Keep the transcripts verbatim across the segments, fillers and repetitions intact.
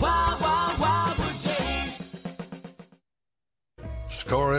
Wild, wild, wild Score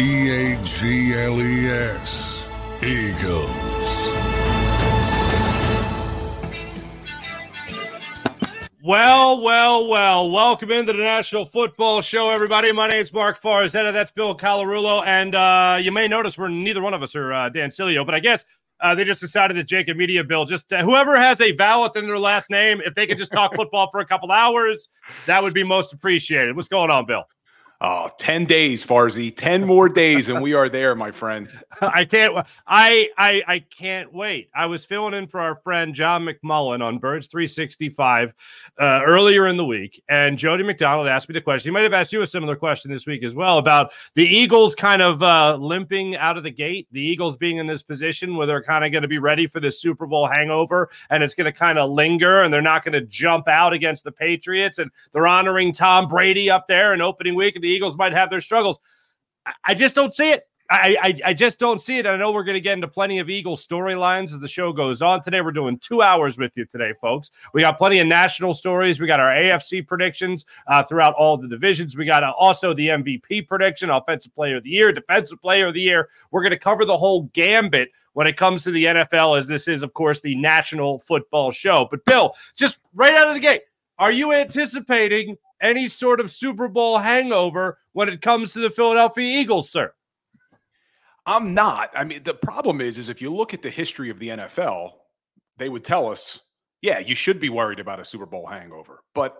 E A G L E S, Eagles. Well, well, well. Welcome into the National Football Show, everybody. My name is Mark Farzetta. That's Bill Colarulo. And uh, you may notice we're neither one of us are uh, Dan Sileo, but I guess uh, they just decided that Jake and Media Bill, just uh, whoever has a vowel within their last name, if they could just talk football for a couple hours, that would be most appreciated. What's going on, Bill? Oh, ten days, Farzy, ten more days, and we are there, my friend. I can't I, I I can't wait. I was filling in for our friend John McMullen on Birds three sixty-five uh, earlier in the week, and Jody McDonald asked me the question. He might have asked you a similar question this week as well about the Eagles kind of uh, limping out of the gate, the Eagles being in this position where they're kind of going to be ready for this Super Bowl hangover, and it's going to kind of linger, and they're not going to jump out against the Patriots, and they're honoring Tom Brady up there in opening week, and the Eagles might have their struggles. I just don't see it. I, I, I just don't see it. I know we're going to get into plenty of Eagles storylines as the show goes on today. We're doing two hours with you today, folks. We got plenty of national stories. We got our A F C predictions uh, throughout all the divisions. We got uh, also the M V P prediction, offensive player of the year, defensive player of the year. We're going to cover the whole gambit when it comes to the N F L, as this is, of course, the National Football Show. But Bill, just right out of the gate, are you anticipating any sort of Super Bowl hangover when it comes to the Philadelphia Eagles, sir? I'm not. I mean, the problem is, is if you look at the history of the N F L, they would tell us, yeah, you should be worried about a Super Bowl hangover. But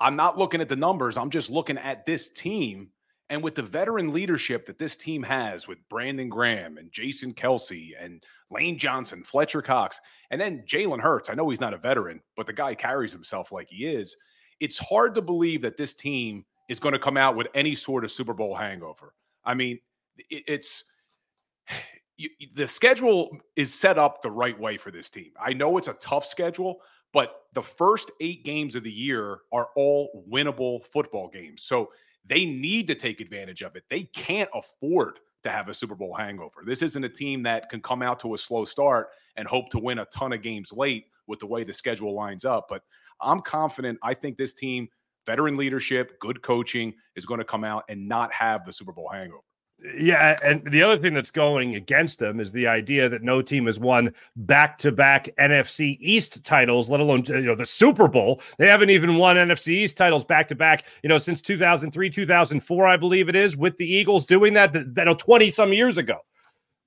I'm not looking at the numbers. I'm just looking at this team. And with the veteran leadership that this team has with Brandon Graham and Jason Kelce and Lane Johnson, Fletcher Cox, and then Jalen Hurts. I know he's not a veteran, but the guy carries himself like he is. It's hard to believe that this team is going to come out with any sort of Super Bowl hangover. I mean, it's you, the schedule is set up the right way for this team. I know it's a tough schedule, but the first eight games of the year are all winnable football games. So they need to take advantage of it. They can't afford to have a Super Bowl hangover. This isn't a team that can come out to a slow start and hope to win a ton of games late with the way the schedule lines up. But I'm confident. I think this team, veteran leadership, good coaching, is going to come out and not have the Super Bowl hangover. Yeah, and the other thing that's going against them is the idea that no team has won back-to-back N F C East titles, let alone, you know, the Super Bowl. They haven't even won N F C East titles back-to-back, you know, since two thousand three, two thousand four, I believe it is, with the Eagles doing that, you know, twenty-some years ago.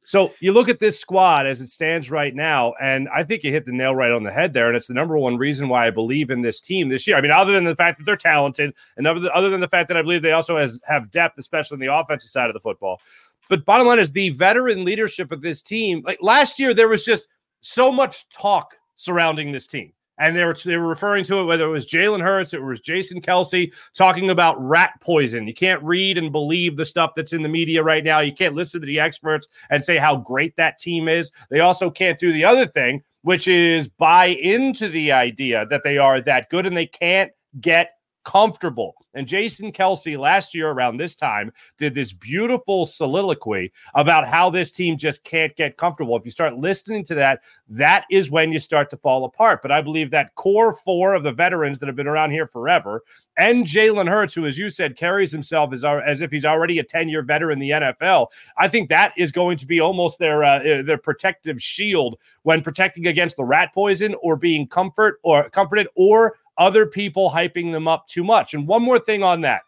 So you look at this squad as it stands right now, and I think you hit the nail right on the head there, and it's the number one reason why I believe in this team this year. I mean, other than the fact that they're talented, and other than the fact that I believe they also has, have depth, especially on the offensive side of the football. But bottom line is the veteran leadership of this team. Like last year, there was just so much talk surrounding this team. And they were they were referring to it, whether it was Jalen Hurts, it was Jason Kelce, talking about rat poison. You can't read and believe the stuff that's in the media right now. You can't listen to the experts and say how great that team is. They also can't do the other thing, which is buy into the idea that they are that good, and they can't get comfortable. And Jason Kelce last year around this time did this beautiful soliloquy about how this team just can't get comfortable. If you start listening to that, that is when you start to fall apart. But I believe that core four of the veterans that have been around here forever, and Jalen Hurts, who, as you said, carries himself as, as if he's already a ten-year veteran in the N F L, I think that is going to be almost their uh, their protective shield when protecting against the rat poison or being comfort or comforted or other people hyping them up too much. And one more thing on that.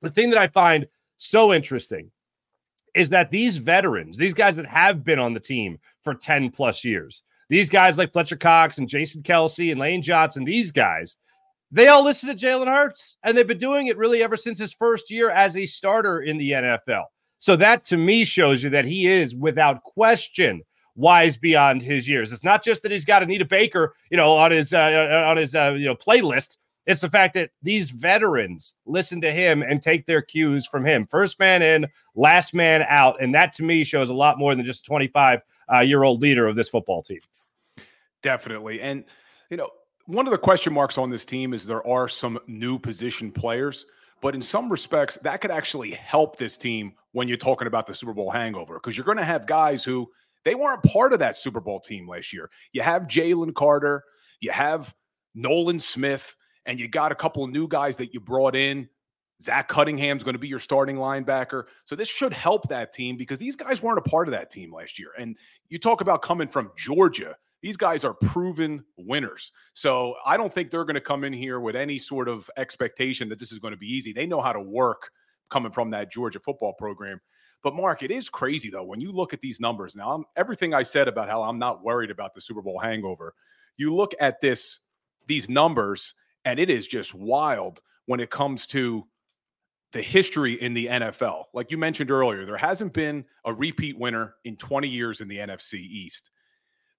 The thing that I find so interesting is that these veterans, these guys that have been on the team for ten plus years, these guys like Fletcher Cox and Jason Kelce and Lane Johnson, these guys, they all listen to Jalen Hurts, and they've been doing it really ever since his first year as a starter in the N F L. So that to me shows you that he is without question wise beyond his years. It's not just that he's got Anita Baker, you know, on his uh, on his uh, you know playlist. It's the fact that these veterans listen to him and take their cues from him. First man in, last man out, and that to me shows a lot more than just a twenty-five-year-old uh, leader of this football team. Definitely, and you know, one of the question marks on this team is there are some new position players, but in some respects, that could actually help this team when you're talking about the Super Bowl hangover, because you're going to have guys who they weren't part of that Super Bowl team last year. You have Jalen Carter, you have Nolan Smith, and you got a couple of new guys that you brought in. Zach Cunningham's going to be your starting linebacker. So this should help that team because these guys weren't a part of that team last year. And you talk about coming from Georgia. These guys are proven winners. So I don't think they're going to come in here with any sort of expectation that this is going to be easy. They know how to work coming from that Georgia football program. But, Mark, it is crazy, though, when you look at these numbers. Now, I'm, everything I said about how I'm not worried about the Super Bowl hangover, you look at this, these numbers, and it is just wild when it comes to the history in the N F L. Like you mentioned earlier, there hasn't been a repeat winner in twenty years in the N F C East.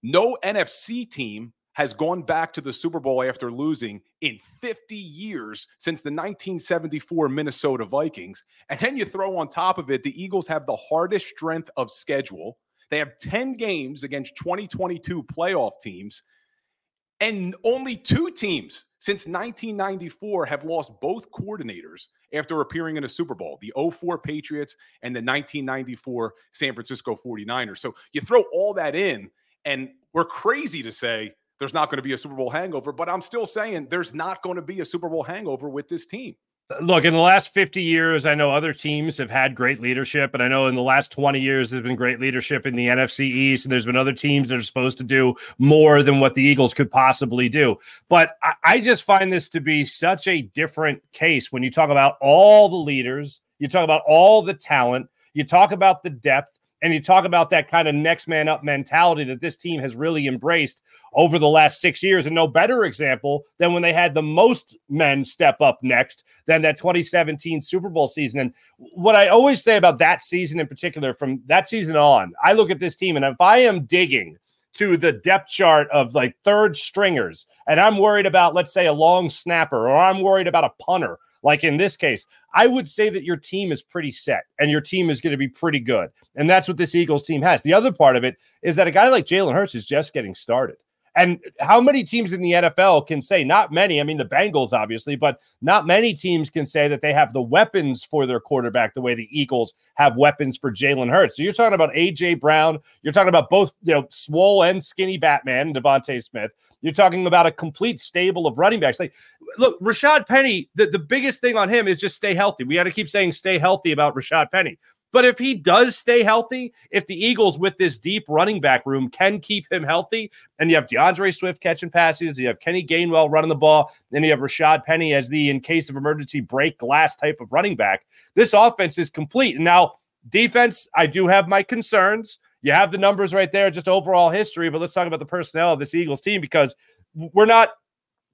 No N F C team has gone back to the Super Bowl after losing in fifty years since the nineteen seventy-four Minnesota Vikings. And then you throw on top of it, the Eagles have the hardest strength of schedule. They have ten games against twenty twenty-two playoff teams. And only two teams since nineteen ninety-four have lost both coordinators after appearing in a Super Bowl, the oh four Patriots and the nineteen ninety-four San Francisco forty-niners. So you throw all that in, and we're crazy to say there's not going to be a Super Bowl hangover, but I'm still saying there's not going to be a Super Bowl hangover with this team. Look, in the last fifty years, I know other teams have had great leadership, and I know in the last twenty years, there's been great leadership in the N F C East, and there's been other teams that are supposed to do more than what the Eagles could possibly do. But I, I just find this to be such a different case when you talk about all the leaders, you talk about all the talent, you talk about the depth, and you talk about that kind of next man up mentality that this team has really embraced over the last six years. And no better example than when they had the most men step up next than that twenty seventeen Super Bowl season. And what I always say about that season in particular, from that season on, I look at this team, and if I am digging to the depth chart of like third stringers, and I'm worried about, let's say, a long snapper, or I'm worried about a punter, like in this case, I would say that your team is pretty set and your team is going to be pretty good. And that's what this Eagles team has. The other part of it is that a guy like Jalen Hurts is just getting started. And how many teams in the N F L can say, not many, I mean, the Bengals, obviously, but not many teams can say that they have the weapons for their quarterback the way the Eagles have weapons for Jalen Hurts. So you're talking about A J. Brown. You're talking about both, you know, swole and skinny Batman, DeVonta Smith. You're talking about a complete stable of running backs. Like, look, Rashad Penny, the, the biggest thing on him is just stay healthy. We got to keep saying stay healthy about Rashad Penny. But if he does stay healthy, if the Eagles with this deep running back room can keep him healthy, and you have DeAndre Swift catching passes, you have Kenny Gainwell running the ball, then you have Rashad Penny as the in case of emergency break glass type of running back, this offense is complete. And now defense, I do have my concerns. You have the numbers right there, just overall history, but let's talk about the personnel of this Eagles team, because we're not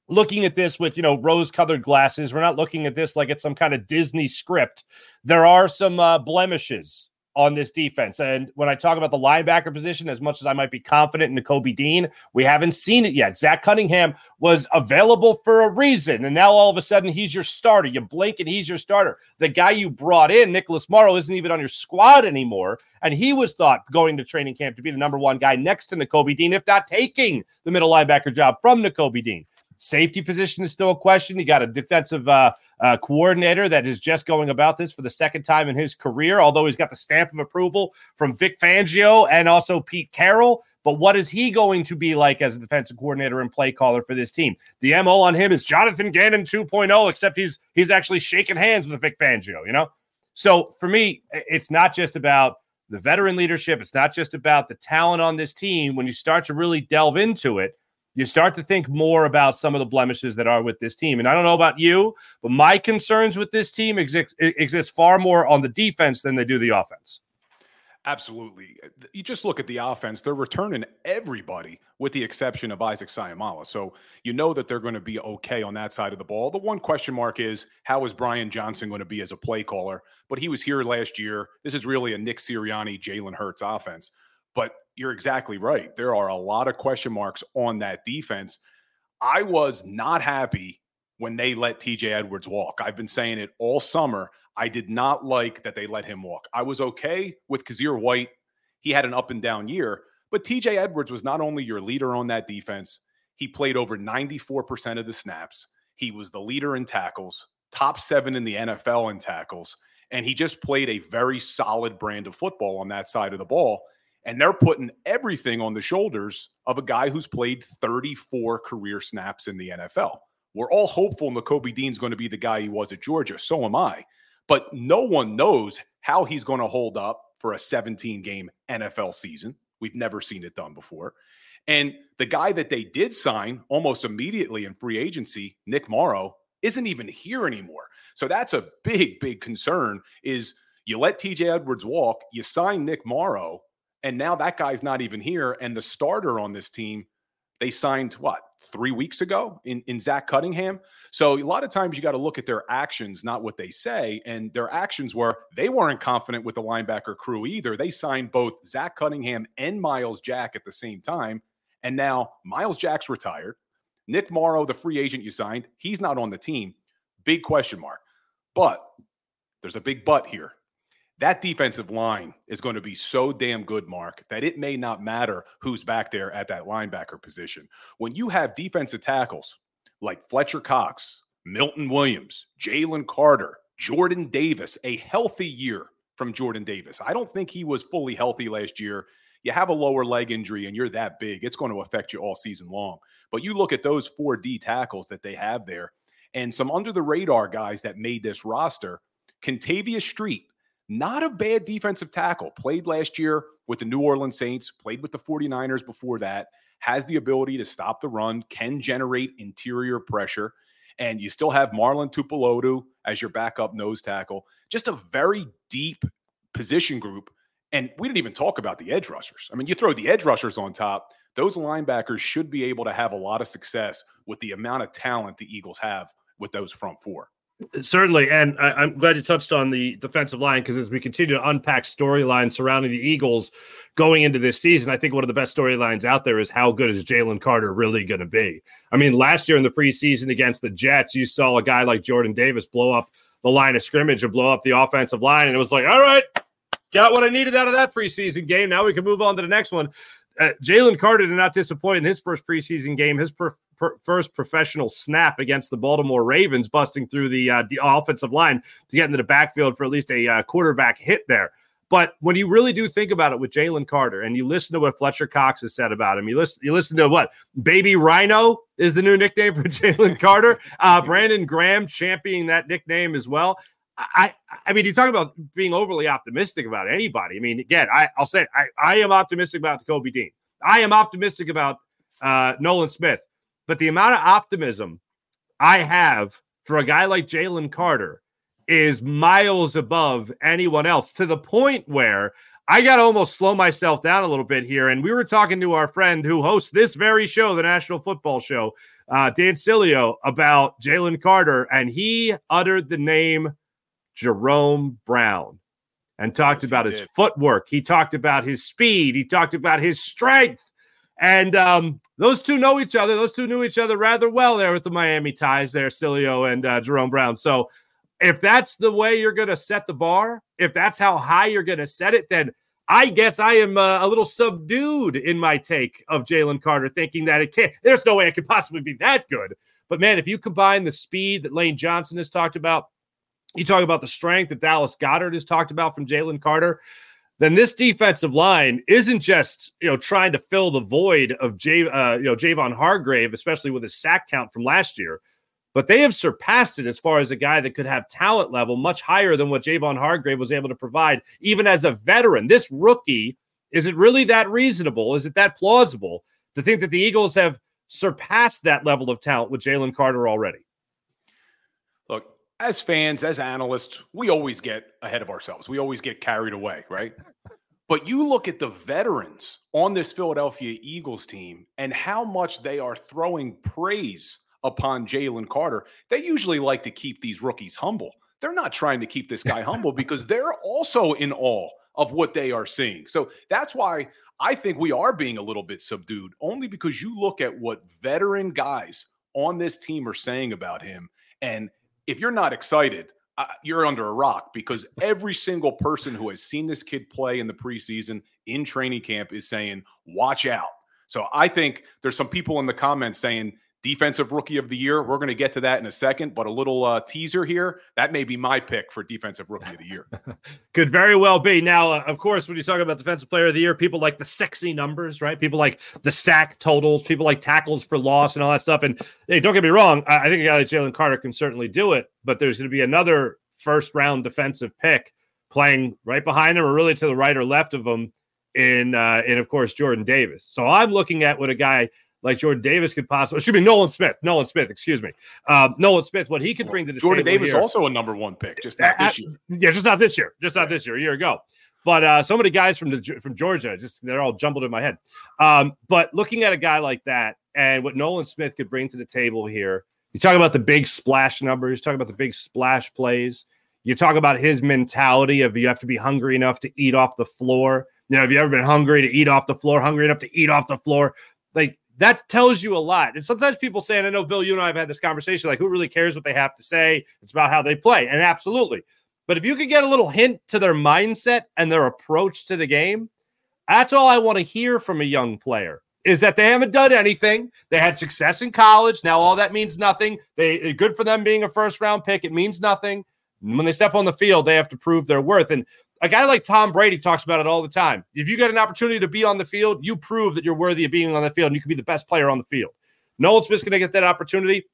looking at this with, you know, rose-colored glasses. We're not looking at this like it's some kind of Disney script. There are some uh, blemishes on this defense. And when I talk about the linebacker position, as much as I might be confident in Nakobe Dean, we haven't seen it yet. Zach Cunningham was available for a reason, and now all of a sudden he's your starter. You blink and he's your starter. The guy you brought in, Nicholas Morrow, isn't even on your squad anymore, and he was thought going to training camp to be the number one guy next to Nakobe Dean, if not taking the middle linebacker job from Nakobe Dean. Safety position is still a question. You got a defensive uh, uh, coordinator that is just going about this for the second time in his career, although he's got the stamp of approval from Vic Fangio and also Pete Carroll. But what is he going to be like as a defensive coordinator and play caller for this team? The M O on him is Jonathan Gannon two point oh, except he's he's actually shaking hands with Vic Fangio, you know? So for me, it's not just about the veteran leadership. It's not just about the talent on this team. When you start to really delve into it, you start to think more about some of the blemishes that are with this team. And I don't know about you, but my concerns with this team exist, exist far more on the defense than they do the offense. Absolutely. You just look at the offense. They're returning everybody with the exception of Isaac Sayamalah. So you know that they're going to be okay on that side of the ball. The one question mark is, how is Brian Johnson going to be as a play caller? But he was here last year. This is really a Nick Sirianni, Jalen Hurts offense. But you're exactly right. There are a lot of question marks on that defense. I was not happy when they let T J. Edwards walk. I've been saying it all summer. I did not like that they let him walk. I was okay with Kazir White. He had an up and down year, but T J. Edwards was not only your leader on that defense. He played over ninety-four percent of the snaps. He was the leader in tackles, top seven in the N F L in tackles, and he just played a very solid brand of football on that side of the ball. And they're putting everything on the shoulders of a guy who's played thirty-four career snaps in the N F L. We're all hopeful Nakobe Dean's going to be the guy he was at Georgia. So am I. But no one knows how he's going to hold up for a seventeen-game N F L season. We've never seen it done before. And the guy that they did sign almost immediately in free agency, Nick Morrow, isn't even here anymore. So that's a big, big concern is you let T J. Edwards walk, you sign Nick Morrow, and now that guy's not even here. And the starter on this team, they signed, what, three weeks ago in, in Zach Cunningham? So a lot of times you got to look at their actions, not what they say. And their actions were they weren't confident with the linebacker crew either. They signed both Zach Cunningham and Miles Jack at the same time. And now Miles Jack's retired. Nick Morrow, the free agent you signed, he's not on the team. Big question mark. But there's a big but here. That defensive line is going to be so damn good, Mark, that it may not matter who's back there at that linebacker position. When you have defensive tackles like Fletcher Cox, Milton Williams, Jalen Carter, Jordan Davis, a healthy year from Jordan Davis. I don't think he was fully healthy last year. You have a lower leg injury and you're that big. It's going to affect you all season long. But you look at those four D tackles that they have there, And some under-the-radar guys that made this roster, Kentavious Street, not a bad defensive tackle, played last year with the New Orleans Saints, played with the 49ers before that, has the ability to stop the run, can generate interior pressure, and you still have Marlon Tupelotu as your backup nose tackle. Just a very deep position group, and we didn't even talk about the edge rushers. I mean, you throw the edge rushers on top, those linebackers should be able to have a lot of success with the amount of talent the Eagles have with those front four. Certainly, and I, I'm glad you touched on the defensive line, because as we continue to unpack storylines surrounding the Eagles going into this season, I think one of the best storylines out there is how good is Jalen Carter really going to be? I mean, last year in the preseason against the Jets, you saw a guy like Jordan Davis blow up the line of scrimmage and blow up the offensive line, and it was like, all right, got what I needed out of that preseason game. Now we can move on to the next one. Uh, Jalen Carter did not disappoint in his first preseason game, his per- per- first professional snap against the Baltimore Ravens, busting through the uh, the offensive line to get into the backfield for at least a uh, quarterback hit there. But when you really do think about it with Jalen Carter, and you listen to what Fletcher Cox has said about him, you listen you listen to what Baby Rhino is the new nickname for Jalen Carter, uh, Brandon Graham championing that nickname as well. I, I mean, you talk about being overly optimistic about anybody. I mean, again, I, I'll say it, I, I am optimistic about Nakobe Dean. I am optimistic about uh, Nolan Smith. But the amount of optimism I have for a guy like Jalen Carter is miles above anyone else, to the point where I got to almost slow myself down a little bit here. And we were talking to our friend who hosts this very show, the National Football Show, uh, Dan Sileo, about Jalen Carter. And he uttered the name Jerome Brown and talked yes, about his did. footwork. He talked about his speed. He talked about his strength. And um, those two know each other. Those two knew each other rather well there with the Miami ties there, Sileo and uh, Jerome Brown. So if that's the way you're going to set the bar, if that's how high you're going to set it, then I guess I am uh, a little subdued in my take of Jalen Carter, thinking that it can't, there's no way it could possibly be that good. But man, if you combine the speed that Lane Johnson has talked about, you talk about the strength that Dallas Goedert has talked about from Jalen Carter, then this defensive line isn't just, you know, trying to fill the void of J, uh, you know, Javon Hargrave, especially with his sack count from last year, but they have surpassed it as far as a guy that could have talent level much higher than what Javon Hargrave was able to provide, even as a veteran. This rookie, is it really that reasonable? Is it that plausible to think that the Eagles have surpassed that level of talent with Jalen Carter already? As fans, as analysts, we always get ahead of ourselves. We always get carried away, right? But you look at the veterans on this Philadelphia Eagles team and how much they are throwing praise upon Jalen Carter. They usually like to keep these rookies humble. They're not trying to keep this guy humble because they're also in awe of what they are seeing. So that's why I think we are being a little bit subdued, only because you look at what veteran guys on this team are saying about him, and if you're not excited, uh, you're under a rock, because every single person who has seen this kid play in the preseason in training camp is saying, watch out. So I think there's some people in the comments saying defensive rookie of the year. We're going to get to that in a second, but a little uh, teaser here. That may be my pick for defensive rookie of the year. Could very well be. Now, uh, of course, when you talk about defensive player of the year, people like the sexy numbers, right? People like the sack totals, people like tackles for loss and all that stuff. And hey, don't get me wrong. I, I think a guy like Jalen Carter can certainly do it, but there's going to be another first round defensive pick playing right behind him, or really to the right or left of him, in, uh, in of course, Jordan Davis. So I'm looking at what a guy like Jordan Davis could possibly, should be Nolan Smith, Nolan Smith, excuse me. Uh, Nolan Smith, what he could bring to the Jordan table Davis here. Also a number one pick, just not this year. Yeah, just not this year. Just not this year, a year ago. But uh, so many guys from the from Georgia, just they're all jumbled in my head. Um, but looking at a guy like that and what Nolan Smith could bring to the table here, you talk about the big splash numbers, you talk about the big splash plays, you talk about his mentality of you have to be hungry enough to eat off the floor. You know, have you ever been hungry to eat off the floor, hungry enough to eat off the floor? Like, that tells you a lot. And sometimes people say, and I know, Bill, you and I have had this conversation, like, who really cares what they have to say? It's about how they play. And absolutely. But if you could get a little hint to their mindset and their approach to the game, that's all I want to hear from a young player, is that they haven't done anything. They had success in college. Now all that means nothing. They good for them being a first-round pick. It means nothing. When they step on the field, they have to prove their worth. And a guy like Tom Brady talks about it all the time. If you get an opportunity to be on the field, you prove that you're worthy of being on the field, and you can be the best player on the field. Nolan Smith's going to get that opportunity.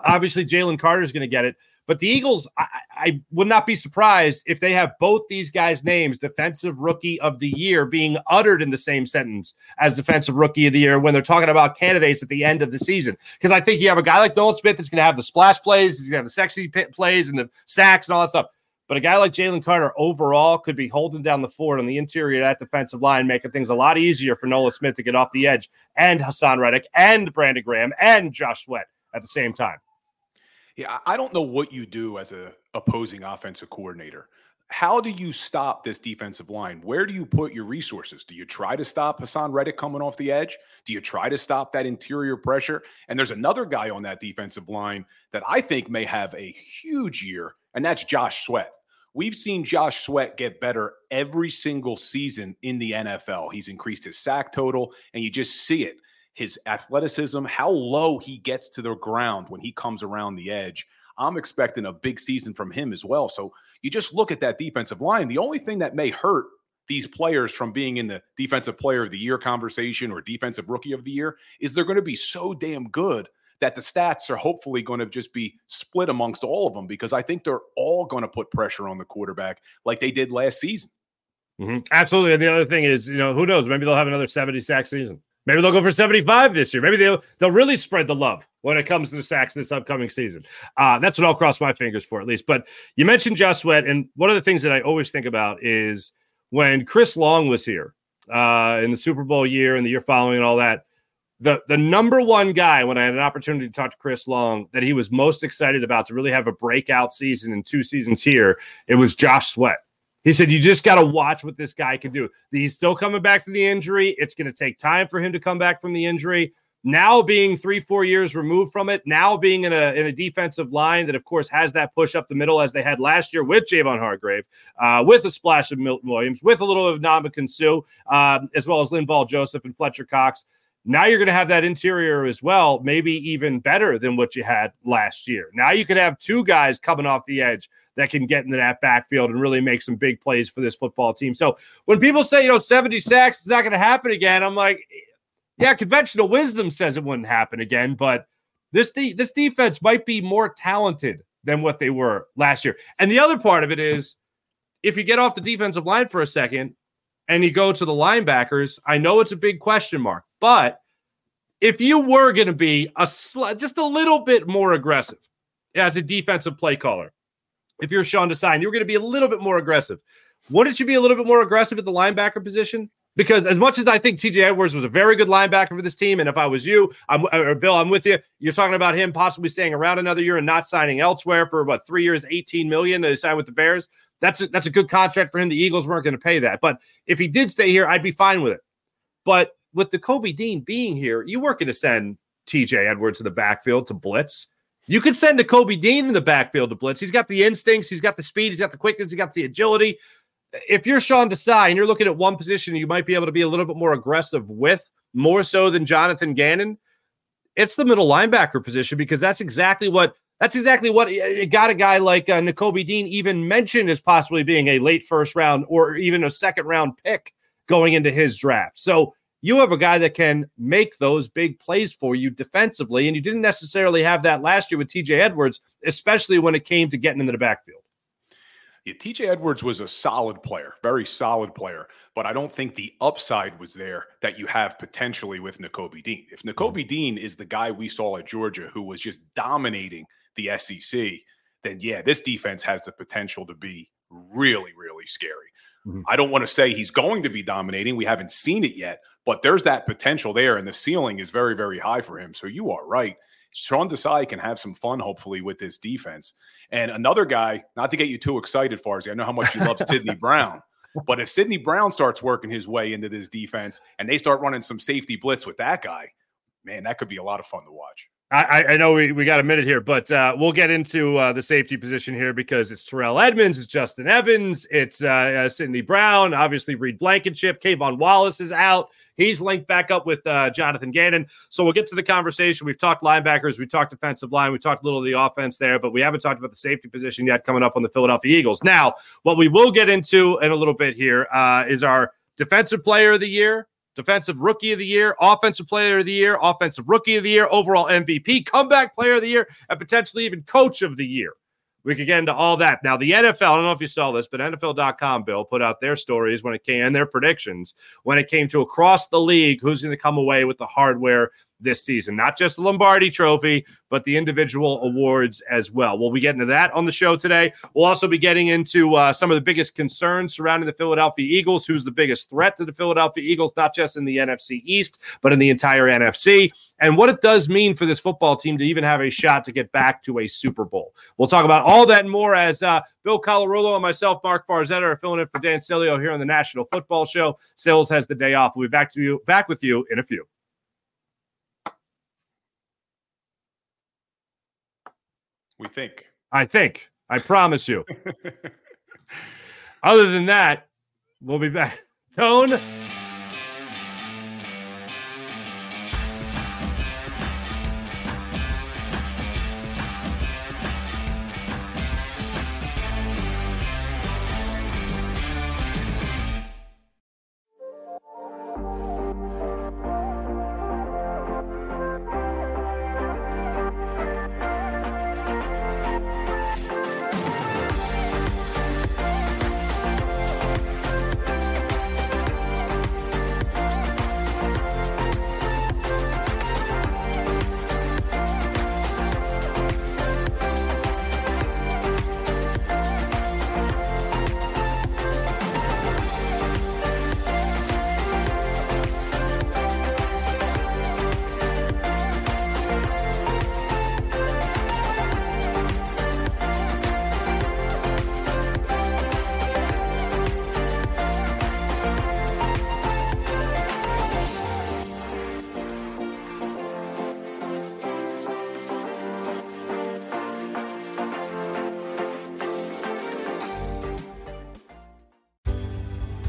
Obviously, Jalen Carter is going to get it. But the Eagles, I, I would not be surprised if they have both these guys' names, Defensive Rookie of the Year, being uttered in the same sentence as Defensive Rookie of the Year when they're talking about candidates at the end of the season. Because I think you have a guy like Nolan Smith that's going to have the splash plays, he's going to have the sexy p- plays and the sacks and all that stuff. But a guy like Jalen Carter overall could be holding down the fort on the interior of that defensive line, making things a lot easier for Nolan Smith to get off the edge, and Haason Reddick and Brandon Graham and Josh Sweat at the same time. Yeah, I don't know what you do as an opposing offensive coordinator. How do you stop this defensive line? Where do you put your resources? Do you try to stop Haason Reddick coming off the edge? Do you try to stop that interior pressure? And there's another guy on that defensive line that I think may have a huge year, and that's Josh Sweat. We've seen Josh Sweat get better every single season in the N F L. He's increased his sack total, and you just see it. His athleticism, how low he gets to the ground when he comes around the edge. I'm expecting a big season from him as well. So you just look at that defensive line. The only thing that may hurt these players from being in the defensive player of the year conversation or defensive rookie of the year is they're going to be so damn good that the stats are hopefully going to just be split amongst all of them, because I think they're all going to put pressure on the quarterback like they did last season. Mm-hmm. Absolutely. And the other thing is, you know, who knows? Maybe they'll have another seventy sack season. Maybe they'll go for seventy-five this year. Maybe they'll they'll really spread the love when it comes to the sacks this upcoming season. Uh, that's what I'll cross my fingers for, at least. But you mentioned Josh Sweat, and one of the things that I always think about is when Chris Long was here uh, in the Super Bowl year and the year following and all that, the, the number one guy when I had an opportunity to talk to Chris Long that he was most excited about to really have a breakout season in two seasons here, it was Josh Sweat. He said, you just got to watch what this guy can do. He's still coming back from the injury. It's going to take time for him to come back from the injury. Now being three, four years removed from it, now being in a in a defensive line that, of course, has that push up the middle as they had last year with Javon Hargrave, uh, with a splash of Milton Williams, with a little of Ndamukong Suh, um, as well as Linval Joseph and Fletcher Cox. Now you're going to have that interior as well, maybe even better than what you had last year. Now you could have two guys coming off the edge that can get into that backfield and really make some big plays for this football team. So when people say, you know, seventy sacks is not going to happen again, I'm like, yeah, conventional wisdom says it wouldn't happen again, but this de- this defense might be more talented than what they were last year. And the other part of it is, if you get off the defensive line for a second and you go to the linebackers, I know it's a big question mark, but if you were going to be a sl- just a little bit more aggressive as a defensive play caller, if you're Sean Desai, you're going to be a little bit more aggressive. Wouldn't you be a little bit more aggressive at the linebacker position? Because as much as I think T J. Edwards was a very good linebacker for this team, and if I was you, I'm, or Bill, I'm with you, you're talking about him possibly staying around another year and not signing elsewhere for, what, three years, eighteen million dollars to sign with the Bears. That's a, that's a good contract for him. The Eagles weren't going to pay that. But if he did stay here, I'd be fine with it. But with Nakobe Dean being here, you weren't going to send T J. Edwards to the backfield to blitz. You could send Nakobe Dean in the backfield to blitz. He's got the instincts. He's got the speed. He's got the quickness. He's got the agility. If you're Sean Desai and you're looking at one position you might be able to be a little bit more aggressive with, more so than Jonathan Gannon, it's the middle linebacker position, because that's exactly what That's exactly what it got a guy like uh, Nakobe Dean even mentioned as possibly being a late first round or even a second round pick going into his draft. So you have a guy that can make those big plays for you defensively, and you didn't necessarily have that last year with T J. Edwards, especially when it came to getting into the backfield. Yeah, T J. Edwards was a solid player, very solid player, but I don't think the upside was there that you have potentially with Nakobe Dean. If Nakobe Dean is the guy we saw at Georgia who was just dominating the S E C, then yeah, this defense has the potential to be really, really scary. Mm-hmm. I don't want to say he's going to be dominating. We haven't seen it yet, but there's that potential there, and the ceiling is very, very high for him. So you are right. Sean Desai can have some fun, hopefully, with this defense. And another guy, not to get you too excited, Farzy, I know how much you love Sidney Brown, but if Sidney Brown starts working his way into this defense and they start running some safety blitz with that guy, man, that could be a lot of fun to watch. I, I know we, we got a minute here, but uh, we'll get into uh, the safety position here, because it's Terrell Edmunds, it's Justin Evans, it's uh, uh, Sidney Brown, obviously Reed Blankenship, Kayvon Wallace is out. He's linked back up with uh, Jonathan Gannon. So we'll get to the conversation. We've talked linebackers, we talked defensive line, we talked a little of the offense there, but we haven't talked about the safety position yet coming up on the Philadelphia Eagles. Now, what we will get into in a little bit here uh, is our defensive player of the year, Defensive Rookie of the Year, Offensive Player of the Year, Offensive Rookie of the Year, overall M V P, Comeback Player of the Year, and potentially even Coach of the Year. We could get into all that. Now, the N F L, I don't know if you saw this, but N F L dot com, Bill, put out their stories when it came and their predictions when it came to across the league who's going to come away with the hardware this season. Not just the Lombardi Trophy, but the individual awards as well. We'll be getting to that on the show today. We'll also be getting into uh, some of the biggest concerns surrounding the Philadelphia Eagles, who's the biggest threat to the Philadelphia Eagles, not just in the N F C East, but in the entire N F C, and what it does mean for this football team to even have a shot to get back to a Super Bowl. We'll talk about all that and more as uh, Bill Colarulo and myself, Mark Farzetta, are filling in for Dan Sileo here on the National Football Show. Sills has the day off. We'll be back to you, back with you in a few. We think. I think. I promise you. Other than that, we'll be back. Tone.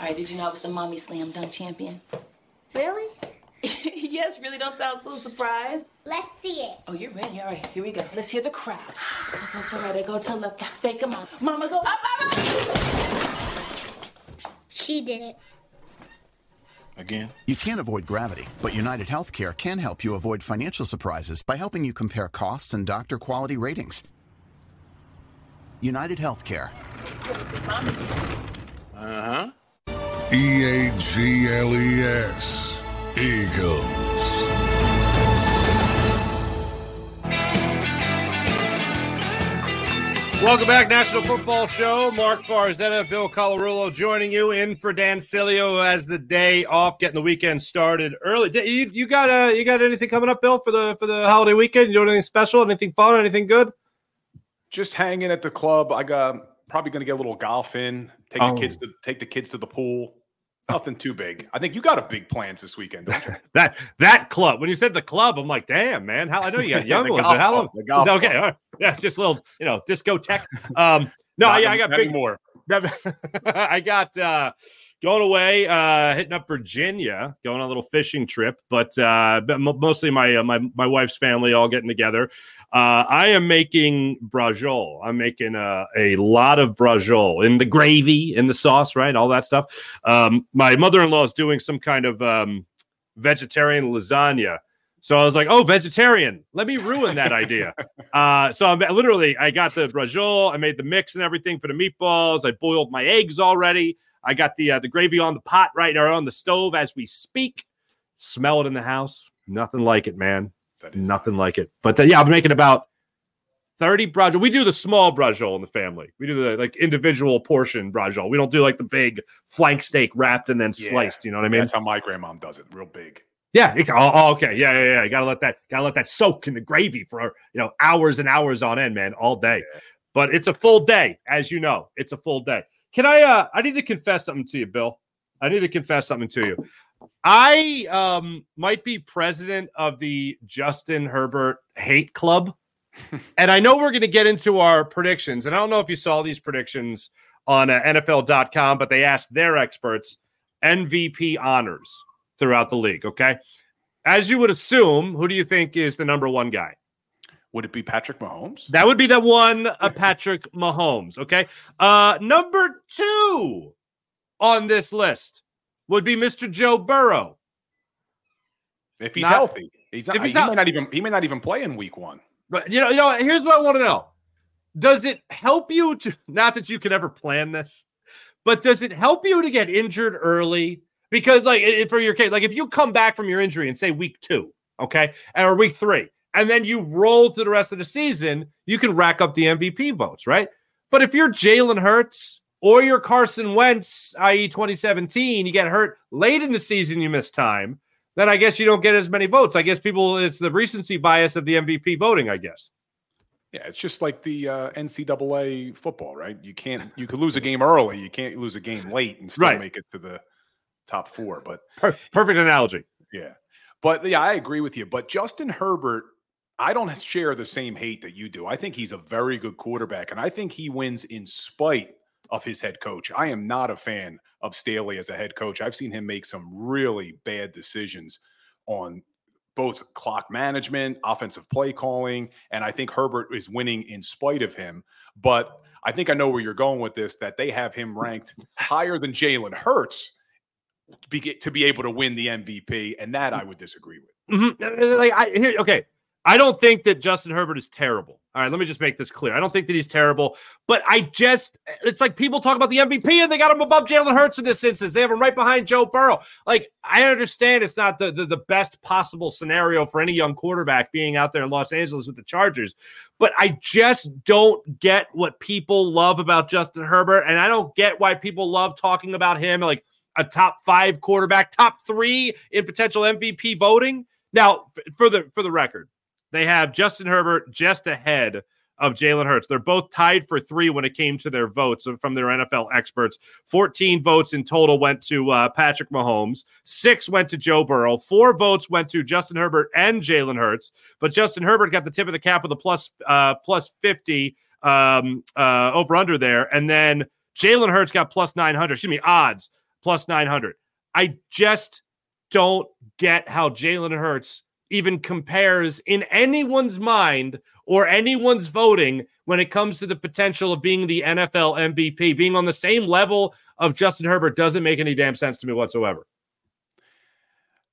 All right, did you know I was the Mommy Slam Dunk Champion? Really? Yes, really. Don't sound so surprised. Let's see it. Oh, you're ready. All right, here we go. Let's hear the crowd. So go to right, go to left. Fake a mama. Mama, go up, mama! She did it. Again. You can't avoid gravity, but United Healthcare can help you avoid financial surprises by helping you compare costs and doctor quality ratings. United Healthcare. Uh-huh. E A G L E S, Eagles. Welcome back, National Football Show. Mark Farzetta, Bill Colarulo joining you in for Dan Sileo as the day off, getting the weekend started early. You, you got uh, you got anything coming up, Bill, for the for the holiday weekend? You doing anything special? Anything fun? Anything good? Just hanging at the club. I got probably going to get a little golf in. Take oh. the kids to take the kids to the pool. Nothing too big. I think you got a big plans this weekend, don't you? that that club. When you said the club, I'm like, damn, man. How I know you got young ones, but how long? The golf okay, club. All right. Yeah, just a little, you know, discotheque. Um, no, not, yeah, I got big more. I got uh, going away, uh, hitting up Virginia, going on a little fishing trip, but uh, but mostly my uh, my my wife's family all getting together. Uh, I am making brajol. I'm making uh, a lot of brajol in the gravy, in the sauce, right? All that stuff. Um, my mother-in-law is doing some kind of um, vegetarian lasagna So I was like, oh, vegetarian. Let me ruin that idea. uh, so I'm, I literally, I got the brajol. I made the mix and everything for the meatballs. I boiled my eggs already. I got the uh, the gravy on the pot right now on the stove as we speak. Smell it in the house. Nothing like it, man. Nothing like it. But uh, yeah, I'm making about thirty brajol. We do the small brajol in the family. We do the like individual portion brajol. We don't do like the big flank steak wrapped and then yeah. sliced. You know what I mean? That's how my grandmom does it. Real big. Yeah. It, oh, oh, okay. Yeah, yeah, yeah. You gotta let that, gotta let that soak in the gravy for, you know, hours and hours on end, man, all day. Yeah. But it's a full day, as you know. It's a full day. Can I? Uh, I need to confess something to you, Bill. I need to confess something to you. I um, might be president of the Justin Herbert Hate Club, and I know we're going to get into our predictions. And I don't know if you saw these predictions on uh, N F L dot com, but they asked their experts M V P honors throughout the league. Okay, as you would assume, who do you think is the number one guy? Would it be Patrick Mahomes? That would be the one, uh, Patrick Mahomes, okay? Uh, number two on this list would be Mister Joe Burrow. If he's not, healthy. He's not, if he's he, out, may not even, he may not even play in week one. But, you know, you know, here's what I want to know. Does it help you to, not that you could ever plan this, but does it help you to get injured early? Because, like, it, for your case, like, if you come back from your injury and say week two, okay, or week three, and then you roll through the rest of the season, you can rack up the M V P votes, right? But if you're Jalen Hurts or you're Carson Wentz, that is twenty seventeen, you get hurt late in the season, you miss time, then I guess you don't get as many votes. I guess people, it's the recency bias of the M V P voting, I guess. Yeah, it's just like the uh, N C double A football, right? You can't, you could lose a game early. You can't lose a game late and still right. make it to the top four. But perfect analogy. Yeah. But yeah, I agree with you. But Justin Herbert, I don't share the same hate that you do. I think he's a very good quarterback, and I think he wins in spite of his head coach. I am not a fan of Staley as a head coach. I've seen him make some really bad decisions on both clock management, offensive play calling, and I think Herbert is winning in spite of him. But I think I know where you're going with this, that they have him ranked higher than Jalen Hurts to be able to win the M V P, and that I would disagree with. Mm-hmm. Like I here, okay. I don't think that Justin Herbert is terrible. All right, let me just make this clear. I don't think that he's terrible, but I just, it's like people talk about the M V P and they got him above Jalen Hurts in this instance. They have him right behind Joe Burrow. Like, I understand it's not the, the, the best possible scenario for any young quarterback being out there in Los Angeles with the Chargers, but I just don't get what people love about Justin Herbert, and I don't get why people love talking about him like a top five quarterback, top three in potential M V P voting. Now, for the for the record, they have Justin Herbert just ahead of Jalen Hurts. They're both tied for three when it came to their votes from their N F L experts. fourteen votes in total went to uh, Patrick Mahomes. Six went to Joe Burrow. Four votes went to Justin Herbert and Jalen Hurts. But Justin Herbert got the tip of the cap with a plus, uh, plus fifty um, uh, over-under there. And then Jalen Hurts got plus nine hundred. Excuse me, odds, plus nine hundred. I just don't get how Jalen Hurts even compares in anyone's mind or anyone's voting when it comes to the potential of being the N F L M V P. Being on the same level of Justin Herbert doesn't make any damn sense to me whatsoever.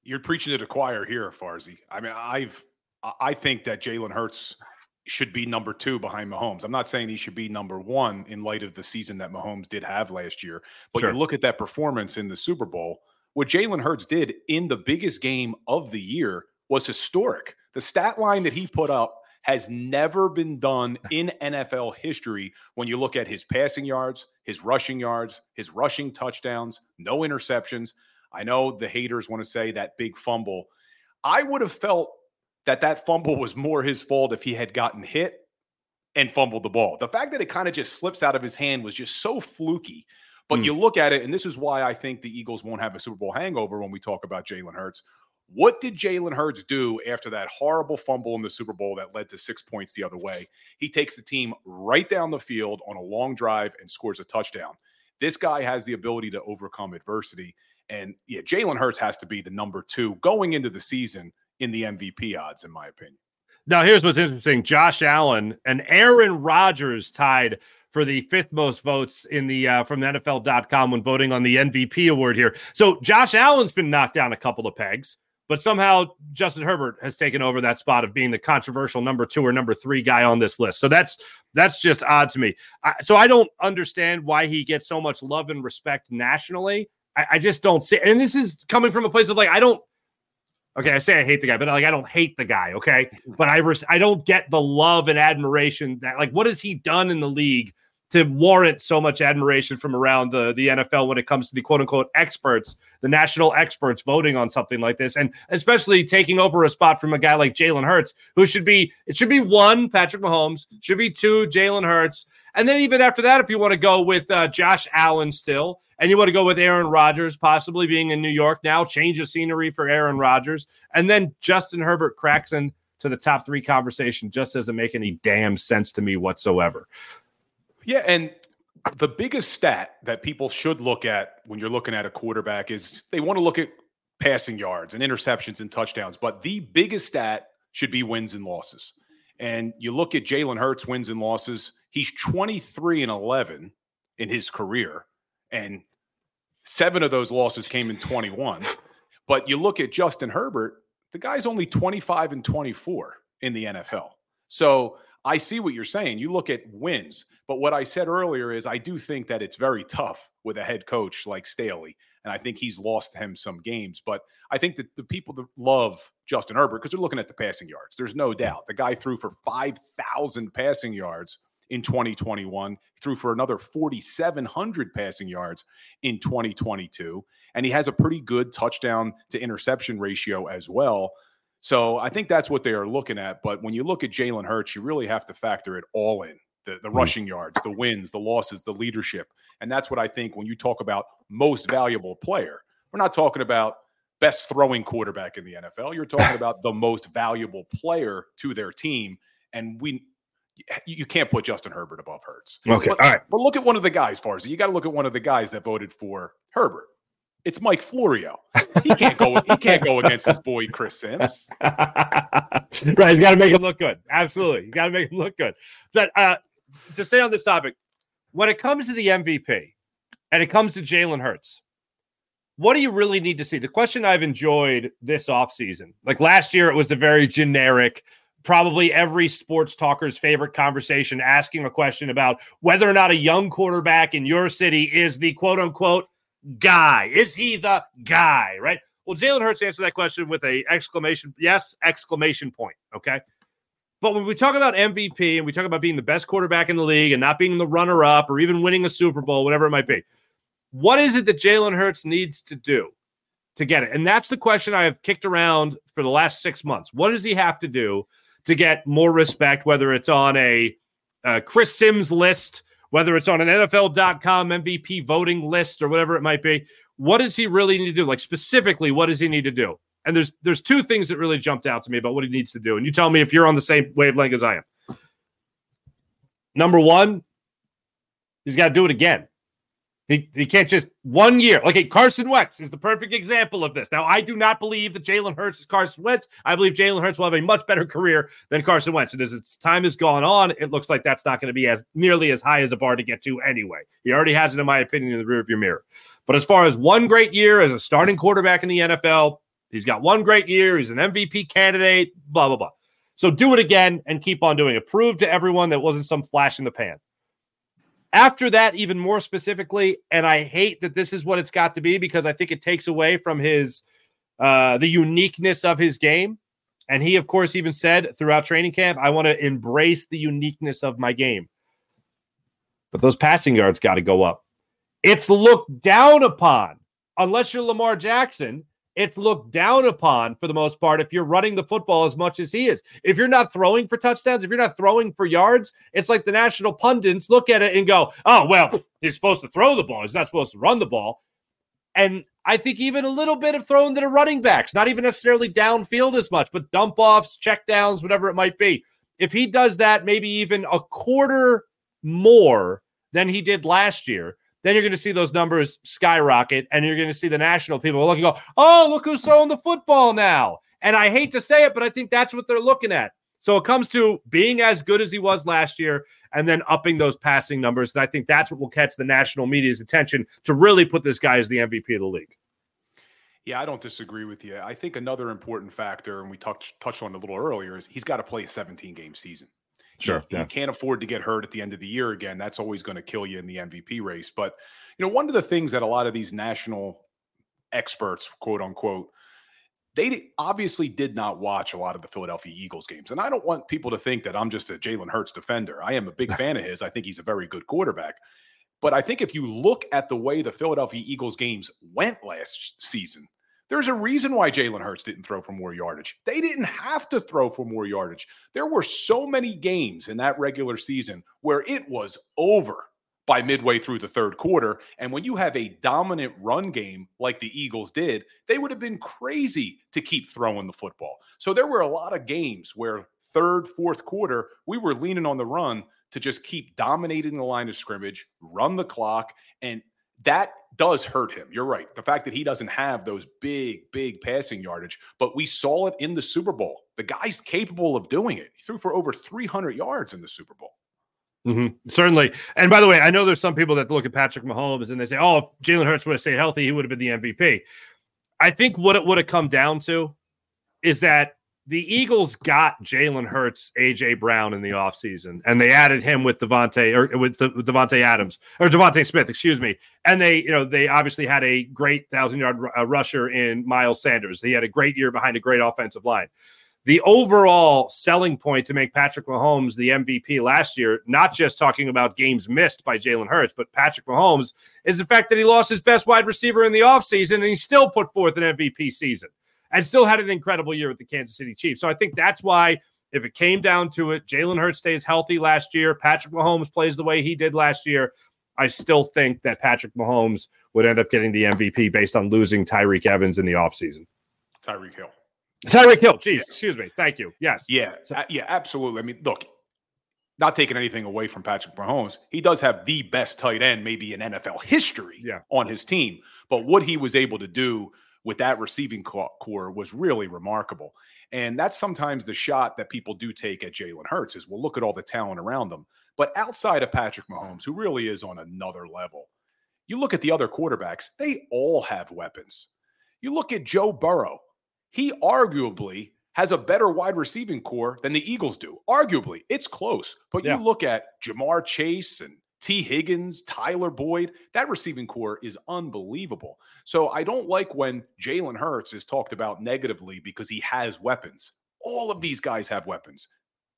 You're preaching to the choir here, Farzi. I mean, I've, I think that Jalen Hurts should be number two behind Mahomes. I'm not saying he should be number one in light of the season that Mahomes did have last year, but sure. You look at that performance in the Super Bowl, what Jalen Hurts did in the biggest game of the year was historic. The stat line that he put up has never been done in N F L history when you look at his passing yards, his rushing yards, his rushing touchdowns, no interceptions. I know the haters want to say that big fumble. I would have felt that that fumble was more his fault if he had gotten hit and fumbled the ball. The fact that it kind of just slips out of his hand was just so fluky. But mm. you look at it, and this is why I think the Eagles won't have a Super Bowl hangover when we talk about Jalen Hurts. What did Jalen Hurts do after that horrible fumble in the Super Bowl that led to six points the other way? He takes the team right down the field on a long drive and scores a touchdown. This guy has the ability to overcome adversity. And yeah, Jalen Hurts has to be the number two going into the season in the M V P odds, in my opinion. Now, here's what's interesting. Josh Allen and Aaron Rodgers tied for the fifth most votes in the uh, from the N F L dot com when voting on the M V P award here. So Josh Allen's been knocked down a couple of pegs. But somehow Justin Herbert has taken over that spot of being the controversial number two or number three guy on this list. So that's that's just odd to me. I, so I don't understand why he gets so much love and respect nationally. I, I just don't see. And this is coming from a place of like, I don't. Okay, I say I hate the guy, but like I don't hate the guy, okay? But I res- I don't get the love and admiration that, like, what has he done in the league to warrant so much admiration from around the, the N F L when it comes to the quote-unquote experts, the national experts voting on something like this, and especially taking over a spot from a guy like Jalen Hurts, who should be – it should be one, Patrick Mahomes, should be two, Jalen Hurts. And then even after that, if you want to go with uh, Josh Allen still, and you want to go with Aaron Rodgers possibly being in New York now, change of scenery for Aaron Rodgers, and then Justin Herbert cracks into the top three conversation. Just doesn't make any damn sense to me whatsoever. Yeah, and the biggest stat that people should look at when you're looking at a quarterback is they want to look at passing yards and interceptions and touchdowns, but the biggest stat should be wins and losses. And you look at Jalen Hurts' wins and losses, he's twenty-three and eleven in his career. And seven of those losses came in twenty-one. But you look at Justin Herbert, the guy's only twenty-five and twenty-four in the N F L. So I see what you're saying. You look at wins. But what I said earlier is I do think that it's very tough with a head coach like Staley. And I think he's lost him some games. But I think that the people that love Justin Herbert, because they're looking at the passing yards, there's no doubt. The guy threw for five thousand passing yards in twenty twenty-one, threw for another forty-seven hundred passing yards in twenty twenty-two. And he has a pretty good touchdown to interception ratio as well. So I think that's what they are looking at. But when you look at Jalen Hurts, you really have to factor it all in, the, the rushing yards, the wins, the losses, the leadership. And that's what I think when you talk about most valuable player. We're not talking about best throwing quarterback in the N F L. You're talking about the most valuable player to their team. And we – you can't put Justin Herbert above Hurts. Okay, but, all right. But look at one of the guys, Farzetta. You got to look at one of the guys that voted for Herbert. It's Mike Florio. He can't go. He can't go against his boy Chris Sims. Right, he's got to make him look good. Absolutely, you got to make him look good. But uh, to stay on this topic, when it comes to the M V P and it comes to Jalen Hurts, what do you really need to see? The question I've enjoyed this offseason, like last year, it was the very generic. Probably every sports talker's favorite conversation, asking a question about whether or not a young quarterback in your city is the quote-unquote guy. Is he the guy, right? Well, Jalen Hurts answered that question with a exclamation, yes, exclamation point, okay? But when we talk about M V P and we talk about being the best quarterback in the league and not being the runner-up or even winning a Super Bowl, whatever it might be, what is it that Jalen Hurts needs to do to get it? And that's the question I have kicked around for the last six months. What does he have to do to get more respect, whether it's on a uh, Chris Sims list, whether it's on an N F L dot com M V P voting list or whatever it might be? What does he really need to do? Like specifically, what does he need to do? And there's there's two things that really jumped out to me about what he needs to do. And you tell me if you're on the same wavelength as I am. Number one, he's got to do it again. He he can't just one year. Like Carson Wentz is the perfect example of this. Now, I do not believe that Jalen Hurts is Carson Wentz. I believe Jalen Hurts will have a much better career than Carson Wentz. And as its time has gone on, it looks like that's not going to be as nearly as high as a bar to get to anyway. He already has it, in my opinion, in the rearview mirror. But as far as one great year as a starting quarterback in the N F L, he's got one great year. He's an M V P candidate, blah, blah, blah. So do it again and keep on doing it. Prove to everyone that wasn't some flash in the pan. After that, even more specifically, and I hate that this is what it's got to be because I think it takes away from his uh, the uniqueness of his game. And he, of course, even said throughout training camp, I want to embrace the uniqueness of my game. But those passing yards got to go up. It's looked down upon. Unless you're Lamar Jackson, it's looked down upon for the most part if you're running the football as much as he is. If you're not throwing for touchdowns, if you're not throwing for yards, it's like the national pundits look at it and go, oh, well, he's supposed to throw the ball. He's not supposed to run the ball. And I think even a little bit of throwing to the running backs, not even necessarily downfield as much, but dump-offs, check-downs, whatever it might be. If he does that maybe even a quarter more than he did last year, then you're going to see those numbers skyrocket, and you're going to see the national people look and go, oh, look who's throwing the football now. And I hate to say it, but I think that's what they're looking at. So it comes to being as good as he was last year and then upping those passing numbers, and I think that's what will catch the national media's attention to really put this guy as the M V P of the league. Yeah, I don't disagree with you. I think another important factor, and we touched touched on it a little earlier, is he's got to play a seventeen-game season. Sure. You, yeah. you can't afford to get hurt at the end of the year again. That's always going to kill you in the M V P race. But, you know, one of the things that a lot of these national experts, quote unquote, they obviously did not watch a lot of the Philadelphia Eagles games. And I don't want people to think that I'm just a Jalen Hurts defender. I am a big fan of his. I think he's a very good quarterback. But I think if you look at the way the Philadelphia Eagles games went last season, there's a reason why Jalen Hurts didn't throw for more yardage. They didn't have to throw for more yardage. There were so many games in that regular season where it was over by midway through the third quarter. And when you have a dominant run game like the Eagles did, they would have been crazy to keep throwing the football. So there were a lot of games where third, fourth quarter, we were leaning on the run to just keep dominating the line of scrimmage, run the clock, and that does hurt him. You're right. The fact that he doesn't have those big, big passing yardage, but we saw it in the Super Bowl. The guy's capable of doing it. He threw for over three hundred yards in the Super Bowl. Mm-hmm. Certainly. And by the way, I know there's some people that look at Patrick Mahomes and they say, oh, if Jalen Hurts would have stayed healthy, he would have been the M V P. I think what it would have come down to is that the Eagles got Jalen Hurts, A J. Brown in the offseason, and they added him with DeVonta or with, De, with DeVonta Adams or DeVonta Smith, excuse me. And they, you know, they obviously had a great thousand-yard r- rusher in Miles Sanders. He had a great year behind a great offensive line. The overall selling point to make Patrick Mahomes the M V P last year, not just talking about games missed by Jalen Hurts, but Patrick Mahomes, is the fact that he lost his best wide receiver in the offseason and he still put forth an M V P season. And still had an incredible year with the Kansas City Chiefs. So I think that's why, if it came down to it, Jalen Hurts stays healthy last year, Patrick Mahomes plays the way he did last year, I still think that Patrick Mahomes would end up getting the M V P based on losing Tyreek Evans in the offseason. Tyreek Hill. Tyreek Hill. Jeez, yeah. excuse me. Thank you. Yes. Yeah, so, uh, yeah, absolutely. I mean, look, not taking anything away from Patrick Mahomes, he does have the best tight end maybe in N F L history yeah. on his team. But what he was able to do with that receiving core was really remarkable. And that's sometimes the shot that people do take at Jalen Hurts is, well, look at all the talent around them. But outside of Patrick Mahomes, who really is on another level, you look at the other quarterbacks, they all have weapons. You look at Joe Burrow. He arguably has a better wide receiving core than the Eagles do. Arguably, it's close. But yeah. you look at Jamar Chase and T. Higgins, Tyler Boyd, that receiving core is unbelievable. So I don't like when Jalen Hurts is talked about negatively because he has weapons. All of these guys have weapons.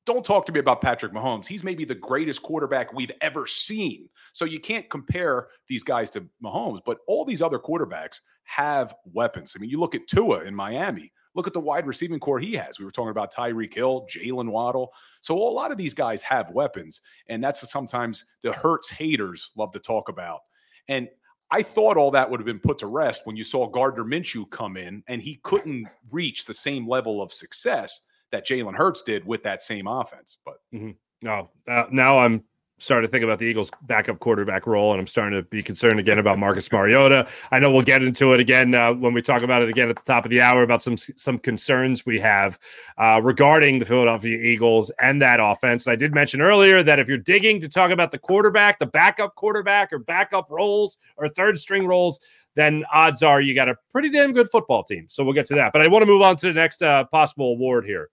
Don't talk to me about Patrick Mahomes. He's maybe the greatest quarterback we've ever seen. So you can't compare these guys to Mahomes, but all these other quarterbacks have weapons. I mean, you look at Tua in Miami. Look at the wide receiving core he has. We were talking about Tyreek Hill, Jalen Waddle. So a lot of these guys have weapons, and that's sometimes the Hurts haters love to talk about. And I thought all that would have been put to rest when you saw Gardner Minshew come in, and he couldn't reach the same level of success that Jalen Hurts did with that same offense. But mm-hmm. no, uh, now I'm starting to think about the Eagles' backup quarterback role, and I'm starting to be concerned again about Marcus Mariota. I know we'll get into it again uh, when we talk about it again at the top of the hour about some some concerns we have uh, regarding the Philadelphia Eagles and that offense. And I did mention earlier that if you're digging to talk about the quarterback, the backup quarterback, or backup roles, or third-string roles, then odds are you got a pretty damn good football team. So we'll get to that. But I want to move on to the next uh, possible award here.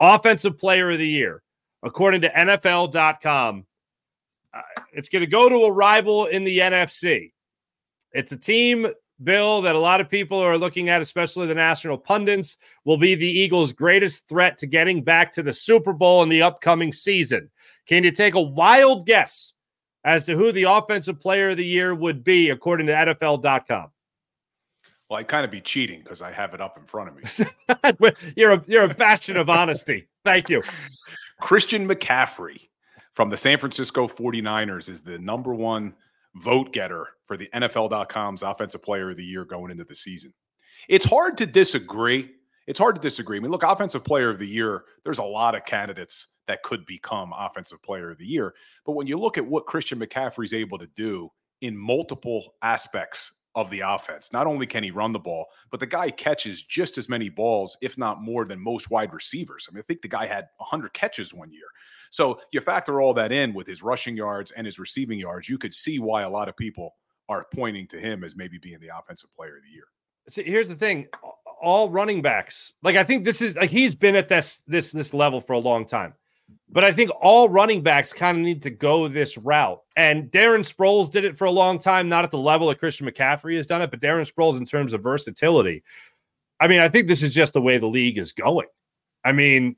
Offensive Player of the Year. According to N F L dot com, uh, it's going to go to a rival in the N F C. It's a team, Bill, that a lot of people are looking at, especially the national pundits, will be the Eagles' greatest threat to getting back to the Super Bowl in the upcoming season. Can you take a wild guess as to who the Offensive Player of the Year would be, according to N F L dot com? Well, I'd kind of be cheating because I have it up in front of me. you're a, you're a bastion of honesty. Thank you. Christian McCaffrey from the San Francisco forty-niners is the number one vote getter for the N F L dot com's Offensive Player of the Year going into the season. It's hard to disagree. It's hard to disagree. I mean, look, Offensive Player of the Year, there's a lot of candidates that could become Offensive Player of the Year. But when you look at what Christian McCaffrey's able to do in multiple aspects of the offense, not only can he run the ball, but the guy catches just as many balls, if not more, than most wide receivers. I mean, I think the guy had one hundred catches one year. So you factor all that in with his rushing yards and his receiving yards, you could see why a lot of people are pointing to him as maybe being the Offensive Player of the Year. see, here's the thing. All running backs, like I think this is like he's been at this this this level for a long time, but I think all running backs kind of need to go this route. And Darren Sproles did it for a long time, not at the level that Christian McCaffrey has done it, but Darren Sproles in terms of versatility. I mean, I think this is just the way the league is going. I mean,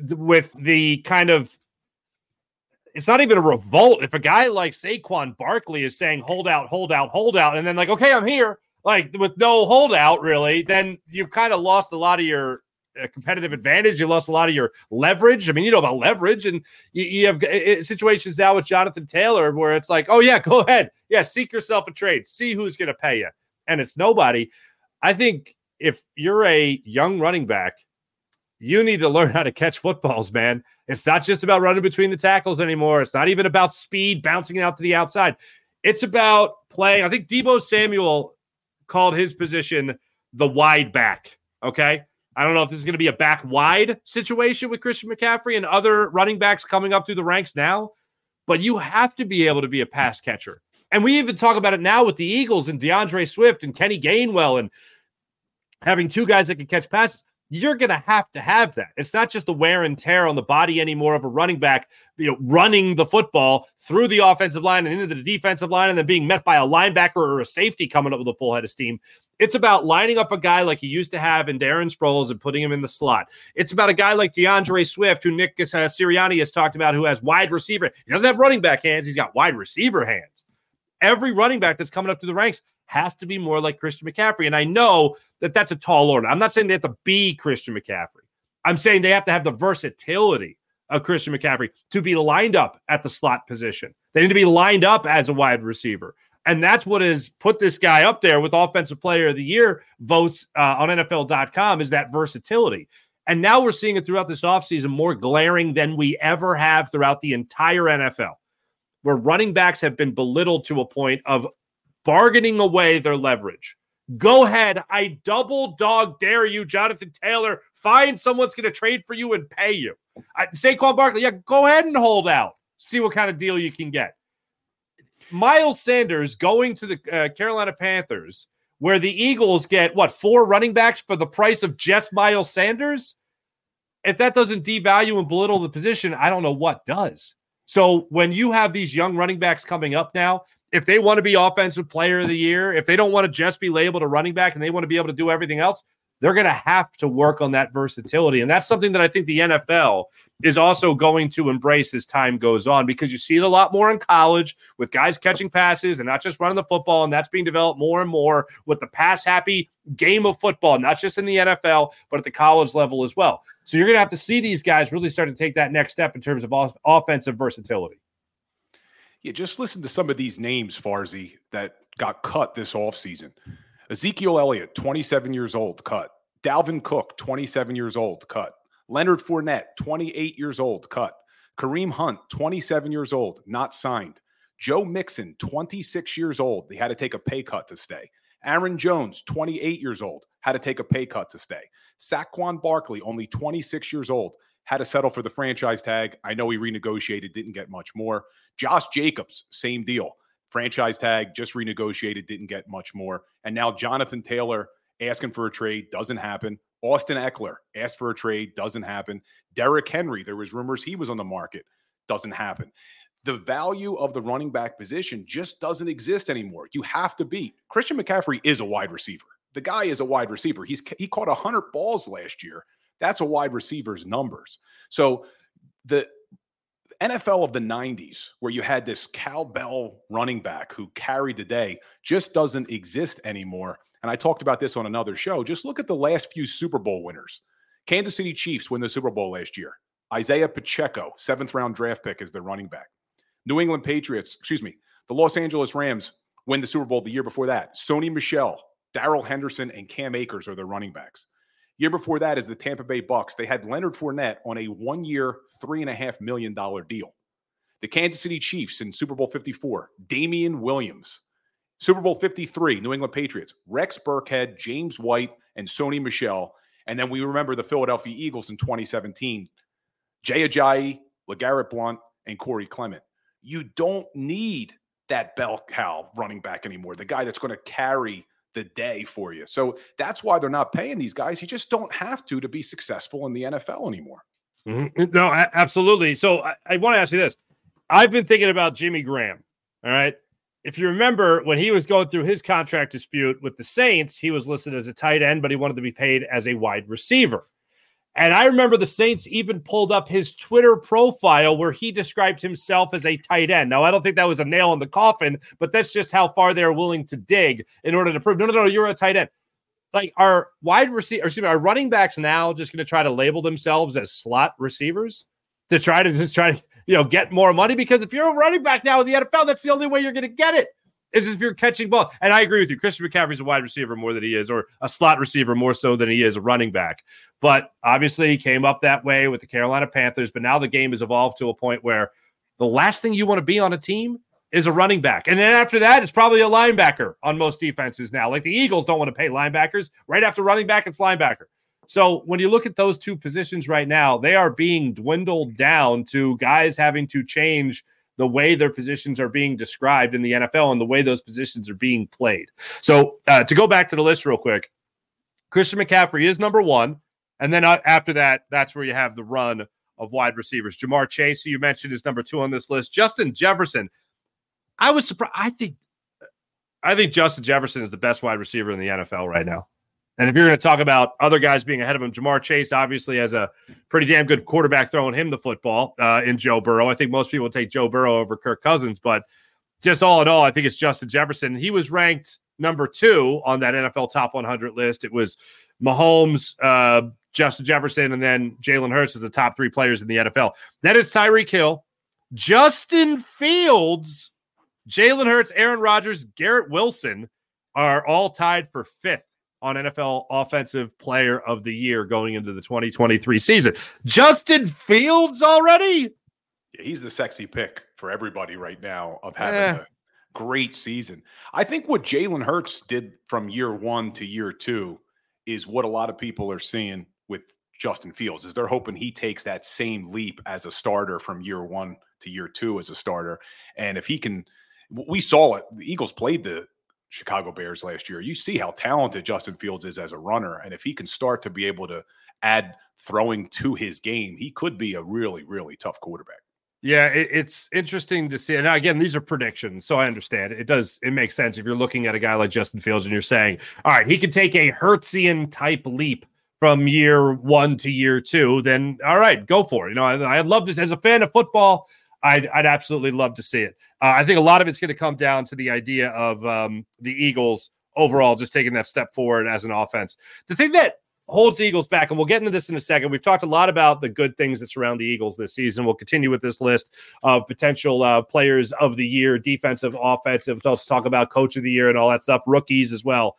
with the kind of, it's not even a revolt if a guy like Saquon Barkley is saying hold out, hold out, hold out, and then like okay, I'm here. Like with no holdout, really, then you've kind of lost a lot of your uh, competitive advantage. You lost a lot of your leverage. I mean, you know about leverage, and you, you have it, situations now with Jonathan Taylor where it's like, oh yeah, go ahead, yeah, seek yourself a trade, see who's going to pay you, and it's nobody. I think if you're a young running back, you need to learn how to catch footballs, man. It's not just about running between the tackles anymore. It's not even about speed bouncing out to the outside. It's about playing. I think Deebo Samuel called his position the wide back, okay? I don't know if this is going to be a back wide situation with Christian McCaffrey and other running backs coming up through the ranks now, but you have to be able to be a pass catcher. And we even talk about it now with the Eagles and DeAndre Swift and Kenny Gainwell and having two guys that can catch passes. You're going to have to have that. It's not just the wear and tear on the body anymore of a running back, you know, running the football through the offensive line and into the defensive line and then being met by a linebacker or a safety coming up with a full head of steam. It's about lining up a guy like you used to have in Darren Sproles and putting him in the slot. It's about a guy like DeAndre Swift, who Nick Sirianni has talked about, who has wide receiver. He doesn't have running back hands. He's got wide receiver hands. Every running back that's coming up through the ranks has to be more like Christian McCaffrey. And I know that that's a tall order. I'm not saying they have to be Christian McCaffrey. I'm saying they have to have the versatility of Christian McCaffrey to be lined up at the slot position. They need to be lined up as a wide receiver. And that's what has put this guy up there with Offensive Player of the Year votes uh, on N F L dot com is that versatility. And now we're seeing it throughout this offseason more glaring than we ever have throughout the entire N F L, where running backs have been belittled to a point of bargaining away their leverage. Go ahead. I double dog dare you, Jonathan Taylor. Find someone's going to trade for you and pay you. I, Saquon Barkley, yeah, go ahead and hold out. See what kind of deal you can get. Miles Sanders going to the uh, Carolina Panthers, where the Eagles get, what, four running backs for the price of just Miles Sanders? If that doesn't devalue and belittle the position, I don't know what does. So when you have these young running backs coming up now, if they want to be Offensive Player of the Year, if they don't want to just be labeled a running back and they want to be able to do everything else, they're going to have to work on that versatility. And that's something that I think the N F L is also going to embrace as time goes on, because you see it a lot more in college with guys catching passes and not just running the football. And that's being developed more and more with the pass-happy game of football, not just in the N F L, but at the college level as well. So you're going to have to see these guys really start to take that next step in terms of off- offensive versatility. Yeah, just listen to some of these names, Farzy, that got cut this offseason. Ezekiel Elliott, twenty-seven years old, cut. Dalvin Cook, twenty-seven years old, cut. Leonard Fournette, twenty-eight years old, cut. Kareem Hunt, twenty-seven years old, not signed. Joe Mixon, twenty-six years old. They had to take a pay cut to stay. Aaron Jones, twenty-eight years old, had to take a pay cut to stay. Saquon Barkley, only twenty-six years old, had to settle for the franchise tag. I know he renegotiated, didn't get much more. Josh Jacobs, same deal. Franchise tag, just renegotiated, didn't get much more. And now Jonathan Taylor asking for a trade, doesn't happen. Austin Eckler asked for a trade, doesn't happen. Derrick Henry, there was rumors he was on the market, doesn't happen. The value of the running back position just doesn't exist anymore. You have to be. Christian McCaffrey is a wide receiver. The guy is a wide receiver. He's He caught one hundred balls last year. That's a wide receiver's numbers. So the N F L of the nineties, where you had this cowbell running back who carried the day, just doesn't exist anymore. And I talked about this on another show. Just look at the last few Super Bowl winners. Kansas City Chiefs win the Super Bowl last year. Isaiah Pacheco, seventh round draft pick, is their running back. New England Patriots, excuse me, the Los Angeles Rams win the Super Bowl the year before that. Sony Michel, Darrell Henderson, and Cam Akers are their running backs. Year before that is the Tampa Bay Bucks. They had Leonard Fournette on a one-year, three point five million dollars deal. The Kansas City Chiefs in Super Bowl fifty-four, Damian Williams. Super Bowl fifty-three, New England Patriots, Rex Burkhead, James White, and Sony Michel. And then we remember the Philadelphia Eagles in twenty seventeen, Jay Ajayi, LeGarrette Blount, and Corey Clement. You don't need that bell cow running back anymore, the guy that's going to carry the day for you. So that's why they're not paying these guys. You just don't have to to be successful in the N F L anymore. Mm-hmm. No, absolutely. So I, I want to ask you this. I've been thinking about Jimmy Graham. All right. If you remember when he was going through his contract dispute with the Saints, he was listed as a tight end, but he wanted to be paid as a wide receiver. And I remember the Saints even pulled up his Twitter profile where he described himself as a tight end. Now, I don't think that was a nail in the coffin, but that's just how far they're willing to dig in order to prove, no, no, no, you're a tight end. Like, are wide receiver, excuse me, are running backs now just going to try to label themselves as slot receivers to try to just try to, you know, get more money? Because if you're a running back now in the N F L, that's the only way you're going to get it. Is if you're catching ball. And I agree with you. Christian McCaffrey's a wide receiver more than he is, or a slot receiver more so than he is a running back. But obviously he came up that way with the Carolina Panthers. But now the game has evolved to a point where the last thing you want to be on a team is a running back. And then after that, it's probably a linebacker on most defenses now. Like the Eagles don't want to pay linebackers. Right after running back, it's linebacker. So when you look at those two positions right now, they are being dwindled down to guys having to change the way their positions are being described in the N F L and the way those positions are being played. So uh, to go back to the list real quick, Christian McCaffrey is number one. And then uh, after that, that's where you have the run of wide receivers. Jamar Chase, who you mentioned, is number two on this list. Justin Jefferson. I was surprised. I think, I think Justin Jefferson is the best wide receiver in the N F L right now. And if you're going to talk about other guys being ahead of him, Jamar Chase obviously has a pretty damn good quarterback throwing him the football uh, in Joe Burrow. I think most people take Joe Burrow over Kirk Cousins, but just all in all, I think it's Justin Jefferson. He was ranked number two on that N F L top one hundred list. It was Mahomes, uh, Justin Jefferson, and then Jalen Hurts as the top three players in the N F L. Then it's Tyreek Hill, Justin Fields, Jalen Hurts, Aaron Rodgers, Garrett Wilson are all tied for fifth on N F L Offensive Player of the Year going into the twenty twenty-three season. Justin Fields already? Yeah, he's the sexy pick for everybody right now of having eh. a great season. I think what Jalen Hurts did from year one to year two is what a lot of people are seeing with Justin Fields, is they're hoping he takes that same leap as a starter from year one to year two as a starter. And if he can, we saw it, the Eagles played the Chicago Bears last year. You see how talented Justin Fields is as a runner. And if he can start to be able to add throwing to his game, he could be a really, really tough quarterback. Yeah, it, it's interesting to see. And again, these are predictions, so I understand. It does, it makes sense if you're looking at a guy like Justin Fields and you're saying, all right, he could take a Hertzian type leap from year one to year two, then all right, go for it. You know, I, I love this as a fan of football. I'd, I'd absolutely love to see it. Uh, I think a lot of it's going to come down to the idea of um, the Eagles overall just taking that step forward as an offense. The thing that holds the Eagles back, and we'll get into this in a second, we've talked a lot about the good things that surround the Eagles this season. We'll continue with this list of potential uh, players of the year, defensive, offensive. We'll also talk about coach of the year and all that stuff, rookies as well.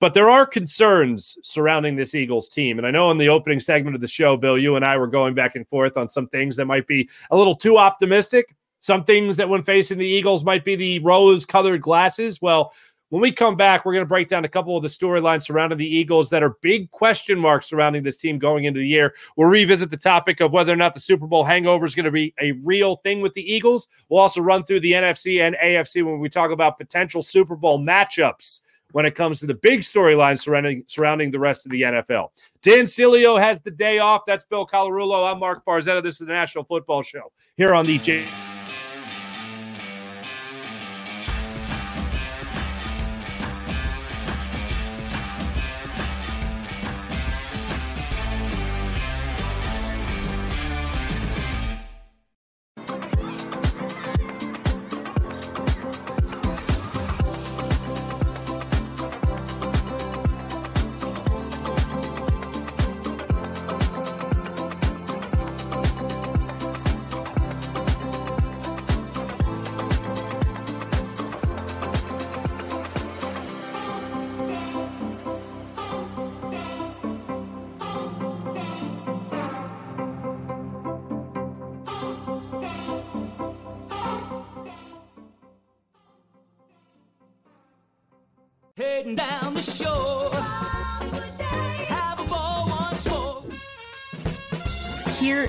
But there are concerns surrounding this Eagles team. And I know in the opening segment of the show, Bill, you and I were going back and forth on some things that might be a little too optimistic, some things that when facing the Eagles might be the rose-colored glasses. Well, when we come back, we're going to break down a couple of the storylines surrounding the Eagles that are big question marks surrounding this team going into the year. We'll revisit the topic of whether or not the Super Bowl hangover is going to be a real thing with the Eagles. We'll also run through the N F C and A F C when we talk about potential Super Bowl matchups when it comes to the big storylines surrounding surrounding the rest of the N F L. Dan Sileo has the day off. That's Bill Colarulo. I'm Mark Farzetta. This is the National Football Show here on the J. Down the shore, have a ball once more. Here,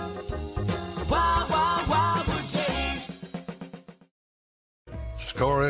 Score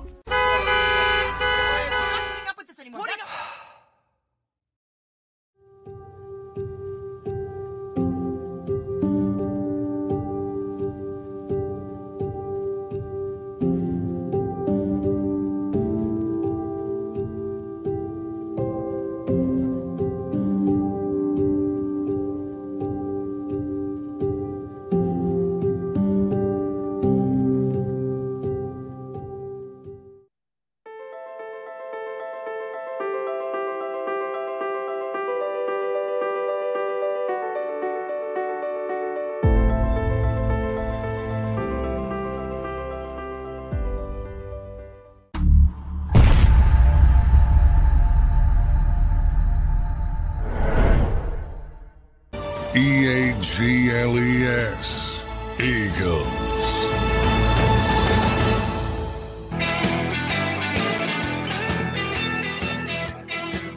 E A G L E S, Eagles.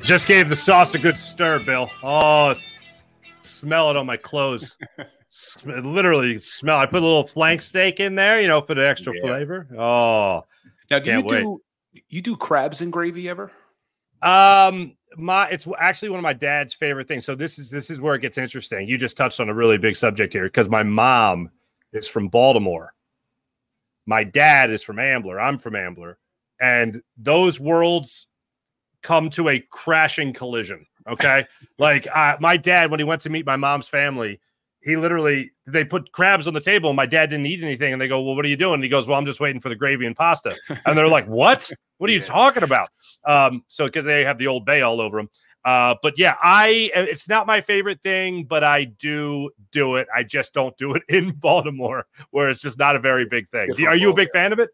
Just gave the sauce a good stir, Bill. Oh, smell it on my clothes. Literally, you can smell. I put a little flank steak in there, you know, for the extra yeah. flavor. Oh, now do can't you wait. do you do crabs and gravy ever? Um. My it's actually one of my dad's favorite things. So this is this is where it gets interesting. You just touched on a really big subject here because my mom is from Baltimore. My dad is from Ambler. I'm from Ambler. And those worlds come to a crashing collision. Okay. Like uh, my dad, when he went to meet my mom's family, he literally they put crabs on the table. And my dad didn't eat anything. And they go, well, what are you doing? And he goes, well, I'm just waiting for the gravy and pasta. And they're like, what? What are you yeah. talking about? Um, so because they have the Old Bay all over them. Uh, but yeah, I it's not my favorite thing, but I do do it. I just don't do it in Baltimore, where it's just not a very big thing. Different are you a big fan of it?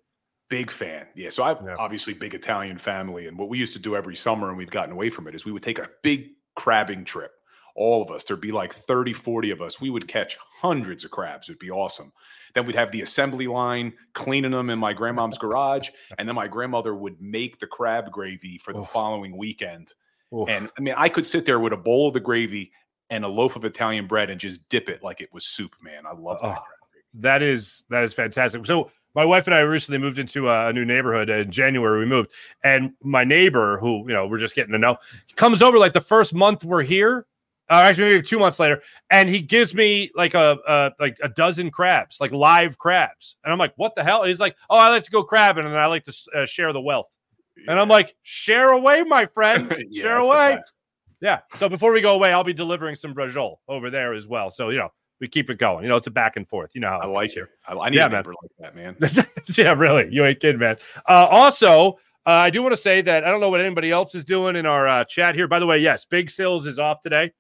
Big fan. Yeah. So I'm yeah. obviously big Italian family. And what we used to do every summer, and we've gotten away from it, is we would take a big crabbing trip. All of us, there'd be like thirty, forty of us. We would catch hundreds of crabs. It'd be awesome. Then we'd have the assembly line cleaning them in my grandmom's garage. And then my grandmother would make the crab gravy for the Oof. following weekend. Oof. And I mean, I could sit there with a bowl of the gravy and a loaf of Italian bread and just dip it like it was soup, man. I love that. Oh, crab gravy. That is, that is fantastic. So my wife and I recently moved into a new neighborhood. In January, we moved. And my neighbor, who, you know, we're just getting to know, comes over like the first month we're here. Uh, actually, maybe two months later, and he gives me like a, a like a dozen crabs, like live crabs, and I'm like, "What the hell?" And he's like, "Oh, I like to go crabbing, and I like to uh, share the wealth." Yeah. And I'm like, "Share away, my friend, yeah, share away." Yeah. So before we go away, I'll be delivering some brajol over there as well. So you know, we keep it going. You know, it's a back and forth. You know how I like here. I, I need yeah, a member like that, man. Yeah, really, you ain't kidding, man. Uh, also. Uh, I do want to say that I don't know what anybody else is doing in our uh, chat here. By the way, yes, Big Sills is off today.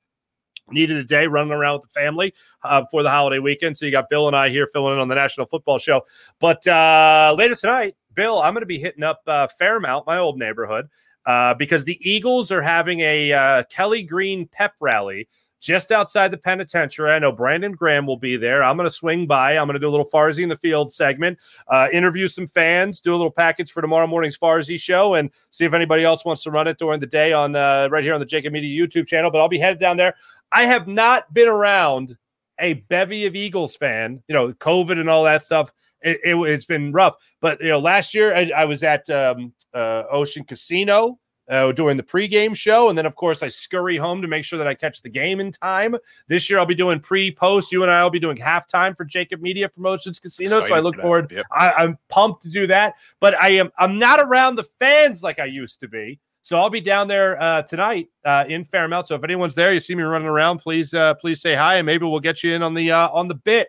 Needed a day running around with the family uh, for the holiday weekend. So you got Bill and I here filling in on the National Football Show. But uh, later tonight, Bill, I'm going to be hitting up uh, Fairmount, my old neighborhood, uh, because the Eagles are having a uh, Kelly Green pep rally just outside the penitentiary. I know Brandon Graham will be there. I'm going to swing by. I'm going to do a little Farzi in the Field segment, uh, interview some fans, do a little package for tomorrow morning's Farzi show, and see if anybody else wants to run it during the day on uh, right here on the Jacob Media YouTube channel. But I'll be headed down there. I have not been around a bevy of Eagles fan, you know, COVID and all that stuff. It, it, it's been rough. But, you know, last year I, I was at um, uh, Ocean Casino uh, doing the pregame show. And then, of course, I scurry home to make sure that I catch the game in time. This year I'll be doing pre-post. You and I will be doing halftime for Jacob Media Promotions Casino. Excited so I look forward. Yep. I, I'm pumped to do that. But I am, I'm not around the fans like I used to be. So I'll be down there uh, tonight uh, in Fairmount. So if anyone's there, you see me running around, please, uh, please say hi, and maybe we'll get you in on the uh, on the bit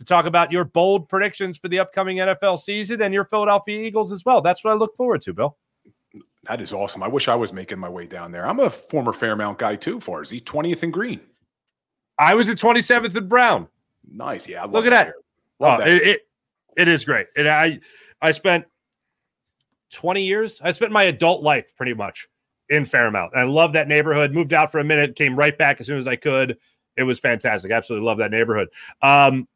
to talk about your bold predictions for the upcoming N F L season and your Philadelphia Eagles as well. That's what I look forward to, Bill. That is awesome. I wish I was making my way down there. I'm a former Fairmount guy too, Farzy. twentieth and Green. I was at twenty-seventh and Brown. Nice. Yeah. I love Look at that. Love oh, that. It, it, it is great. And I, I spent twenty years. I spent my adult life pretty much in Fairmount. I love that neighborhood. Moved out for a minute, came right back as soon as I could. It was fantastic. Absolutely love that neighborhood. Um,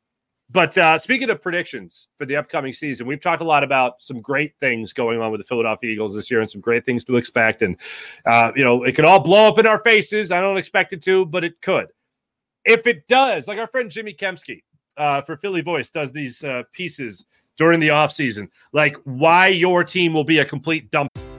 But uh, speaking of predictions for the upcoming season, we've talked a lot about some great things going on with the Philadelphia Eagles this year and some great things to expect. And, uh, you know, it could all blow up in our faces. I don't expect it to, but it could. If it does, like our friend Jimmy Kemsky uh, for Philly Voice does these uh, pieces during the offseason, like why your team will be a complete dump.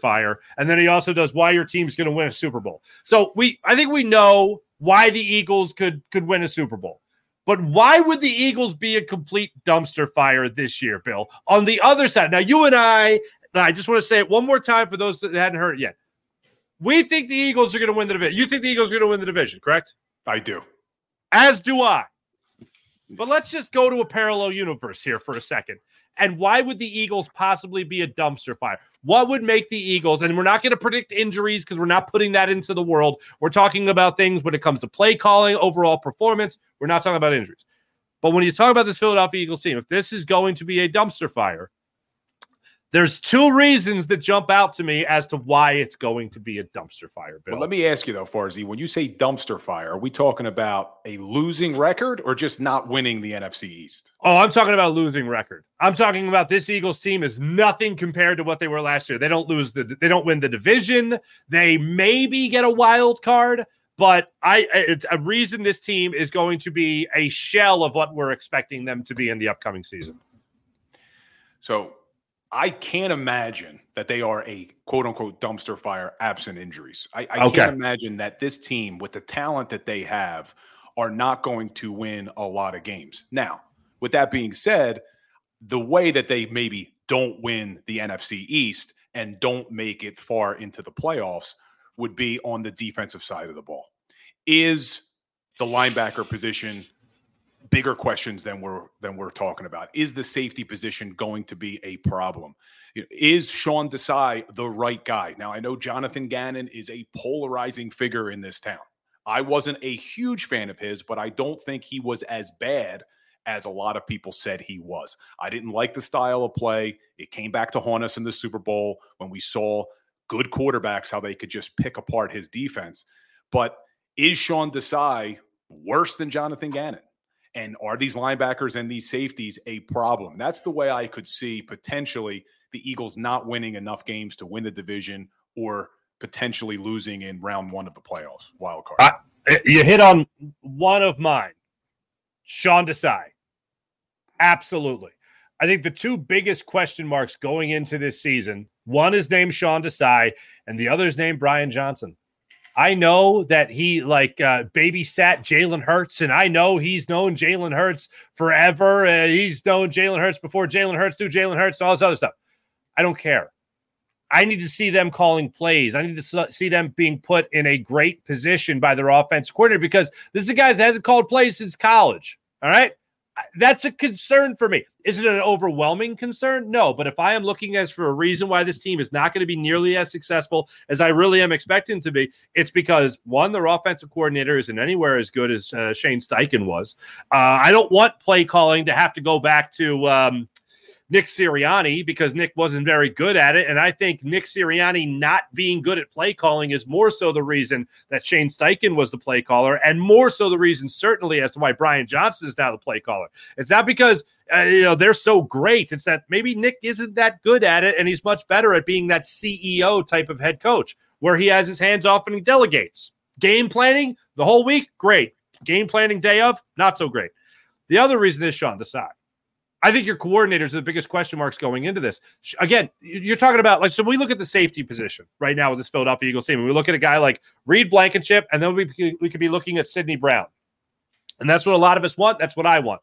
Fire, and then he also does why your team's going to win a Super Bowl. So we, I think we know why the Eagles could could win a Super Bowl, but why would the Eagles be a complete dumpster fire this year, Bill? On the other side, now you and I, I just want to say it one more time for those that hadn't heard it yet. We think the Eagles are going to win the division. You think the Eagles are going to win the division, correct? I do. As do I. But let's just go to a parallel universe here for a second. And why would the Eagles possibly be a dumpster fire? What would make the Eagles, and we're not going to predict injuries because we're not putting that into the world. We're talking about things when it comes to play calling, overall performance. We're not talking about injuries. But when you talk about this Philadelphia Eagles team, if this is going to be a dumpster fire, there's two reasons that jump out to me as to why it's going to be a dumpster fire, Bill. Well, let me ask you, though, Farzy, when you say dumpster fire, are we talking about a losing record or just not winning the N F C East? Oh, I'm talking about a losing record. I'm talking about this Eagles team is nothing compared to what they were last year. They don't lose the, they don't win the division. They maybe get a wild card, but I, it's a reason this team is going to be a shell of what we're expecting them to be in the upcoming season. So I can't imagine that they are a quote-unquote dumpster fire absent injuries. I, I okay. can't imagine that this team, with the talent that they have, are not going to win a lot of games. Now, with that being said, the way that they maybe don't win the N F C East and don't make it far into the playoffs would be on the defensive side of the ball. Is the linebacker position bigger questions than we're than we're talking about? Is the safety position going to be a problem? Is Sean Desai the right guy? Now, I know Jonathan Gannon is a polarizing figure in this town. I wasn't a huge fan of his, but I don't think he was as bad as a lot of people said he was. I didn't like the style of play. It came back to haunt us in the Super Bowl when we saw good quarterbacks, how they could just pick apart his defense. But is Sean Desai worse than Jonathan Gannon? And are these linebackers and these safeties a problem? That's the way I could see potentially the Eagles not winning enough games to win the division or potentially losing in round one of the playoffs, wild card. I, you hit on one of mine, Sean Desai. Absolutely. I think the two biggest question marks going into this season, one is named Sean Desai and the other is named Brian Johnson. I know that he like uh, babysat Jalen Hurts, and I know he's known Jalen Hurts forever. Uh, he's known Jalen Hurts before Jalen Hurts knew Jalen Hurts and all this other stuff. I don't care. I need to see them calling plays. I need to see them being put in a great position by their offensive coordinator, because this is a guy that hasn't called plays since college. All right? That's a concern for me. Is it an overwhelming concern? No, but if I am looking as for a reason why this team is not going to be nearly as successful as I really am expecting to be, it's because, one, their offensive coordinator isn't anywhere as good as uh, Shane Steichen was. Uh, I don't want play calling to have to go back to um, Nick Sirianni, because Nick wasn't very good at it, and I think Nick Sirianni not being good at play calling is more so the reason that Shane Steichen was the play caller, and more so the reason certainly as to why Brian Johnson is now the play caller. It's not because uh, you know they're so great. It's that maybe Nick isn't that good at it, and he's much better at being that C E O type of head coach where he has his hands off and he delegates. Game planning the whole week, great. Game planning day of, not so great. The other reason is Sean Desai. I think your coordinators are the biggest question marks going into this. Again, you're talking about, like, so we look at the safety position right now with this Philadelphia Eagles team. We look at a guy like Reed Blankenship, and then we, we could be looking at Sidney Brown. And that's what a lot of us want. That's what I want.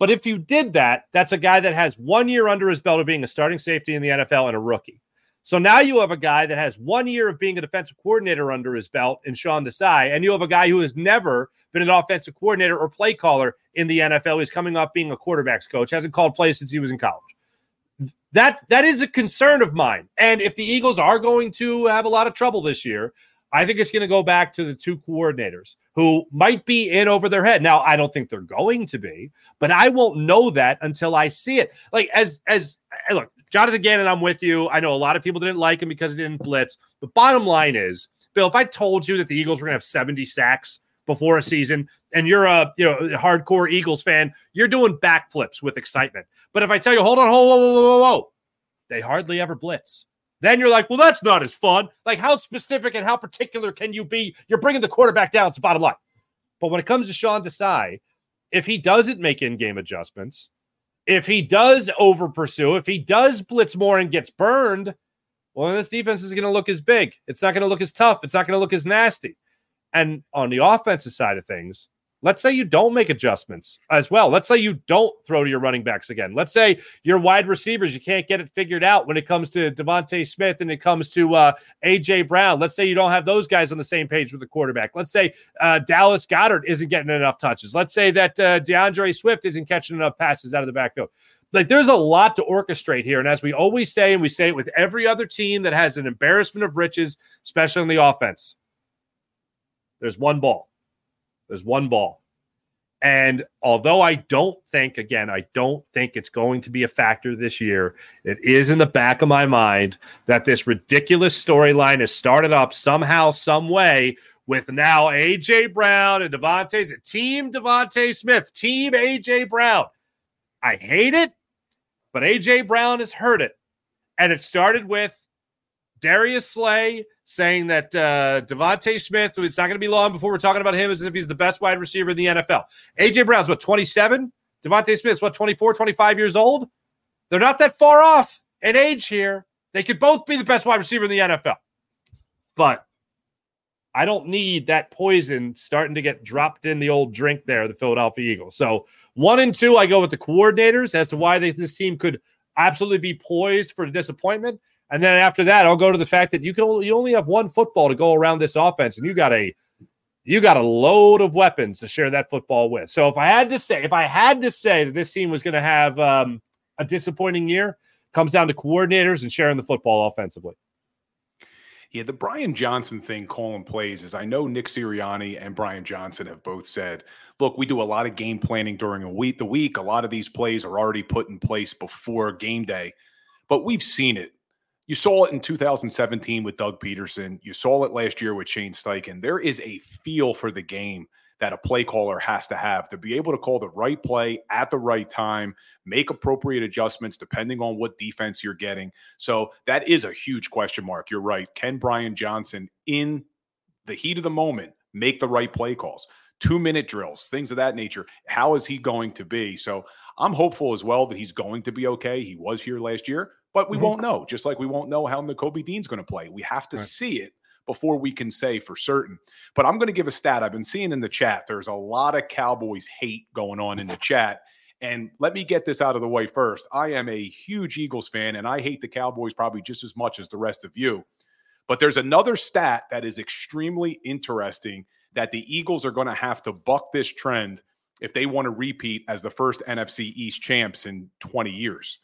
But if you did that, that's a guy that has one year under his belt of being a starting safety in the N F L and a rookie. So now you have a guy that has one year of being a defensive coordinator under his belt in Sean Desai, and you have a guy who has never been an offensive coordinator or play caller in the N F L. He's coming off being a quarterback's coach, hasn't called plays since he was in college. That that is a concern of mine. And if the Eagles are going to have a lot of trouble this year, I think it's going to go back to the two coordinators who might be in over their head. Now, I don't think they're going to be, but I won't know that until I see it. Like, as as look, Jonathan Gannon, I'm with you. I know a lot of people didn't like him because he didn't blitz. The bottom line is, Bill, if I told you that the Eagles were going to have seventy sacks before a season, and you're a you know a hardcore Eagles fan, you're doing backflips with excitement. But if I tell you, hold on, hold on, whoa, whoa, whoa, whoa, they hardly ever blitz. Then you're like, well, that's not as fun. Like, how specific and how particular can you be? You're bringing the quarterback down. It's the bottom line. But when it comes to Sean Desai, if he doesn't make in-game adjustments, if he does over-pursue, if he does blitz more and gets burned, well, then this defense is going to look as big. It's not going to look as tough. It's not going to look as nasty. And on the offensive side of things, let's say you don't make adjustments as well. Let's say you don't throw to your running backs again. Let's say your wide receivers, you can't get it figured out when it comes to DeVonta Smith and it comes to uh, A J. Brown. Let's say you don't have those guys on the same page with the quarterback. Let's say uh, Dallas Goedert isn't getting enough touches. Let's say that uh, DeAndre Swift isn't catching enough passes out of the backfield. Like, there's a lot to orchestrate here. And as we always say, and we say it with every other team that has an embarrassment of riches, especially on the offense, there's one ball. There's one ball. And although I don't think, again, I don't think it's going to be a factor this year, it is in the back of my mind that this ridiculous storyline has started up somehow, some way, with now A J. Brown and DeVonta, the team DeVonta Smith, team A J. Brown. I hate it, but A J. Brown has heard it. And it started with Darius Slay saying that uh, DeVonta Smith, it's not going to be long before we're talking about him as if he's the best wide receiver in the N F L. A J. Brown's, what, twenty-seven? DeVonta Smith's, what, twenty-four, twenty-five years old? They're not that far off in age here. They could both be the best wide receiver in the N F L. But I don't need that poison starting to get dropped in the old drink there, the Philadelphia Eagles. So one and two, I go with the coordinators as to why they, this team could absolutely be poised for disappointment. And then after that, I'll go to the fact that you can you only have one football to go around this offense, and you got a you got a load of weapons to share that football with. So if I had to say, if I had to say that this team was going to have um, a disappointing year, it comes down to coordinators and sharing the football offensively. Yeah, the Brian Johnson thing calling plays is, I know Nick Sirianni and Brian Johnson have both said, look, we do a lot of game planning during a week. The week, a lot of these plays are already put in place before game day, but we've seen it. You saw it in two thousand seventeen with Doug Peterson. You saw it last year with Shane Steichen. There is a feel for the game that a play caller has to have to be able to call the right play at the right time, make appropriate adjustments depending on what defense you're getting. So that is a huge question mark. You're right. Can Brian Johnson, in the heat of the moment, make the right play calls? Two-minute drills, things of that nature. How is he going to be? So I'm hopeful as well that he's going to be okay. He was here last year. But we mm-hmm. won't know, just like we won't know how Nakobe Dean's going to play. We have to right. see it before we can say for certain. But I'm going to give a stat I've been seeing in the chat. There's a lot of Cowboys hate going on in the chat. And let me get this out of the way first. I am a huge Eagles fan, and I hate the Cowboys probably just as much as the rest of you. But there's another stat that is extremely interesting that the Eagles are going to have to buck this trend if they want to repeat as the first N F C East champs in twenty years.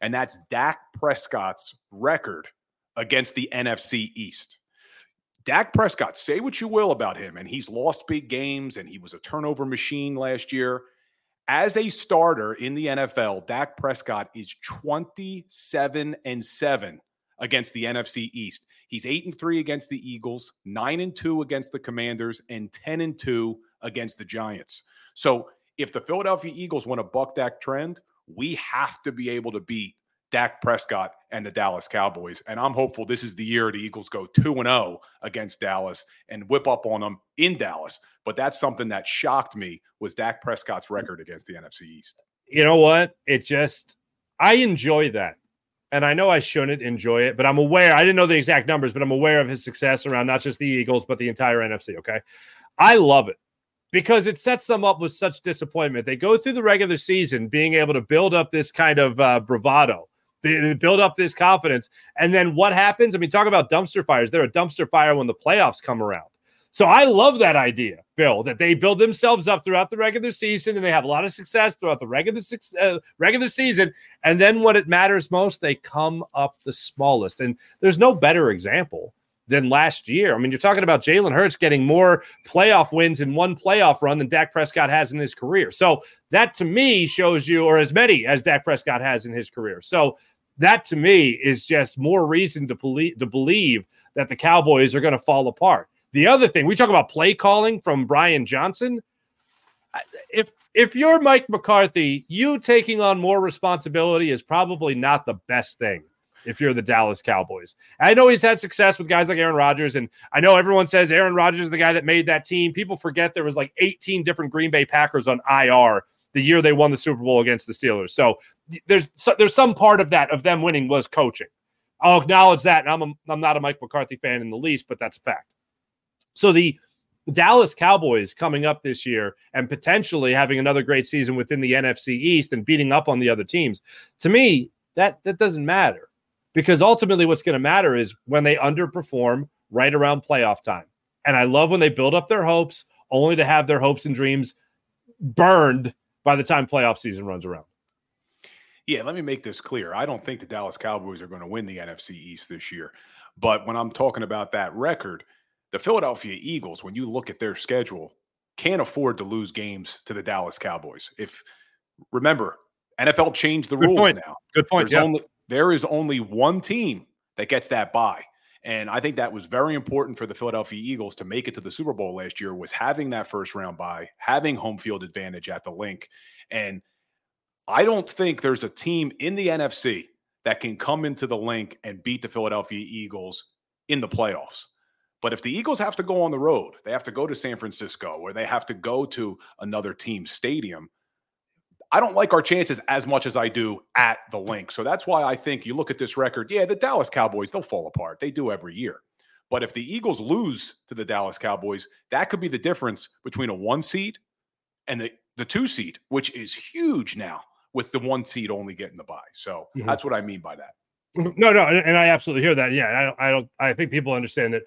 And that's Dak Prescott's record against the N F C East. Dak Prescott, say what you will about him, and he's lost big games, and he was a turnover machine last year. As a starter in the N F L, Dak Prescott is twenty-seven and seven against the N F C East. He's eight and three against the Eagles, nine and two against the Commanders, and ten and two against the Giants. So if the Philadelphia Eagles want to buck that trend, we have to be able to beat Dak Prescott and the Dallas Cowboys. And I'm hopeful this is the year the Eagles go two and oh against Dallas and whip up on them in Dallas. But that's something that shocked me, was Dak Prescott's record against the N F C East. You know what? It just, I enjoy that. And I know I shouldn't enjoy it, but I'm aware, I didn't know the exact numbers, but I'm aware of his success around not just the Eagles, but the entire N F C, okay? I love it because it sets them up with such disappointment. They go through the regular season being able to build up this kind of uh, bravado. They build up this confidence. And then what happens? I mean, talk about dumpster fires. They're a dumpster fire when the playoffs come around. So I love that idea, Bill, that they build themselves up throughout the regular season and they have a lot of success throughout the regular uh, regular season. And then when it matters most, they come up the smallest. And there's no better example than last year. I mean, you're talking about Jalen Hurts getting more playoff wins in one playoff run than Dak Prescott has in his career. So that to me shows you, or as many as Dak Prescott has in his career. So that to me is just more reason to, poli- to believe that the Cowboys are going to fall apart. The other thing, we talk about play calling from Brian Johnson. If if you're Mike McCarthy, you taking on more responsibility is probably not the best thing if you're the Dallas Cowboys. I know he's had success with guys like Aaron Rodgers, and I know everyone says Aaron Rodgers is the guy that made that team. People forget there was like eighteen different Green Bay Packers on I R the year they won the Super Bowl against the Steelers. So there's there's some part of that, of them winning, was coaching. I'll acknowledge that, and I'm a, I'm not a Mike McCarthy fan in the least, but that's a fact. So the Dallas Cowboys coming up this year and potentially having another great season within the N F C East and beating up on the other teams, to me, that, that doesn't matter, because ultimately what's going to matter is when they underperform right around playoff time. And I love when they build up their hopes only to have their hopes and dreams burned by the time playoff season runs around. Yeah, let me make this clear. I don't think the Dallas Cowboys are going to win the N F C East this year. But when I'm talking about that record, the Philadelphia Eagles, when you look at their schedule, can't afford to lose games to the Dallas Cowboys. If remember, N F L changed the Good rules point. now. Good point. Yeah. Only, there is only one team that gets that bye. And I think that was very important for the Philadelphia Eagles to make it to the Super Bowl last year, was having that first round bye, having home field advantage at the link. And I don't think there's a team in the N F C that can come into the link and beat the Philadelphia Eagles in the playoffs. But if the Eagles have to go on the road, they have to go to San Francisco, or they have to go to another team's stadium, I don't like our chances as much as I do at the link. So that's why I think you look at this record, yeah, the Dallas Cowboys, they'll fall apart. They do every year. But if the Eagles lose to the Dallas Cowboys, that could be the difference between a one seed and the, the two seed, which is huge now with the one seed only getting the bye. So mm-hmm. that's what I mean by that. No, no, and I absolutely hear that. Yeah, I, I don't. I think people understand that.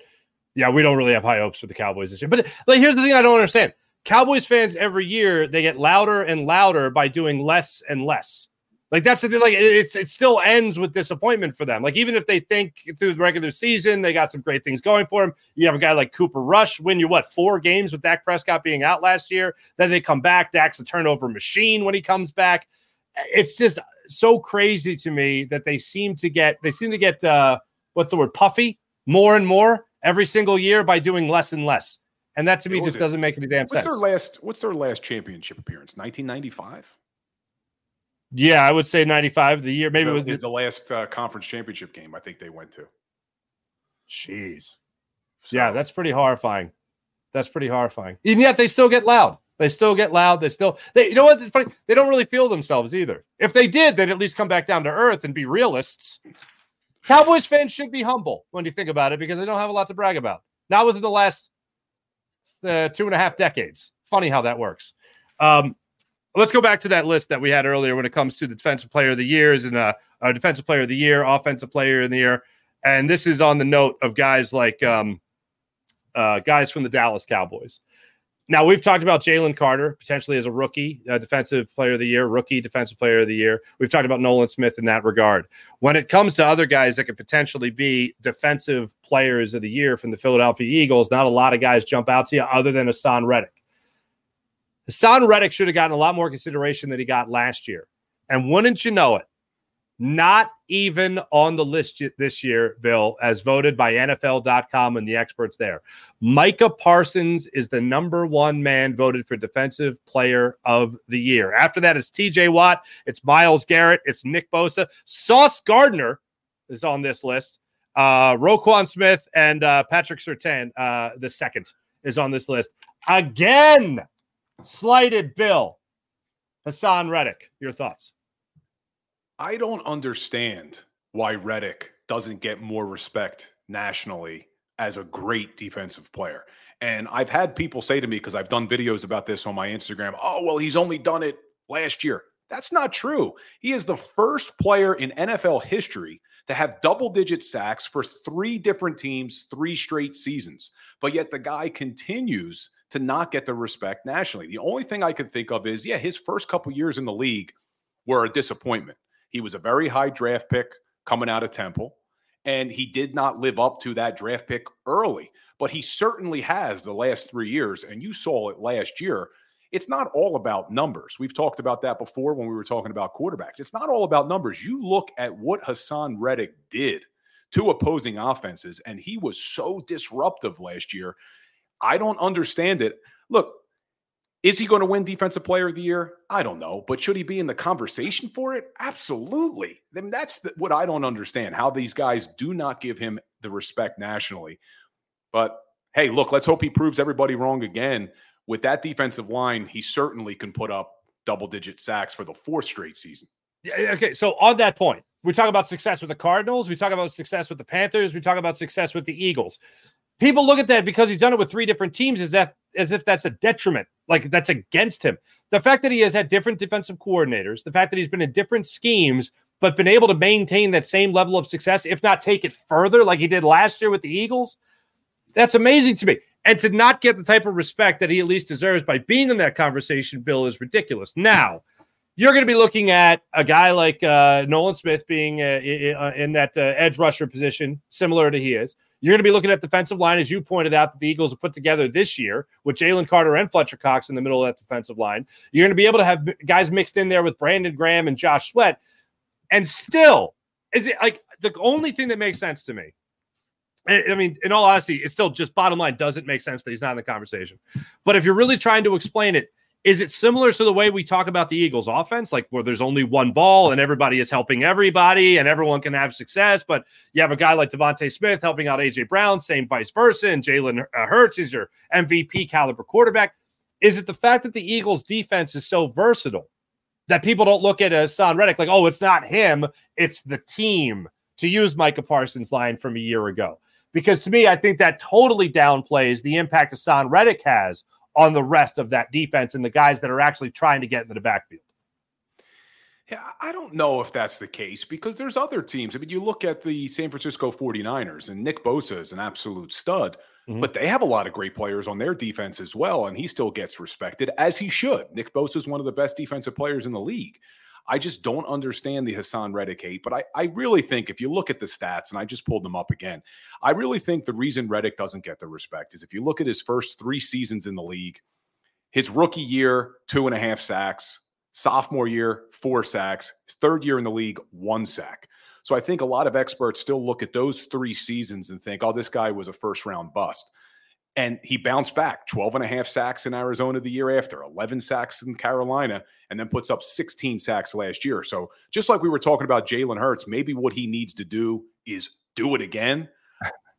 Yeah, we don't really have high hopes for the Cowboys this year. But like, here's the thing I don't understand. Cowboys fans every year, they get louder and louder by doing less and less. Like, that's the thing. Like, it's, it still ends with disappointment for them. Like, even if they think through the regular season they got some great things going for them, you have a guy like Cooper Rush win you, what, four games with Dak Prescott being out last year. Then they come back. Dak's a turnover machine when he comes back. It's just so crazy to me that they seem to get, they seem to get, uh, what's the word, puffy more and more every single year by doing less and less. And that to me just it? doesn't make any damn what's sense. Their last, what's their last championship appearance? nineteen ninety-five? Yeah, I would say ninety-five, the year. Maybe so it was the, the last uh, conference championship game I think they went to. Jeez. So. Yeah, that's pretty horrifying. That's pretty horrifying. And yet they still get loud. They still get loud. They still, they, you know what? It's funny. They don't really feel themselves either. If they did, they'd at least come back down to earth and be realists. Cowboys fans should be humble when you think about it, because they don't have a lot to brag about. Not within the last uh, two and a half decades. Funny how that works. Um, let's go back to that list that we had earlier when it comes to the defensive player of the years and uh, uh, defensive player of the year, offensive player of the year. And this is on the note of guys like um, uh, guys from the Dallas Cowboys. Now, we've talked about Jalen Carter potentially as a rookie, uh, defensive player of the year, rookie defensive player of the year. We've talked about Nolan Smith in that regard. When it comes to other guys that could potentially be defensive players of the year from the Philadelphia Eagles, not a lot of guys jump out to you other than Haason Reddick. Haason Reddick should have gotten a lot more consideration than he got last year. And wouldn't you know it, not even on the list this year, Bill, as voted by N F L dot com and the experts there. Micah Parsons is the number one man voted for defensive player of the year. After that, it's T J Watt. It's Myles Garrett. It's Nick Bosa. Sauce Gardner is on this list. Uh, Roquan Smith and uh, Patrick Surtain, uh, the second, is on this list. Again, slighted, Bill. Haason Reddick, your thoughts? I don't understand why Reddick doesn't get more respect nationally as a great defensive player. And I've had people say to me, because I've done videos about this on my Instagram, oh, well, he's only done it last year. That's not true. He is the first player in N F L history to have double-digit sacks for three different teams, three straight seasons. But yet the guy continues to not get the respect nationally. The only thing I could think of is, yeah, his first couple years in the league were a disappointment. He was a very high draft pick coming out of Temple, and he did not live up to that draft pick early. But he certainly has the last three years, and you saw it last year. It's not all about numbers. We've talked about that before when we were talking about quarterbacks. It's not all about numbers. You look at what Haason Reddick did to opposing offenses, and he was so disruptive last year. I don't understand it. Look, is he going to win Defensive Player of the Year? I don't know, but should he be in the conversation for it? Absolutely. I mean, that's the, what I don't understand, how these guys do not give him the respect nationally. But, hey, look, let's hope he proves everybody wrong again. With that defensive line, he certainly can put up double-digit sacks for the fourth straight season. Yeah, okay, so on that point, we talk about success with the Cardinals. We talk about success with the Panthers. We talk about success with the Eagles. People look at that because he's done it with three different teams as if, as if that's a detriment. Like, that's against him. The fact that he has had different defensive coordinators, the fact that he's been in different schemes, but been able to maintain that same level of success, if not take it further, like he did last year with the Eagles, that's amazing to me. And to not get the type of respect that he at least deserves by being in that conversation, Bill, is ridiculous. Now, you're going to be looking at a guy like uh, Nolan Smith being uh, in that uh, edge rusher position, similar to he is. You're going to be looking at defensive line, as you pointed out, that the Eagles have put together this year with Jalen Carter and Fletcher Cox in the middle of that defensive line. You're going to be able to have guys mixed in there with Brandon Graham and Josh Sweat. And still, is it like the only thing that makes sense to me? I mean, in all honesty, it's still just bottom line doesn't make sense that he's not in the conversation. But if you're really trying to explain it, is it similar to the way we talk about the Eagles offense, like where there's only one ball and everybody is helping everybody and everyone can have success, but you have a guy like DeVonta Smith helping out A J. Brown, same vice versa, and Jalen Hurts is your M V P caliber quarterback? Is it the fact that the Eagles defense is so versatile that people don't look at Haason Reddick like, oh, it's not him, it's the team, to use Micah Parsons' line from a year ago? Because to me, I think that totally downplays the impact Haason Reddick has on the rest of that defense and the guys that are actually trying to get into the backfield. Yeah, I don't know if that's the case because there's other teams. I mean, you look at the San Francisco forty-niners and Nick Bosa is an absolute stud, mm-hmm. but they have a lot of great players on their defense as well, and he still gets respected, as he should. Nick Bosa is one of the best defensive players in the league. I just don't understand the Haason Reddick hate, but I, I really think if you look at the stats, and I just pulled them up again, I really think the reason Reddick doesn't get the respect is if you look at his first three seasons in the league, his rookie year, two and a half sacks, sophomore year, four sacks, his third year in the league, one sack. So I think a lot of experts still look at those three seasons and think, oh, this guy was a first-round bust. And he bounced back, twelve and a half sacks in Arizona the year after, eleven sacks in Carolina, and then puts up sixteen sacks last year. So just like we were talking about Jalen Hurts, maybe what he needs to do is do it again.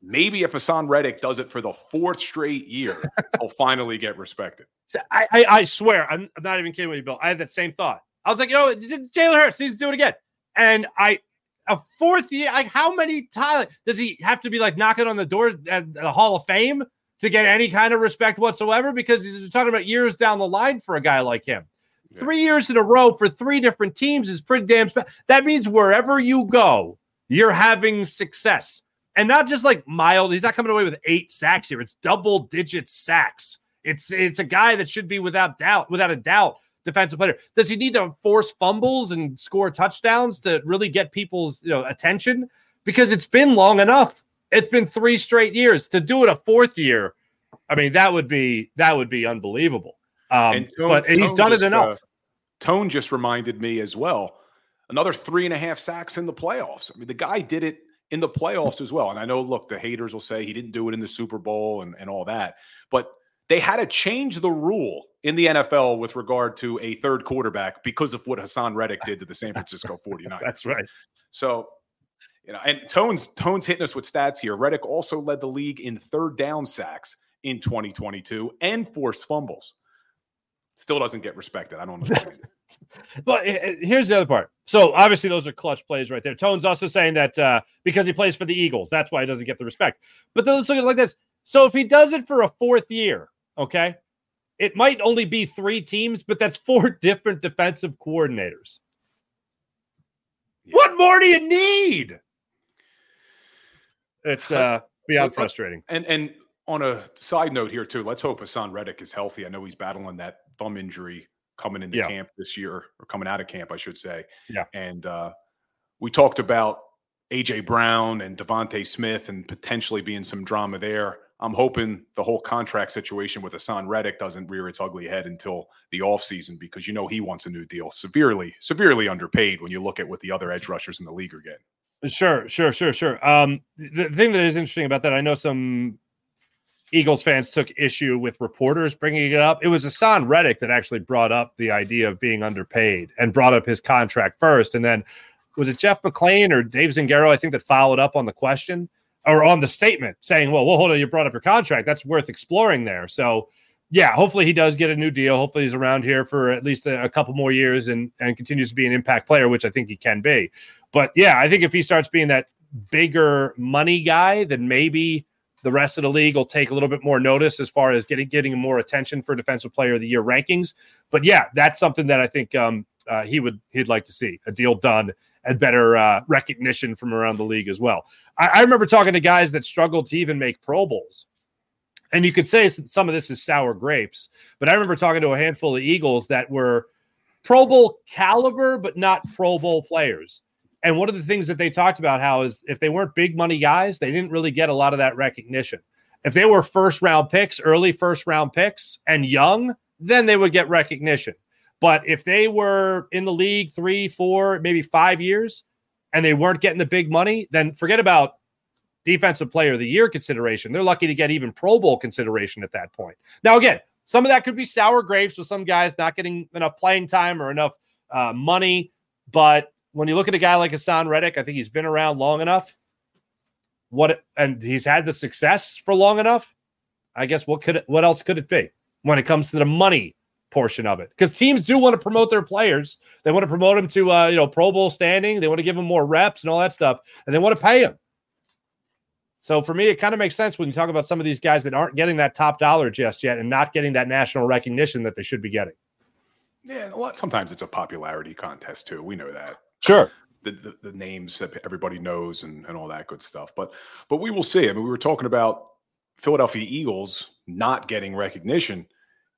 Maybe if Haason Reddick does it for the fourth straight year, he'll finally get respected. I, I, I swear, I'm, I'm not even kidding with you, Bill. I had that same thought. I was like, you know, Jalen Hurts needs to do it again. And I a fourth year. Like, how many times does he have to be like knocking on the door at the Hall of Fame to get any kind of respect whatsoever? Because he's talking about years down the line for a guy like him. Yeah. Three years in a row for three different teams is pretty damn special. That means wherever you go, you're having success. And not just like mild. He's not coming away with eight sacks here. It's double-digit sacks. It's it's a guy that should be without doubt, without a doubt, defensive player. Does he need to force fumbles and score touchdowns to really get people's, you know, attention? Because it's been long enough. It's been three straight years. To do it a fourth year, I mean, that would be that would be unbelievable. Um, and Tone, but he's Tone done just, it enough. Uh, Tone just reminded me as well. Another three and a half sacks in the playoffs. I mean, the guy did it in the playoffs as well. And I know, look, the haters will say he didn't do it in the Super Bowl and, and all that. But they had to change the rule in the N F L with regard to a third quarterback because of what Haason Reddick did to the San Francisco forty-niners. That's right. So, you know, and Tone's, Tone's hitting us with stats here. Reddick also led the league in third down sacks in twenty twenty-two and forced fumbles. Still doesn't get respected. I don't understand. But here's the other part. So obviously those are clutch plays right there. Tone's also saying that uh, because he plays for the Eagles, that's why he doesn't get the respect. But then let's look at it like this. So if he does it for a fourth year, okay, it might only be three teams, but that's four different defensive coordinators. Yeah. What more do you need? It's uh, beyond uh, frustrating. And and on a side note here too, let's hope Haason Reddick is healthy. I know he's battling that thumb injury coming into yeah. camp this year, or coming out of camp, I should say. Yeah. And uh, we talked about A J. Brown and DeVonta Smith and potentially being some drama there. I'm hoping the whole contract situation with Haason Reddick doesn't rear its ugly head until the offseason, because you know he wants a new deal. Severely, severely underpaid when you look at what the other edge rushers in the league are getting. Sure, sure, sure, sure. Um, the thing that is interesting about that, I know some Eagles fans took issue with reporters bringing it up. It was Haason Reddick that actually brought up the idea of being underpaid and brought up his contract first. And then was it Jeff McClain or Dave Zingaro, I think, that followed up on the question or on the statement saying, well, well, hold on, you brought up your contract. That's worth exploring there. So, yeah, hopefully he does get a new deal. Hopefully he's around here for at least a, a couple more years and, and continues to be an impact player, which I think he can be. But, yeah, I think if he starts being that bigger money guy, then maybe – the rest of the league will take a little bit more notice as far as getting getting more attention for defensive player of the year rankings. But yeah, that's something that I think um, uh, he would he'd like to see, a deal done and better uh, recognition from around the league as well. I, I remember talking to guys that struggled to even make Pro Bowls, and you could say some of this is sour grapes. But I remember talking to a handful of Eagles that were Pro Bowl caliber, but not Pro Bowl players. And one of the things that they talked about how is if they weren't big money guys, they didn't really get a lot of that recognition. If they were first round picks, early first round picks and young, then they would get recognition. But if they were in the league three, four, maybe five years and they weren't getting the big money, then forget about defensive player of the year consideration. They're lucky to get even Pro Bowl consideration at that point. Now, again, some of that could be sour grapes with some guys not getting enough playing time or enough uh, money, but when you look at a guy like Haason Reddick, I think he's been around long enough. What and he's had the success for long enough. I guess what could it, what else could it be when it comes to the money portion of it? Because teams do want to promote their players. They want to promote them to uh, you know Pro Bowl standing. They want to give them more reps and all that stuff, and they want to pay them. So for me, it kind of makes sense when you talk about some of these guys that aren't getting that top dollar just yet and not getting that national recognition that they should be getting. Yeah, a lot. Sometimes it's a popularity contest too. We know that. Sure. The, the the names that everybody knows and, and all that good stuff. But but we will see. I mean, we were talking about Philadelphia Eagles not getting recognition.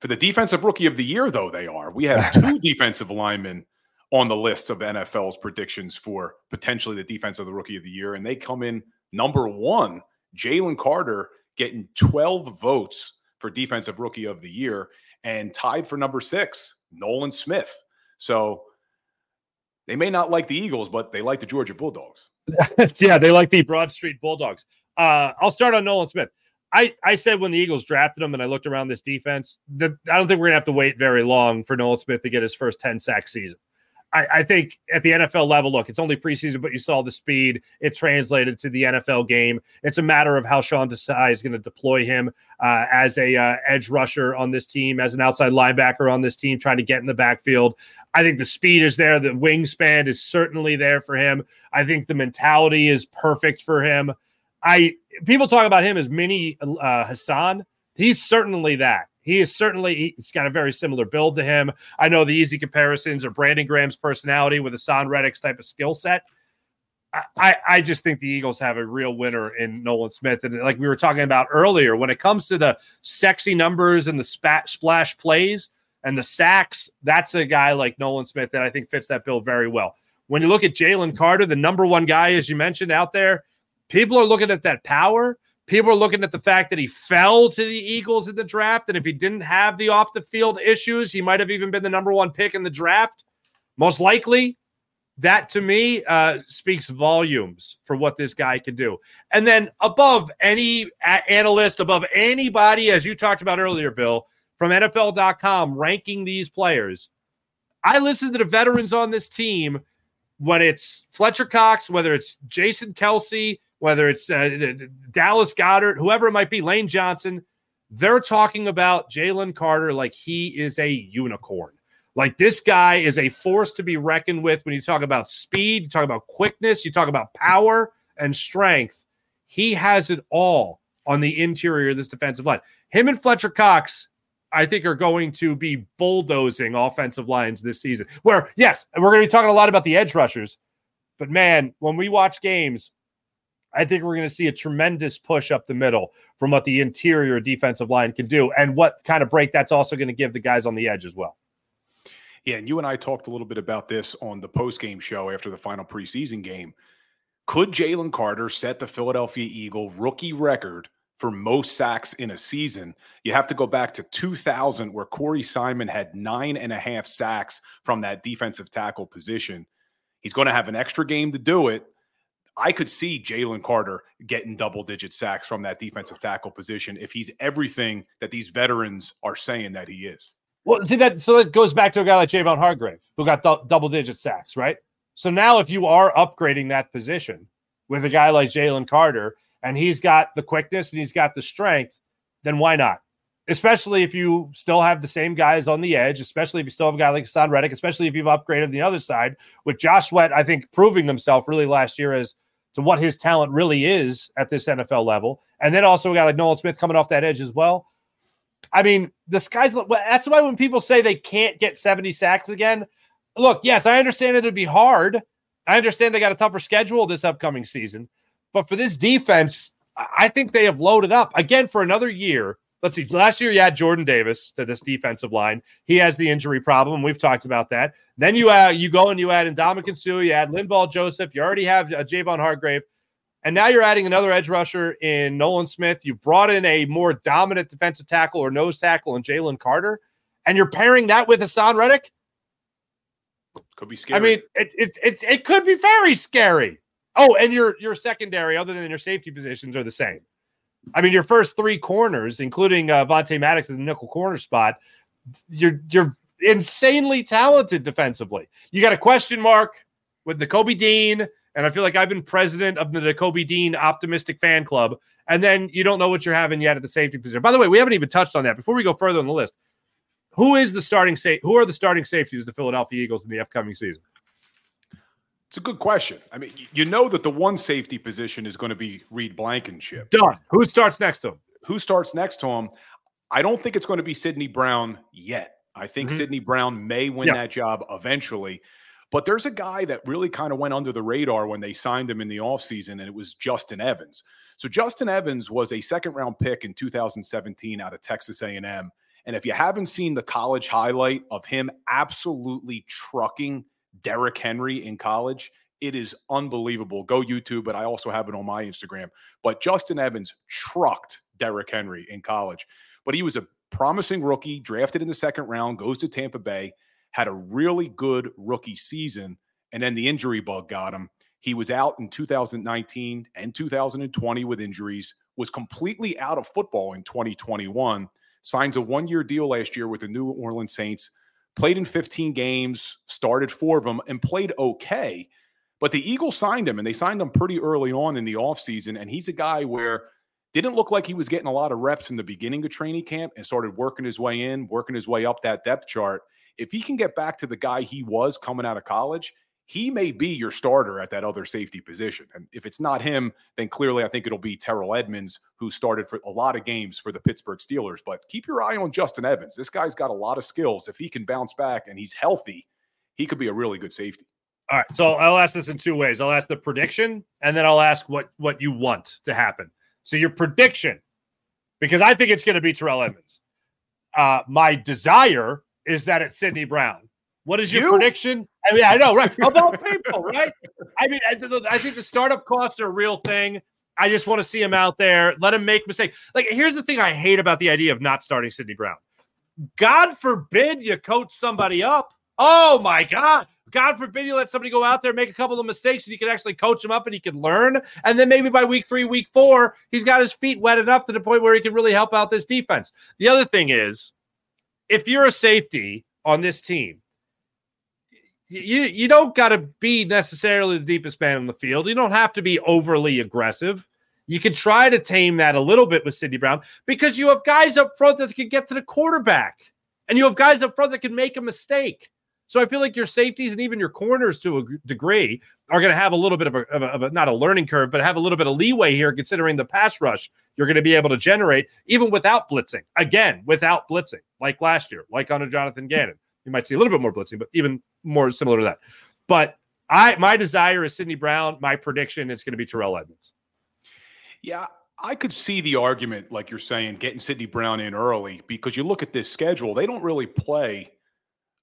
For the defensive rookie of the year, though, they are. We have two defensive linemen on the list of the N F L's predictions for potentially the defensive rookie of the year. And they come in number one, Jalen Carter getting twelve votes for defensive rookie of the year, and tied for number six, Nolan Smith. So they may not like the Eagles, but they like the Georgia Bulldogs. Yeah, they like the Broad Street Bulldogs. Uh, I'll start on Nolan Smith. I, I said when the Eagles drafted him and I looked around this defense, that I don't think we're going to have to wait very long for Nolan Smith to get his first ten-sack season. I, I think at the N F L level, look, it's only preseason, but you saw the speed. It translated to the N F L game. It's a matter of how Sean Desai is going to deploy him uh, as a uh, edge rusher on this team, as an outside linebacker on this team, trying to get in the backfield. I think the speed is there. The wingspan is certainly there for him. I think the mentality is perfect for him. I people talk about him as mini uh, Haason. He's certainly that. He is certainly, he's got a very similar build to him. I know the easy comparisons are Brandon Graham's personality with Haason Reddick's type of skill set. I, I, I just think the Eagles have a real winner in Nolan Smith. And like we were talking about earlier, when it comes to the sexy numbers and the spat, splash plays and the sacks, that's a guy like Nolan Smith that I think fits that bill very well. When you look at Jalen Carter, the number one guy, as you mentioned out there, people are looking at that power. People are looking at the fact that he fell to the Eagles in the draft, and if he didn't have the off-the-field issues, he might have even been the number one pick in the draft. Most likely, that to me uh, speaks volumes for what this guy can do. And then above any analyst, above anybody, as you talked about earlier, Bill, from N F L dot com ranking these players, I listen to the veterans on this team, when it's Fletcher Cox, whether it's Jason Kelce, whether it's uh, Dallas Goedert, whoever it might be, Lane Johnson, they're talking about Jalen Carter like he is a unicorn. Like this guy is a force to be reckoned with when you talk about speed, you talk about quickness, you talk about power and strength. He has it all on the interior of this defensive line. Him and Fletcher Cox, I think, are going to be bulldozing offensive lines this season. Where, yes, we're going to be talking a lot about the edge rushers, but man, when we watch games, I think we're going to see a tremendous push up the middle from what the interior defensive line can do and what kind of break that's also going to give the guys on the edge as well. Yeah, and you and I talked a little bit about this on the post-game show after the final preseason game. Could Jalen Carter set the Philadelphia Eagle rookie record for most sacks in a season? You have to go back to two thousand where Corey Simon had nine and a half sacks from that defensive tackle position. He's going to have an extra game to do it. I could see Jalen Carter getting double-digit sacks from that defensive tackle position if he's everything that these veterans are saying that he is. Well, see that, so that goes back to a guy like Javon Hargrave, who got th- double-digit sacks, right? So now if you are upgrading that position with a guy like Jalen Carter, and he's got the quickness and he's got the strength, then why not? Especially if you still have the same guys on the edge, especially if you still have a guy like Haason Reddick, especially if you've upgraded the other side, with Josh Sweat, I think, proving himself really last year as to what his talent really is at this N F L level. And then also a guy like Nolan Smith coming off that edge as well. I mean, the sky's, that's why when people say they can't get seventy sacks again, look, yes, I understand it'd be hard. I understand they got a tougher schedule this upcoming season, but for this defense, I think they have loaded up again for another year. Let's see. Last year, you had Jordan Davis to this defensive line. He has the injury problem. We've talked about that. Then you uh, you go and you add Ndamukong Suh, you add Linval Joseph. You already have uh, Javon Hargrave. And now you're adding another edge rusher in Nolan Smith. You brought in a more dominant defensive tackle or nose tackle in Jalen Carter. And you're pairing that with Haason Reddick? Could be scary. I mean, it it, it, it could be very scary. Oh, and your, your secondary, other than your safety positions, are the same. I mean, your first three corners, including uh, Vontae Maddox in the nickel corner spot, you're you're insanely talented defensively. You got a question mark with Nakobe Dean, and I feel like I've been president of the Nakobe Dean Optimistic Fan Club, and then you don't know what you're having yet at the safety position. By the way, we haven't even touched on that. Before we go further on the list, who is the starting sa- Who are the starting safeties of the Philadelphia Eagles in the upcoming season? It's a good question. I mean, you know that the one safety position is going to be Reed Blankenship. Done. Who starts next to him? Who starts next to him? I don't think it's going to be Sidney Brown yet. I think mm-hmm. Sidney Brown may win yeah. that job eventually. But there's a guy that really kind of went under the radar when they signed him in the offseason, and it was Justin Evans. So Justin Evans was a second-round pick in two thousand seventeen out of Texas A and M. And if you haven't seen the college highlight of him absolutely trucking Derrick Henry in college, it is unbelievable. Go YouTube, but I also have it on my Instagram. But Justin Evans trucked Derrick Henry in college. But he was a promising rookie, drafted in the second round, goes to Tampa Bay, had a really good rookie season, and then the injury bug got him. He was out in two thousand nineteen and two thousand twenty with injuries, was completely out of football in twenty twenty-one, signs a one-year deal last year with the New Orleans Saints. played in fifteen games, started four of them, and played okay. But the Eagles signed him, and they signed him pretty early on in the offseason, and he's a guy where didn't look like he was getting a lot of reps in the beginning of training camp and started working his way in, working his way up that depth chart. If he can get back to the guy he was coming out of college, he may be your starter at that other safety position. And if it's not him, then clearly I think it'll be Terrell Edmunds, who started for a lot of games for the Pittsburgh Steelers. But keep your eye on Justin Evans. This guy's got a lot of skills. If he can bounce back and he's healthy, he could be a really good safety. All right, so I'll ask this in two ways. I'll ask the prediction, and then I'll ask what, what you want to happen. So your prediction, because I think it's going to be Terrell Edmunds. Uh, my desire is that it's Sidney Brown. What is your you? prediction? I mean, I know, right? About people, right? I mean, I, I think the startup costs are a real thing. I just want to see him out there. Let him make mistakes. Like, here's the thing I hate about the idea of not starting Sidney Brown. God forbid you coach somebody up. Oh, my God. God forbid you let somebody go out there, make a couple of mistakes, and you can actually coach him up and he can learn. And then maybe by week three, week four, he's got his feet wet enough to the point where he can really help out this defense. The other thing is, if you're a safety on this team, You you don't got to be necessarily the deepest man on the field. You don't have to be overly aggressive. You can try to tame that a little bit with Sidney Brown because you have guys up front that can get to the quarterback, and you have guys up front that can make a mistake. So I feel like your safeties and even your corners to a degree are going to have a little bit of a, of a, of a, not a learning curve, but have a little bit of leeway here considering the pass rush you're going to be able to generate even without blitzing. Again, without blitzing, like last year, like under Jonathan Gannon. You might see a little bit more blitzing, but even more similar to that. But I, my desire is Sidney Brown. My prediction is going to be Terrell Edmunds. Yeah, I could see the argument, like you're saying, getting Sidney Brown in early because you look at this schedule, they don't really play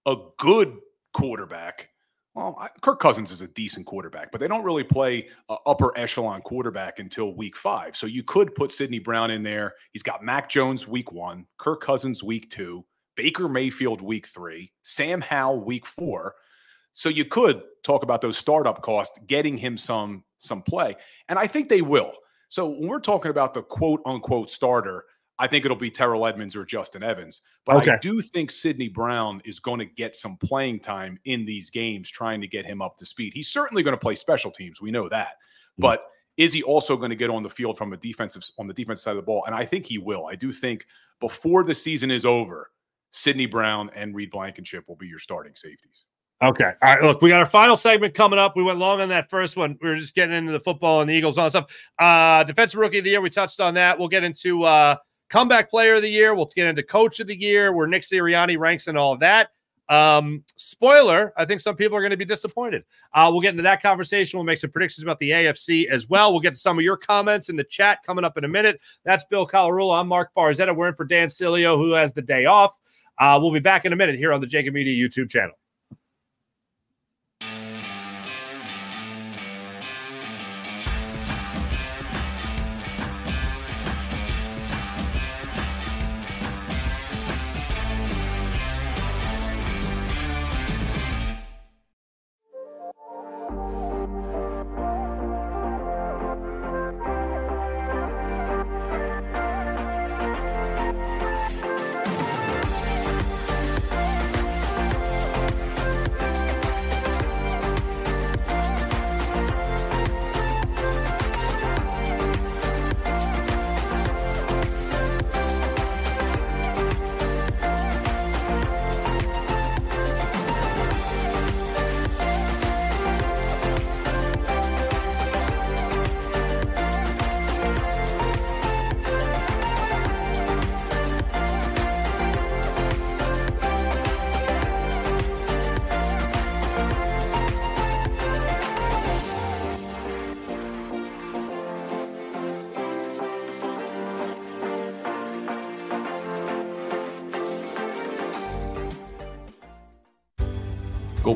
a good quarterback. Well, I, Kirk Cousins is a decent quarterback, but they don't really play an upper echelon quarterback until week five. So you could put Sidney Brown in there. He's got Mac Jones week one, Kirk Cousins week two, Baker Mayfield week three, Sam Howell week four. So you could talk about those startup costs, getting him some, some play. And I think they will. So when we're talking about the quote unquote starter, I think it'll be Terrell Edmunds or Justin Evans. But okay. I do think Sidney Brown is going to get some playing time in these games, trying to get him up to speed. He's certainly going to play special teams. We know that. Mm-hmm. But is he also going to get on the field from a defensive on the defensive side of the ball? And I think he will. I do think before the season is over, Sidney Brown and Reed Blankenship will be your starting safeties. Okay. All right. Look, we got our final segment coming up. We went long on that first one. We were just getting into the football and the Eagles and all that stuff. Uh, Defensive Rookie of the Year, we touched on that. We'll get into uh, Comeback Player of the Year. We'll get into Coach of the Year, where Nick Sirianni ranks and all of that. Um, spoiler, I think some people are going to be disappointed. Uh, we'll get into that conversation. We'll make some predictions about the A F C as well. We'll get to some of your comments in the chat coming up in a minute. That's Bill Colarulo. I'm Mark Farzetta. We're in for Dan Sileo, who has the day off. Uh, we'll be back in a minute here on the Jacob Media YouTube channel. Go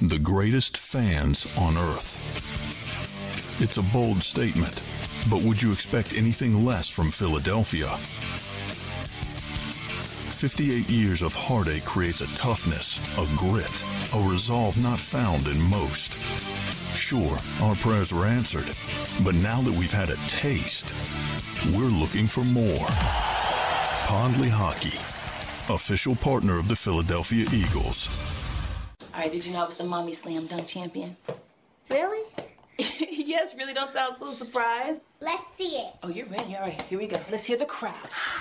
The greatest fans on earth. It's a bold statement, but would you expect anything less from Philadelphia? fifty-eight years of heartache creates a toughness, a grit, a resolve not found in most. Sure, our prayers were answered, but now that we've had a taste, we're looking for more. Pondley Hockey, official partner of the Philadelphia Eagles. All right, did you know I was the Mommy Slam Dunk Champion? Really? Yes, really, don't sound so surprised. Let's see it. Oh, you're ready. All right, here we go. Let's hear the crowd.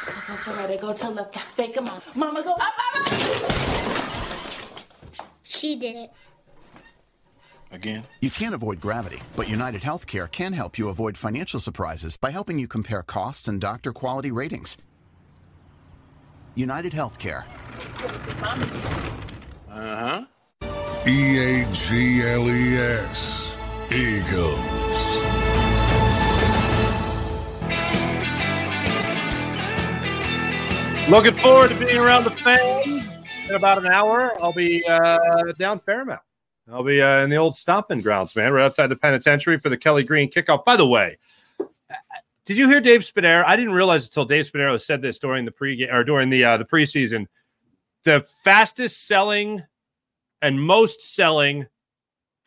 So go to right, go to left, fake a mama. Mama, go up, oh, mama! She did it. Again. You can't avoid gravity, but United Healthcare can help you avoid financial surprises by helping you compare costs and doctor quality ratings. United Healthcare. Uh-huh. E A G L E S, Eagles. Looking forward to being around the fans. In about an hour, I'll be uh, down Fairmount. I'll be uh, in the old stomping grounds, man, right outside the penitentiary for the Kelly Green kickoff. By the way, did you hear Dave Spadaro? I didn't realize until Dave Spadaro said this during the pregame or during the uh, the preseason. The fastest selling and most selling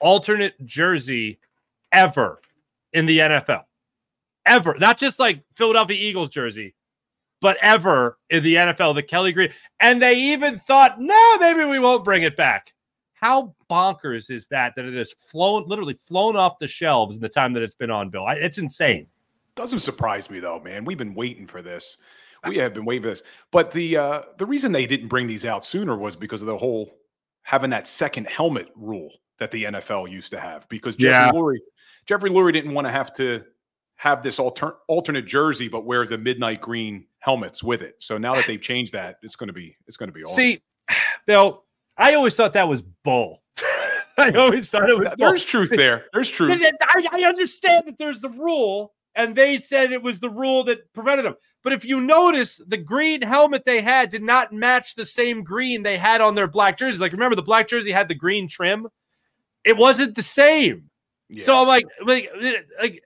alternate jersey ever in the N F L. Ever. Not just like Philadelphia Eagles jersey, but ever in the N F L, the Kelly Green. And they even thought, no, maybe we won't bring it back. How bonkers is that, that it has flown, literally flown off the shelves in the time that it's been on, Bill? I, it's insane. Doesn't surprise me, though, man. We've been waiting for this. We have been waiting for this. But the, uh, the reason they didn't bring these out sooner was because of the whole – having that second helmet rule that the N F L used to have, because Jeffrey yeah. Lurie, Jeffrey Lurie didn't want to have to have this alter, alternate jersey, but wear the midnight green helmets with it. So now that they've changed that, it's going to be it's going to be awesome. See, Bill, I always thought that was bull. I always thought it was. There's bull. Truth there. There's truth. I, I understand that there's the rule, and they said it was the rule that prevented them. But if you notice, the green helmet they had did not match the same green they had on their black jerseys. Like, remember, the black jersey had the green trim. It wasn't the same. Yeah. So I'm like, like, like,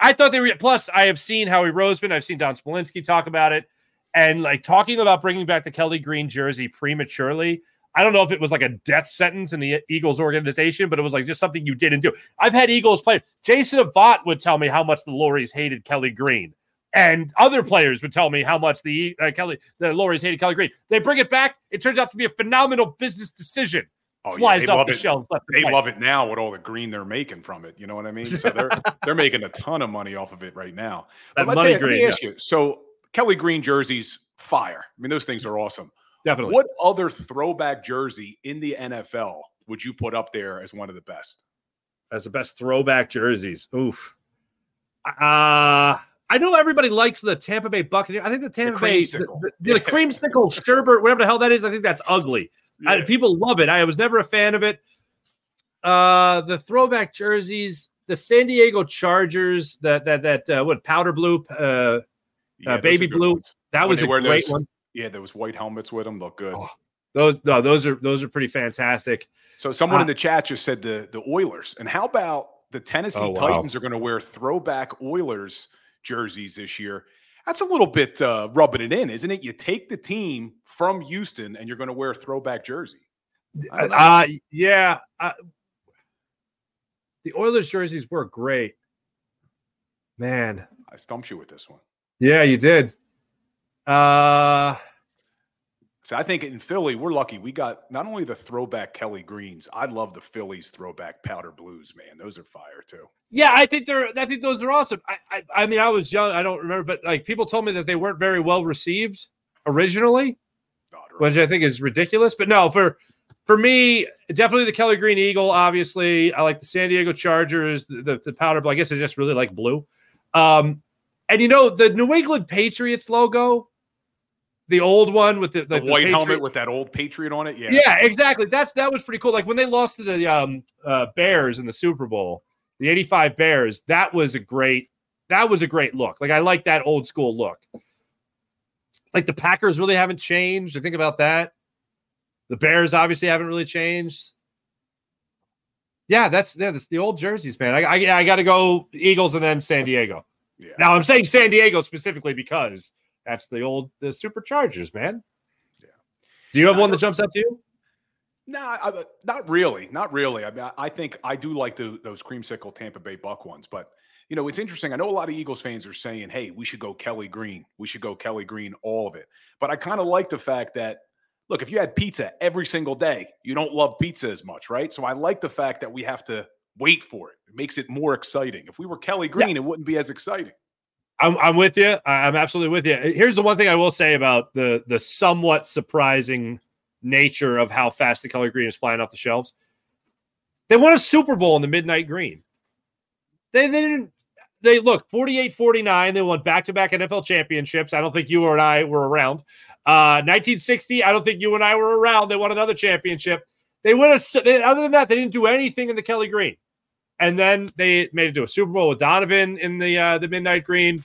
I thought they were – plus, I have seen Howie Roseman. I've seen Don Smolinski talk about it. And, like, talking about bringing back the Kelly Green jersey prematurely, I don't know if it was like a death sentence in the Eagles organization, but it was like just something you didn't do. I've had Eagles players. Jason Avant would tell me how much the Lories hated Kelly Green. And other players would tell me how much the uh, Kelly, the Lories hated Kelly Green. They bring it back. It turns out to be a phenomenal business decision. Oh, Flies yeah, off the it. shelves. Left they love it now with all the green they're making from it. You know what I mean? So they're they're making a ton of money off of it right now. But let's say, green, let me ask yeah. you. So Kelly Green jerseys, fire. I mean, those things are awesome. Definitely. What other throwback jersey in the N F L would you put up there as one of the best? As the best throwback jerseys. Oof. Uh I know everybody likes the Tampa Bay Buccaneers. I think the Tampa the Bay, the, the, the creamsicle, sherbet, whatever the hell that is, I think that's ugly. Yeah. I, people love it. I was never a fan of it. Uh, the throwback jerseys, the San Diego Chargers, that that that uh, what powder blue, uh, yeah, uh, baby blue. Ones. That when was a great those, one. Yeah, there was white helmets with them. Look good. Oh, those no, those are those are pretty fantastic. So someone uh, in the chat just said the the Oilers, and how about the Tennessee oh, Titans wow. are going to wear throwback Oilers jerseys this year? That's a little bit uh rubbing it in, isn't it? You take the team from Houston and you're going to wear a throwback jersey. uh yeah uh, the Oilers jerseys were great, man. I stumped you with this one. Yeah, you did. uh So I think in Philly, we're lucky. We got not only the throwback Kelly Greens. I love the Phillies throwback powder blues, man. Those are fire too. Yeah, I think they're. I think those are awesome. I, I, I mean, I was young. I don't remember, but like people told me that they weren't very well received originally, which I think is ridiculous. But no, for for me, definitely the Kelly Green Eagle. Obviously, I like the San Diego Chargers, the the, the powder blue. I guess I just really like blue. Um, and you know, the New England Patriots logo. The old one with the, the, the white the helmet with that old Patriot on it. Yeah, yeah, exactly. That's that was pretty cool. Like when they lost to the um, uh, Bears in the Super Bowl, the eighty-five Bears, that was a great That was a great look. Like, I like that old school look. Like, the Packers really haven't changed. I think about that. The Bears obviously haven't really changed. Yeah, that's, yeah, that's the old jerseys, man. I, I, I got to go Eagles and then San Diego. Yeah. Now, I'm saying San Diego specifically because that's the old the Superchargers, man. Yeah. Do you have no, one that jumps out to you? No, nah, not really. Not really. I mean, I think I do like the, those creamsicle Tampa Bay Buck ones, but you know, it's interesting. I know a lot of Eagles fans are saying, hey, we should go Kelly Green. We should go Kelly Green, all of it. But I kind of like the fact that, look, if you had pizza every single day, you don't love pizza as much, right? So I like the fact that we have to wait for it. It makes it more exciting. If we were Kelly Green, yeah. It wouldn't be as exciting. I'm, I'm with you. I'm absolutely with you. Here's the one thing I will say about the, the somewhat surprising nature of how fast the Kelly Green is flying off the shelves. They won a Super Bowl in the midnight green. They, they didn't. They look forty-eight forty-nine. They won back-to-back N F L championships. I don't think you and I were around. Uh, nineteen sixty, I don't think you and I were around. They won another championship. They won a, they, other than that, they didn't do anything in the Kelly Green. And then they made it to a Super Bowl with Donovan in the uh, the midnight green.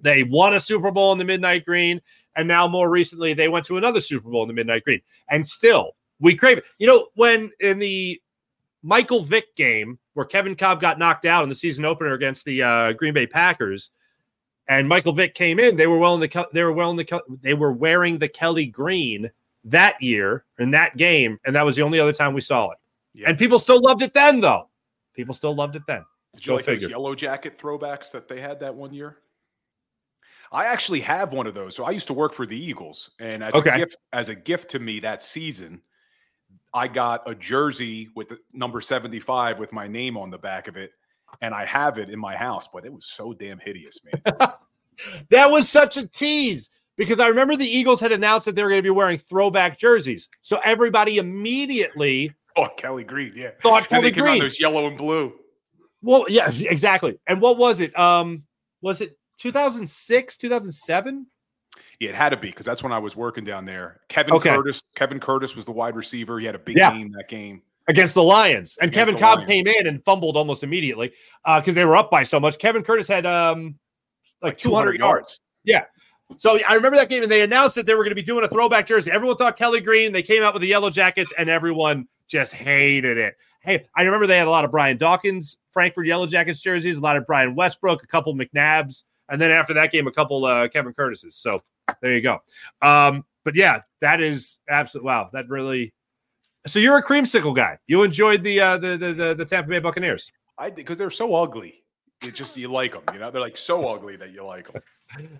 They won a Super Bowl in the midnight green. And now more recently, they went to another Super Bowl in the midnight green. And still, we crave it. You know, when in the Michael Vick game, where Kevin Cobb got knocked out in the season opener against the uh, Green Bay Packers, and Michael Vick came in, they were well in the they were well in the they were wearing the Kelly Green that year in that game, and that was the only other time we saw it. Yeah. And people still loved it then, though. People still loved it then. Did you like those yellow jacket throwbacks that they had that one year? I actually have one of those. So I used to work for the Eagles, and as okay. a gift, as a gift to me that season, I got a jersey with the number seventy-five with my name on the back of it, and I have it in my house, but it was so damn hideous, man. That was such a tease, because I remember the Eagles had announced that they were going to be wearing throwback jerseys. So everybody immediately oh, Kelly Green, yeah. thought Kelly and they Green. Came out those yellow and blue. Well, yeah, exactly. And what was it? Um, was it two thousand six, two thousand seven? Yeah, it had to be, because that's when I was working down there. Kevin okay. Curtis Kevin Curtis was the wide receiver. He had a big yeah. game that game. Against the Lions. And against Kevin Cobb Lions. Came in and fumbled almost immediately because uh, they were up by so much. Kevin Curtis had um, like, like two hundred yards. yards. Yeah. So I remember that game, and they announced that they were going to be doing a throwback jersey. Everyone thought Kelly Green. They came out with the yellow jackets, and everyone just hated it. Hey, I remember they had a lot of Brian Dawkins, Frankfurt Yellow Jackets jerseys, a lot of Brian Westbrook, a couple McNabbs, and then after that game, a couple uh, Kevin Curtis's. So there you go. Um, but yeah, that is absolutely wow. That really. So you're a creamsicle guy. You enjoyed the uh, the, the the the Tampa Bay Buccaneers. I because they're so ugly. It just you like them. You know, they're like so ugly that you like them.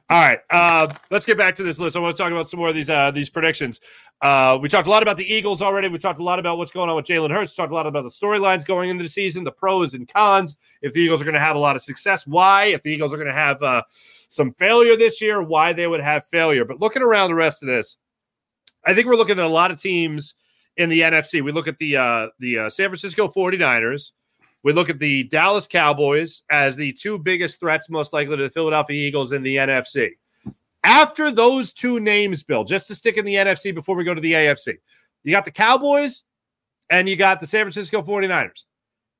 All right, uh, let's get back to this list. I want to talk about some more of these uh, these predictions. Uh, we talked a lot about the Eagles already. We talked a lot about what's going on with Jalen Hurts. Talked a lot about the storylines going into the season, the pros and cons. If the Eagles are going to have a lot of success, why? If the Eagles are going to have uh, some failure this year, why they would have failure. But looking around the rest of this, I think we're looking at a lot of teams in the N F C. We look at the uh, the uh, San Francisco forty-niners. We look at the Dallas Cowboys as the two biggest threats, most likely, to the Philadelphia Eagles in the N F C. After those two names, Bill, just to stick in the N F C before we go to the A F C, you got the Cowboys and you got the San Francisco forty-niners.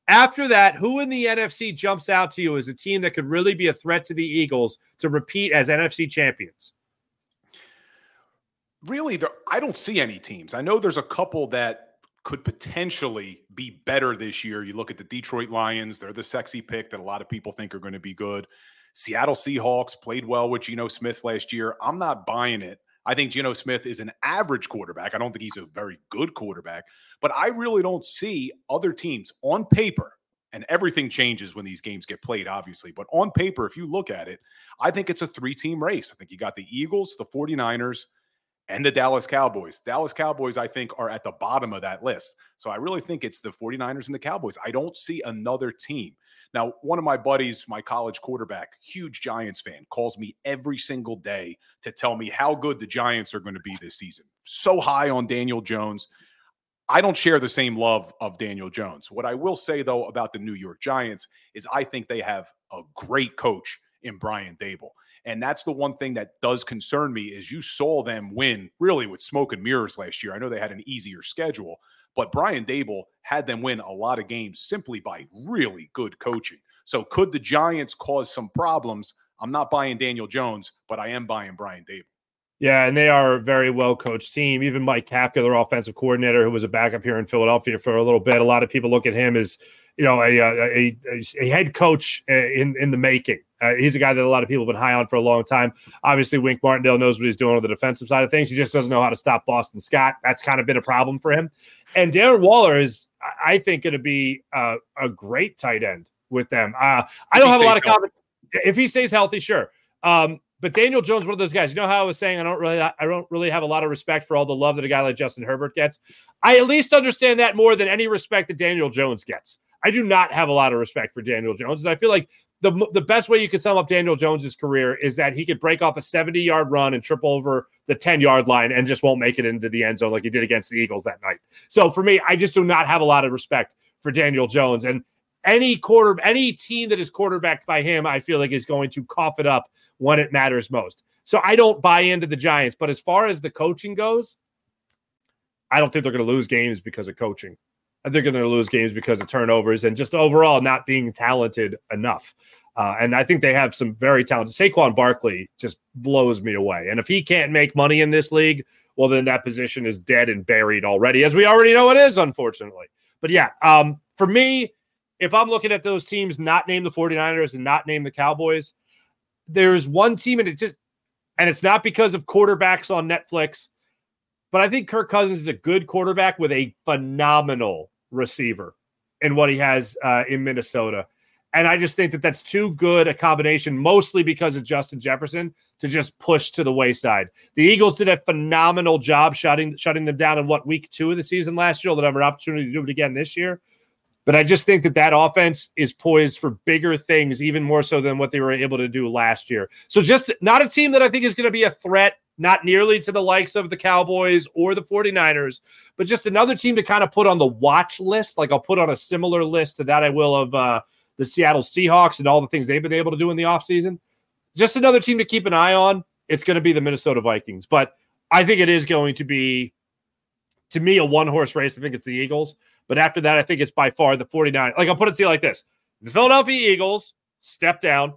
After that, who in the N F C jumps out to you as a team that could really be a threat to the Eagles to repeat as N F C champions? Really, there, I don't see any teams. I know there's a couple that could potentially be better this year. You look at the Detroit Lions. They're the sexy pick that a lot of people think are going to be good. Seattle Seahawks played well with Geno Smith last year. I'm not buying it. I think Geno Smith is an average quarterback. I don't think he's a very good quarterback, but I really don't see other teams on paper, and everything changes when these games get played, obviously. But on paper, if you look at it, I think it's a three-team race. I think you got the Eagles, the forty-niners, and the Dallas Cowboys. Dallas Cowboys, I think, are at the bottom of that list. So I really think it's the forty-niners and the Cowboys. I don't see another team. Now, one of my buddies, my college quarterback, huge Giants fan, calls me every single day to tell me how good the Giants are going to be this season. So high on Daniel Jones. I don't share the same love of Daniel Jones. What I will say, though, about the New York Giants is I think they have a great coach in Brian Daboll. And that's the one thing that does concern me is you saw them win really with smoke and mirrors last year. I know they had an easier schedule, But Brian Daboll had them win a lot of games simply by really good coaching. So could the Giants cause some problems? I'm not buying Daniel Jones, but I am buying Brian Daboll. Yeah, and they are a very well-coached team. Even Mike Kafka, their offensive coordinator, who was a backup here in Philadelphia for a little bit, a lot of people look at him as, you know, a a, a, a head coach in, in the making. Uh, he's a guy that a lot of people have been high on for a long time. Obviously, Wink Martindale knows what he's doing on the defensive side of things. He just doesn't know how to stop Boston Scott. That's kind of been a problem for him. And Darren Waller is, I think, going to be a, a great tight end with them. Uh, I don't have a lot of confidence. If he stays healthy, sure. Um, But Daniel Jones, one of those guys, you know how I was saying I don't really I don't really have a lot of respect for all the love that a guy like Justin Herbert gets. I at least understand that more than any respect that Daniel Jones gets. I do not have a lot of respect for Daniel Jones. And I feel like the the best way you could sum up Daniel Jones' career is that he could break off a seventy-yard run and trip over the ten-yard line and just won't make it into the end zone like he did against the Eagles that night. So for me, I just do not have a lot of respect for Daniel Jones. And any quarter, any team that is quarterbacked by him, I feel like is going to cough it up when it matters most. So I don't buy into the Giants, but as far as the coaching goes, I don't think they're going to lose games because of coaching. I think they're going to lose games because of turnovers and just overall not being talented enough. Uh, and I think they have some very talented. Saquon Barkley just blows me away. And if he can't make money in this league, well, then that position is dead and buried already, as we already know it is, unfortunately. But yeah, um, for me, if I'm looking at those teams, not name the 49ers and not name the Cowboys, there's one team, and it just, and it's not because of quarterbacks on Netflix, but I think Kirk Cousins is a good quarterback with a phenomenal receiver in what he has uh, in Minnesota. And I just think that that's too good a combination, mostly because of Justin Jefferson, to just push to the wayside. The Eagles did a phenomenal job shutting, shutting them down in what, week two of the season last year. They'll have an opportunity to do it again this year. But I just think that that offense is poised for bigger things, even more so than what they were able to do last year. So just not a team that I think is going to be a threat, not nearly to the likes of the Cowboys or the 49ers, but just another team to kind of put on the watch list. Like I'll put on a similar list to that I will of uh, the Seattle Seahawks and all the things they've been able to do in the offseason. Just another team to keep an eye on. It's going to be the Minnesota Vikings. But I think it is going to be, to me, a one-horse race. I think it's the Eagles. But after that, I think it's by far the 49ers. Like, I'll put it to you like this. The Philadelphia Eagles, step down.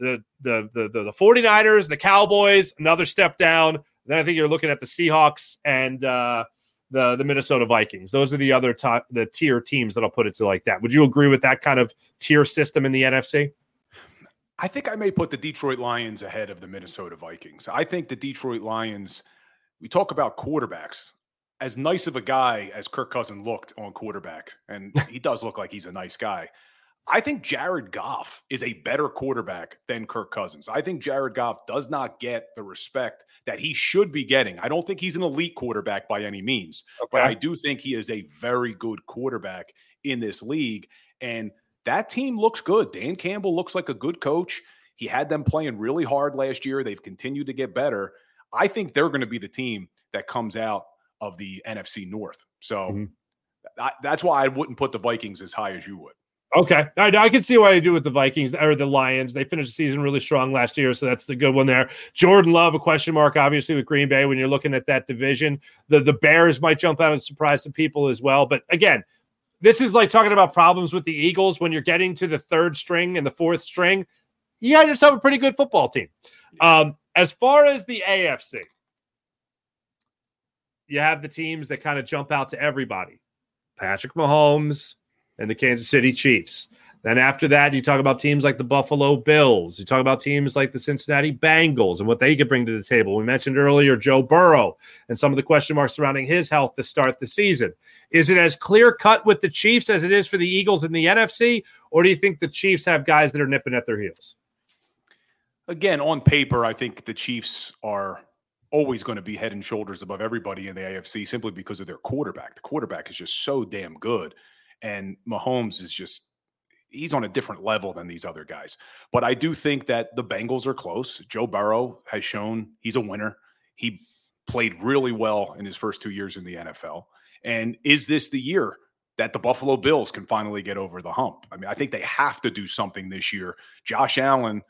The, the, the, the, the 49ers, the Cowboys, another step down. Then I think you're looking at the Seahawks and uh, the, the Minnesota Vikings. Those are the other top, the tier teams that I'll put it to like that. Would you agree with that kind of tier system in the N F C? I think I may put the Detroit Lions ahead of the Minnesota Vikings. I think the Detroit Lions, we talk about quarterbacks. As nice of a guy as Kirk Cousins looked on quarterback, and he does look like he's a nice guy, I think Jared Goff is a better quarterback than Kirk Cousins. I think Jared Goff does not get the respect that he should be getting. I don't think he's an elite quarterback by any means, okay, but I do think he is a very good quarterback in this league, and that team looks good. Dan Campbell looks like a good coach. He had them playing really hard last year. They've continued to get better. I think they're going to be the team that comes out of the N F C North. So mm-hmm. I, that's why I wouldn't put the Vikings as high as you would. Okay. I, I can see what I do with the Vikings or the Lions. They finished the season really strong last year, so that's the good one there. Jordan Love, a question mark, obviously, with Green Bay when you're looking at that division. The, the Bears might jump out and surprise some people as well. But again, this is like talking about problems with the Eagles when you're getting to the third string and the fourth string. You just have a pretty good football team. Um, as far as the A F C, you have the teams that kind of jump out to everybody. Patrick Mahomes and the Kansas City Chiefs. Then after that, you talk about teams like the Buffalo Bills. You talk about teams like the Cincinnati Bengals and what they could bring to the table. We mentioned earlier Joe Burrow and some of the question marks surrounding his health to start the season. Is it as clear-cut with the Chiefs as it is for the Eagles in the N F C, or do you think the Chiefs have guys that are nipping at their heels? Again, on paper, I think the Chiefs are – always going to be head and shoulders above everybody in the A F C simply because of their quarterback. The quarterback is just so damn good. And Mahomes is just, he's on a different level than these other guys. But I do think that the Bengals are close. Joe Burrow has shown he's a winner. He played really well in his first two years in the N F L. And is this the year that the Buffalo Bills can finally get over the hump? I mean, I think they have to do something this year. Josh Allen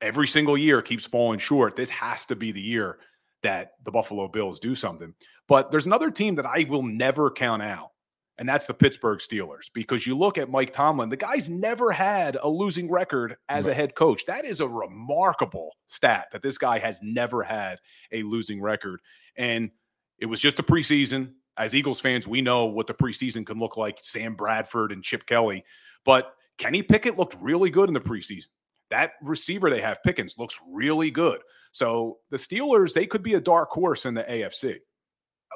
every single year keeps falling short. This has to be the year that the Buffalo Bills do something. But there's another team that I will never count out, and that's the Pittsburgh Steelers, because you look at Mike Tomlin, the guy's never had a losing record as a head coach. That is a remarkable stat, that this guy has never had a losing record. And it was just a preseason. As Eagles fans, we know what the preseason can look like, Sam Bradford and Chip Kelly. But Kenny Pickett looked really good in the preseason. That receiver they have, Pickens, looks really good. So the Steelers, they could be a dark horse in the A F C.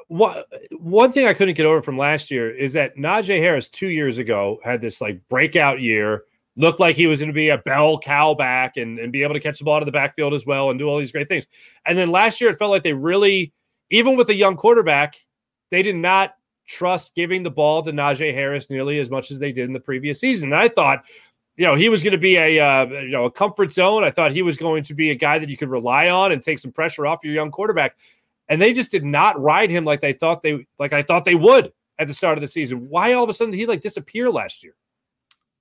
What, one thing I couldn't get over from last year is that Najee Harris two years ago had this like breakout year, looked like he was going to be a bell cow back and, and be able to catch the ball to the backfield as well and do all these great things. And then last year it felt like they really, even with a young quarterback, they did not trust giving the ball to Najee Harris nearly as much as they did in the previous season. And I thought, you know, he was going to be a, uh, you know, a comfort zone. I thought he was going to be a guy that you could rely on and take some pressure off your young quarterback. And they just did not ride him like they thought they like I thought they would at the start of the season. Why all of a sudden did he like disappear last year?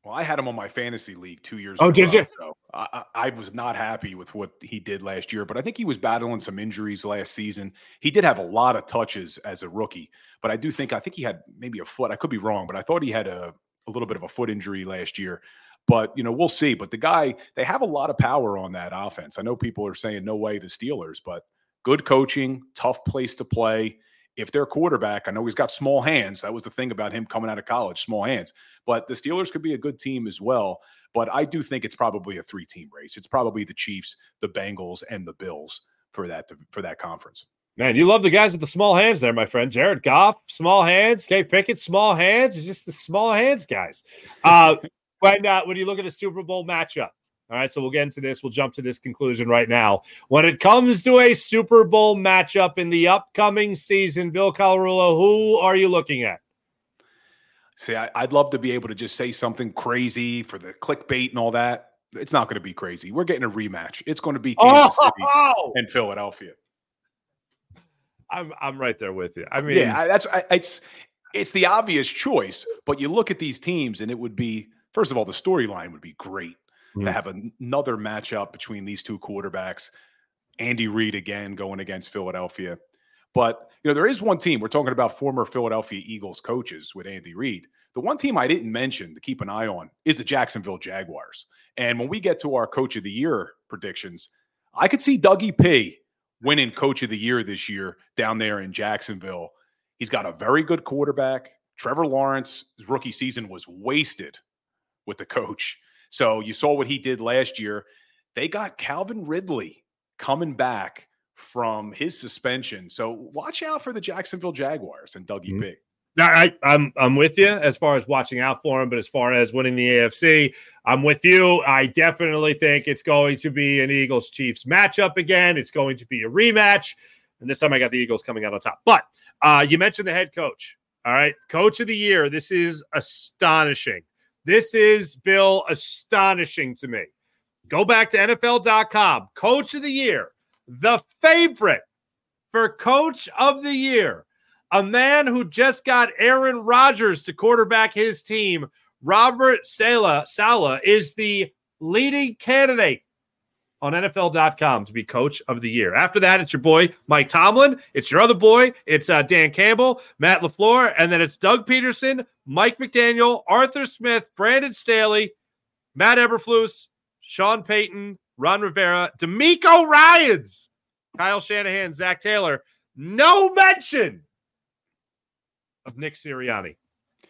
Well, I had him on my fantasy league two years ago. Oh, did you? So I, I was not happy with what he did last year, but I think he was battling some injuries last season. He did have a lot of touches as a rookie, but I do think I think he had maybe a foot. I could be wrong, but I thought he had a, a little bit of a foot injury last year. But, you know, we'll see. But the guy, they have a lot of power on that offense. I know people are saying, no way, the Steelers, but good coaching, tough place to play. If their quarterback, I know he's got small hands. That was the thing about him coming out of college, small hands. But the Steelers could be a good team as well. But I do think it's probably a three-team race. It's probably the Chiefs, the Bengals, and the Bills for that for that conference. Man, you love the guys with the small hands there, my friend. Jared Goff, small hands. Kay Pickett, small hands. It's just the small hands guys. Uh, when, uh, when you look at a Super Bowl matchup, all right, so we'll get into this. We'll jump to this conclusion right now. When it comes to a Super Bowl matchup in the upcoming season, Bill Colarulo, who are you looking at? See, I, I'd love to be able to just say something crazy for the clickbait and all that. It's not going to be crazy. We're getting a rematch. It's going to be Kansas oh! City and Philadelphia. I'm I'm right there with you. I mean, yeah, I, that's I, it's it's the obvious choice. But you look at these teams, and it would be first of all, the storyline would be great. Mm-hmm. To have another matchup between these two quarterbacks, Andy Reid again going against Philadelphia. But, you know, there is one team. We're talking about former Philadelphia Eagles coaches with Andy Reid. The one team I didn't mention to keep an eye on is the Jacksonville Jaguars. And when we get to our Coach of the Year predictions, I could see Dougie P winning Coach of the Year this year down there in Jacksonville. He's got a very good quarterback. Trevor Lawrence's rookie season was wasted with the coach. So you saw what he did last year. They got Calvin Ridley coming back from his suspension. So watch out for the Jacksonville Jaguars and Dougie mm-hmm. P. Now, I, I'm I'm with you as far as watching out for him, but as far as winning the A F C, I'm with you. I definitely think it's going to be an Eagles-Chiefs matchup again. It's going to be a rematch. And this time I got the Eagles coming out on top. But uh, you mentioned the head coach. All right, Coach of the Year. This is astonishing. This is, Bill, astonishing to me. Go back to N F L dot com. Coach of the Year, the favorite for Coach of the Year, a man who just got Aaron Rodgers to quarterback his team, Robert Saleh, is the leading candidate on N F L dot com to be Coach of the Year. After that, it's your boy, Mike Tomlin. It's your other boy. It's uh, Dan Campbell, Matt LaFleur, and then it's Doug Peterson, Mike McDaniel, Arthur Smith, Brandon Staley, Matt Eberflus, Sean Payton, Ron Rivera, DeMeco Ryans, Kyle Shanahan, Zach Taylor. No mention of Nick Sirianni.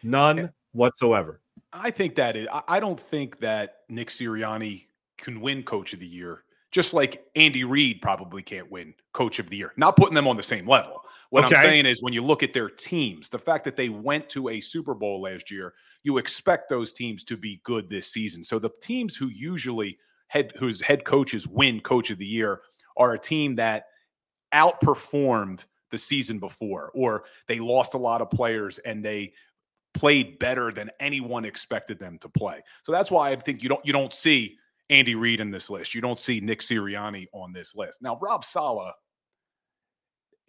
None whatsoever. I think that is. I don't think that Nick Sirianni can win Coach of the Year, just like Andy Reid probably can't win Coach of the Year. Not putting them on the same level. What okay. I'm saying is when you look at their teams, the fact that they went to a Super Bowl last year, you expect those teams to be good this season. So the teams who usually head whose head coaches win Coach of the Year are a team that outperformed the season before, or they lost a lot of players and they played better than anyone expected them to play. So that's why I think you don't you don't see Andy Reid in this list. You don't see Nick Sirianni on this list. Now, Rob Saleh,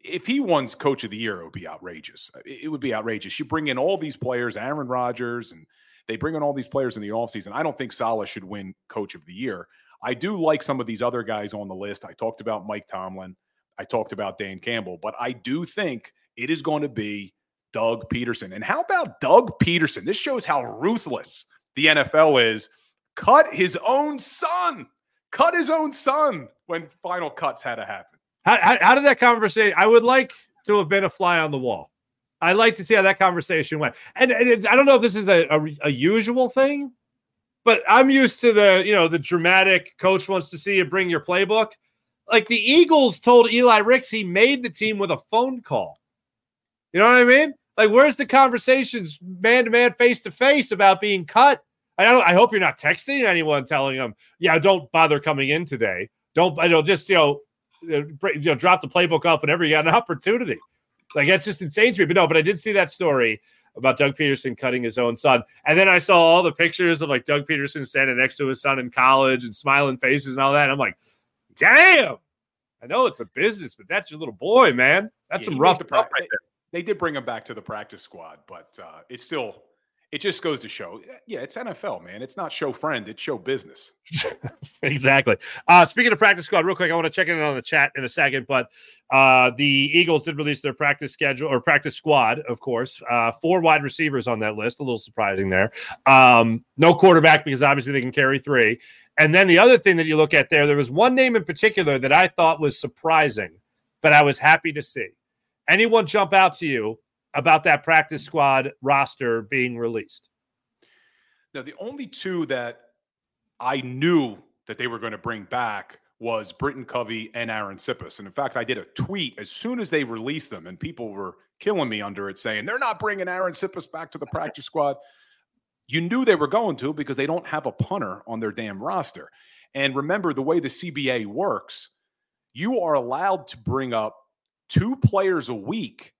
if he wins Coach of the Year, it would be outrageous. It would be outrageous. You bring in all these players, Aaron Rodgers, and they bring in all these players in the offseason. I don't think Saleh should win Coach of the Year. I do like some of these other guys on the list. I talked about Mike Tomlin. I talked about Dan Campbell, but I do think it is going to be Doug Peterson. And how about Doug Peterson? This shows how ruthless the N F L is. Cut his own son. Cut his own son when final cuts had to happen. How, how, how did that conversation? I would like to have been a fly on the wall. I'd like to see how that conversation went. And, and it's, I don't know if this is a, a, a usual thing, but I'm used to the, you know, the dramatic coach wants to see you bring your playbook. Like the Eagles told Eli Ricks he made the team with a phone call. You know what I mean? Like, where's the conversations man-to-man, face-to-face about being cut? I don't, I hope you're not texting anyone telling them, yeah, don't bother coming in today. Don't, I don't just, you know, you know, drop the playbook off whenever you got an opportunity. Like, that's just insane to me. But no, but I did see that story about Doug Peterson cutting his own son. And then I saw all the pictures of, like, Doug Peterson standing next to his son in college and smiling faces and all that. And I'm like, damn, I know it's a business, but that's your little boy, man. That's yeah, some rough stuff right there. They did bring him back to the practice squad, but uh, it's still – it just goes to show. Yeah, it's N F L, man. It's not show friend. It's show business. Exactly. Uh, speaking of practice squad, real quick, I want to check in on the chat in a second, but uh, the Eagles did release their practice schedule or practice squad, of course. Uh, four wide receivers on that list. A little surprising there. Um, no quarterback because obviously they can carry three. And then the other thing that you look at there, there was one name in particular that I thought was surprising, but I was happy to see. Anyone jump out to you about that practice squad roster being released? Now, the only two that I knew that they were going to bring back was Britton Covey and Aaron Sippis. And in fact, I did a tweet as soon as they released them, and people were killing me under it saying, they're not bringing Aaron Sippis back to the practice squad. You knew they were going to because they don't have a punter on their damn roster. And remember, the way the C B A works, you are allowed to bring up two players a week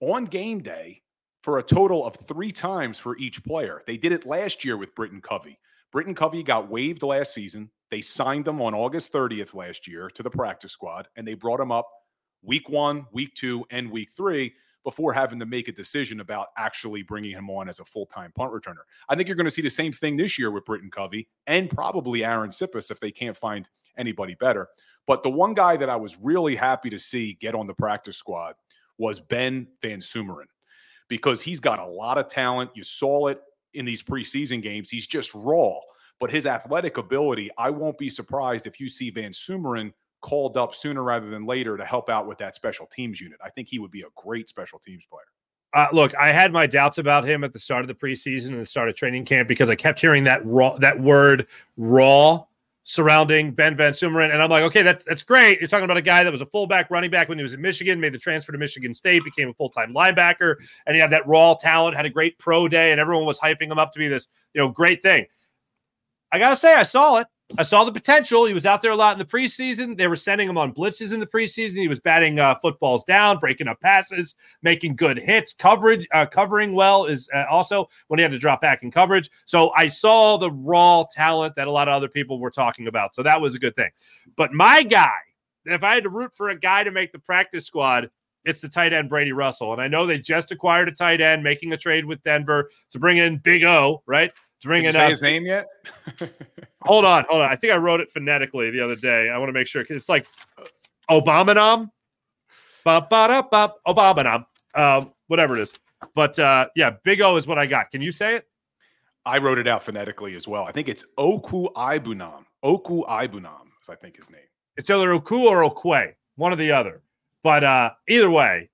on game day for a total of three times for each player. They did it last year with Britton Covey. Britton Covey got waived last season. They signed him on August thirtieth last year to the practice squad, and they brought him up week one, week two, and week three before having to make a decision about actually bringing him on as a full-time punt returner. I think you're going to see the same thing this year with Britton Covey and probably Aaron Sippis if they can't find anybody better. But the one guy that I was really happy to see get on the practice squad was Ben Vanseumeren, because he's got a lot of talent. You saw it in these preseason games. He's just raw, but his athletic ability, I won't be surprised if you see Vanseumeren called up sooner rather than later to help out with that special teams unit. I think he would be a great special teams player. Uh, look, I had my doubts about him at the start of the preseason and the start of training camp because I kept hearing that raw, that word raw surrounding Ben Vanseumeren. And I'm like, okay, that's that's great. You're talking about a guy that was a fullback, running back when he was in Michigan, made the transfer to Michigan State, became a full-time linebacker, and he had that raw talent, had a great pro day, and everyone was hyping him up to be this, you know, great thing. I got to say, I saw it. I saw the potential. He was out there a lot in the preseason. They were sending him on blitzes in the preseason. He was batting uh, footballs down, breaking up passes, making good hits. Coverage, uh, covering well is uh, also when he had to drop back in coverage. So I saw the raw talent that a lot of other people were talking about. So that was a good thing. But my guy, if I had to root for a guy to make the practice squad, it's the tight end Brady Russell. And I know they just acquired a tight end, making a trade with Denver to bring in Big O, right? Did you say up. his name yet? hold on, hold on. I think I wrote it phonetically the other day. I want to make sure. It's like Obamanam, Obamanam, uh, whatever it is. But, uh, yeah, Big O is what I got. Can you say it? I wrote it out phonetically as well. I think it's Oku Ibunam. Oku Ibunam is, I think, his name. It's either Oku or Okwe, one or the other. But uh, either way,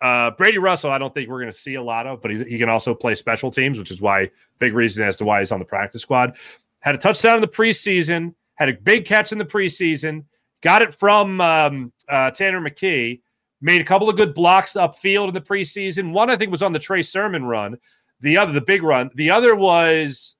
Uh, Brady Russell, I don't think we're going to see a lot of, but he's, he can also play special teams, which is why big reason as to why he's on the practice squad. Had a touchdown in the preseason, had a big catch in the preseason, got it from um, uh, Tanner McKee, made a couple of good blocks upfield in the preseason. One, I think, was on the Trey Sermon run. The other, the big run. The other was,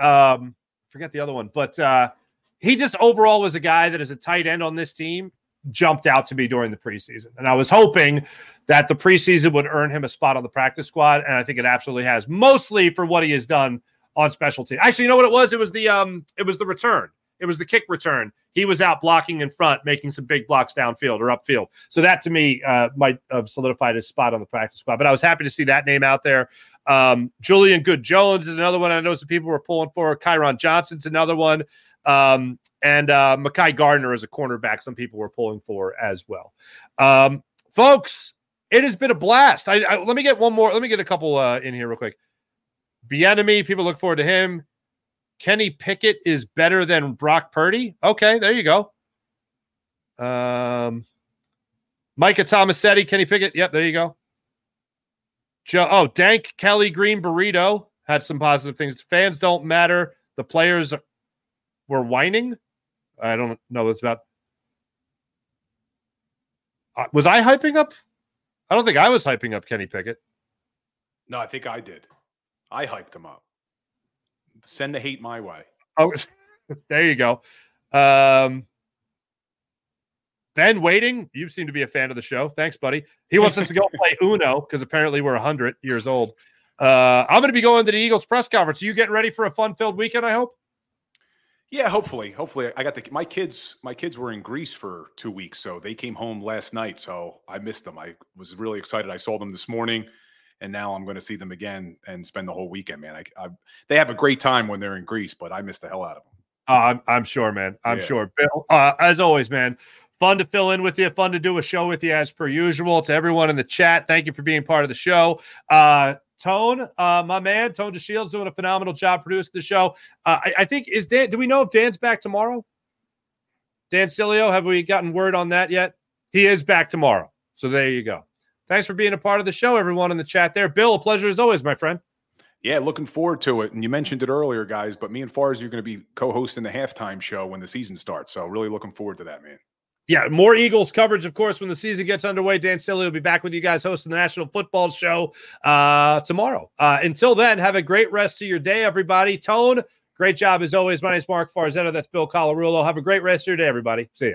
um, forget the other one, but uh, he just overall was a guy that is a tight end on this team. Jumped out to me during the preseason. And I was hoping that the preseason would earn him a spot on the practice squad. And I think it absolutely has, mostly for what he has done on special teams. Actually, you know what it was? It was the, um, it was the return. It was the kick return. He was out blocking in front, making some big blocks downfield or upfield. So that to me uh, might have solidified his spot on the practice squad, but I was happy to see that name out there. Um, Julian Good Jones is another one. I know some people were pulling for. Kyron Johnson's another one. Um, and uh, Mekhi Gardner is a cornerback some people were pulling for as well. Um, folks, it has been a blast. I, I let me get one more. Let me get a couple uh, in here real quick. Bieniemy, people look forward to him. Kenny Pickett is better than Brock Purdy. Okay, there you go. Um, Micah Tomasetti, Kenny Pickett. Yep, there you go. Joe, oh, Dank Kelly Green Burrito had some positive things. Fans don't matter. The players were whining. I don't know what it's about. Uh, was I hyping up? I don't think I was hyping up Kenny Pickett. No, I think I did. I hyped him up. Send the hate my way. Oh, there you go. Um, Ben Waiting, you seem to be a fan of the show. Thanks, buddy. He wants us to go play Uno because apparently we're one hundred years old. Uh, I'm going to be going to the Eagles press conference. Are you getting ready for a fun-filled weekend, I hope? Yeah, hopefully. Hopefully. I got the my kids. My kids were in Greece for two weeks, so they came home last night, so I missed them. I was really excited. I saw them this morning. And now I'm going to see them again and spend the whole weekend, man. I, I, they have a great time when they're in Greece, but I miss the hell out of them. Uh, I'm, I'm sure, man. I'm yeah. sure. Bill, uh, as always, man, fun to fill in with you. Fun to do a show with you as per usual. To everyone in the chat, thank you for being part of the show. Uh, Tone, uh, my man, Tone DeShields, doing a phenomenal job producing the show. Uh, I, I think, is Dan, do we know if Dan's back tomorrow? Dan Sileo, have we gotten word on that yet? He is back tomorrow. So there you go. Thanks for being a part of the show, everyone in the chat there. Bill, a pleasure as always, my friend. Yeah, looking forward to it. And you mentioned it earlier, guys, but me and Farz are going to be co-hosting the halftime show when the season starts. So really looking forward to that, man. Yeah, more Eagles coverage, of course, when the season gets underway. Dan Sileo will be back with you guys hosting the National Football Show uh, tomorrow. Uh, until then, have a great rest of your day, everybody. Tone, great job as always. My name is Mark Farzetta. That's Bill Colarulo. Have a great rest of your day, everybody. See ya.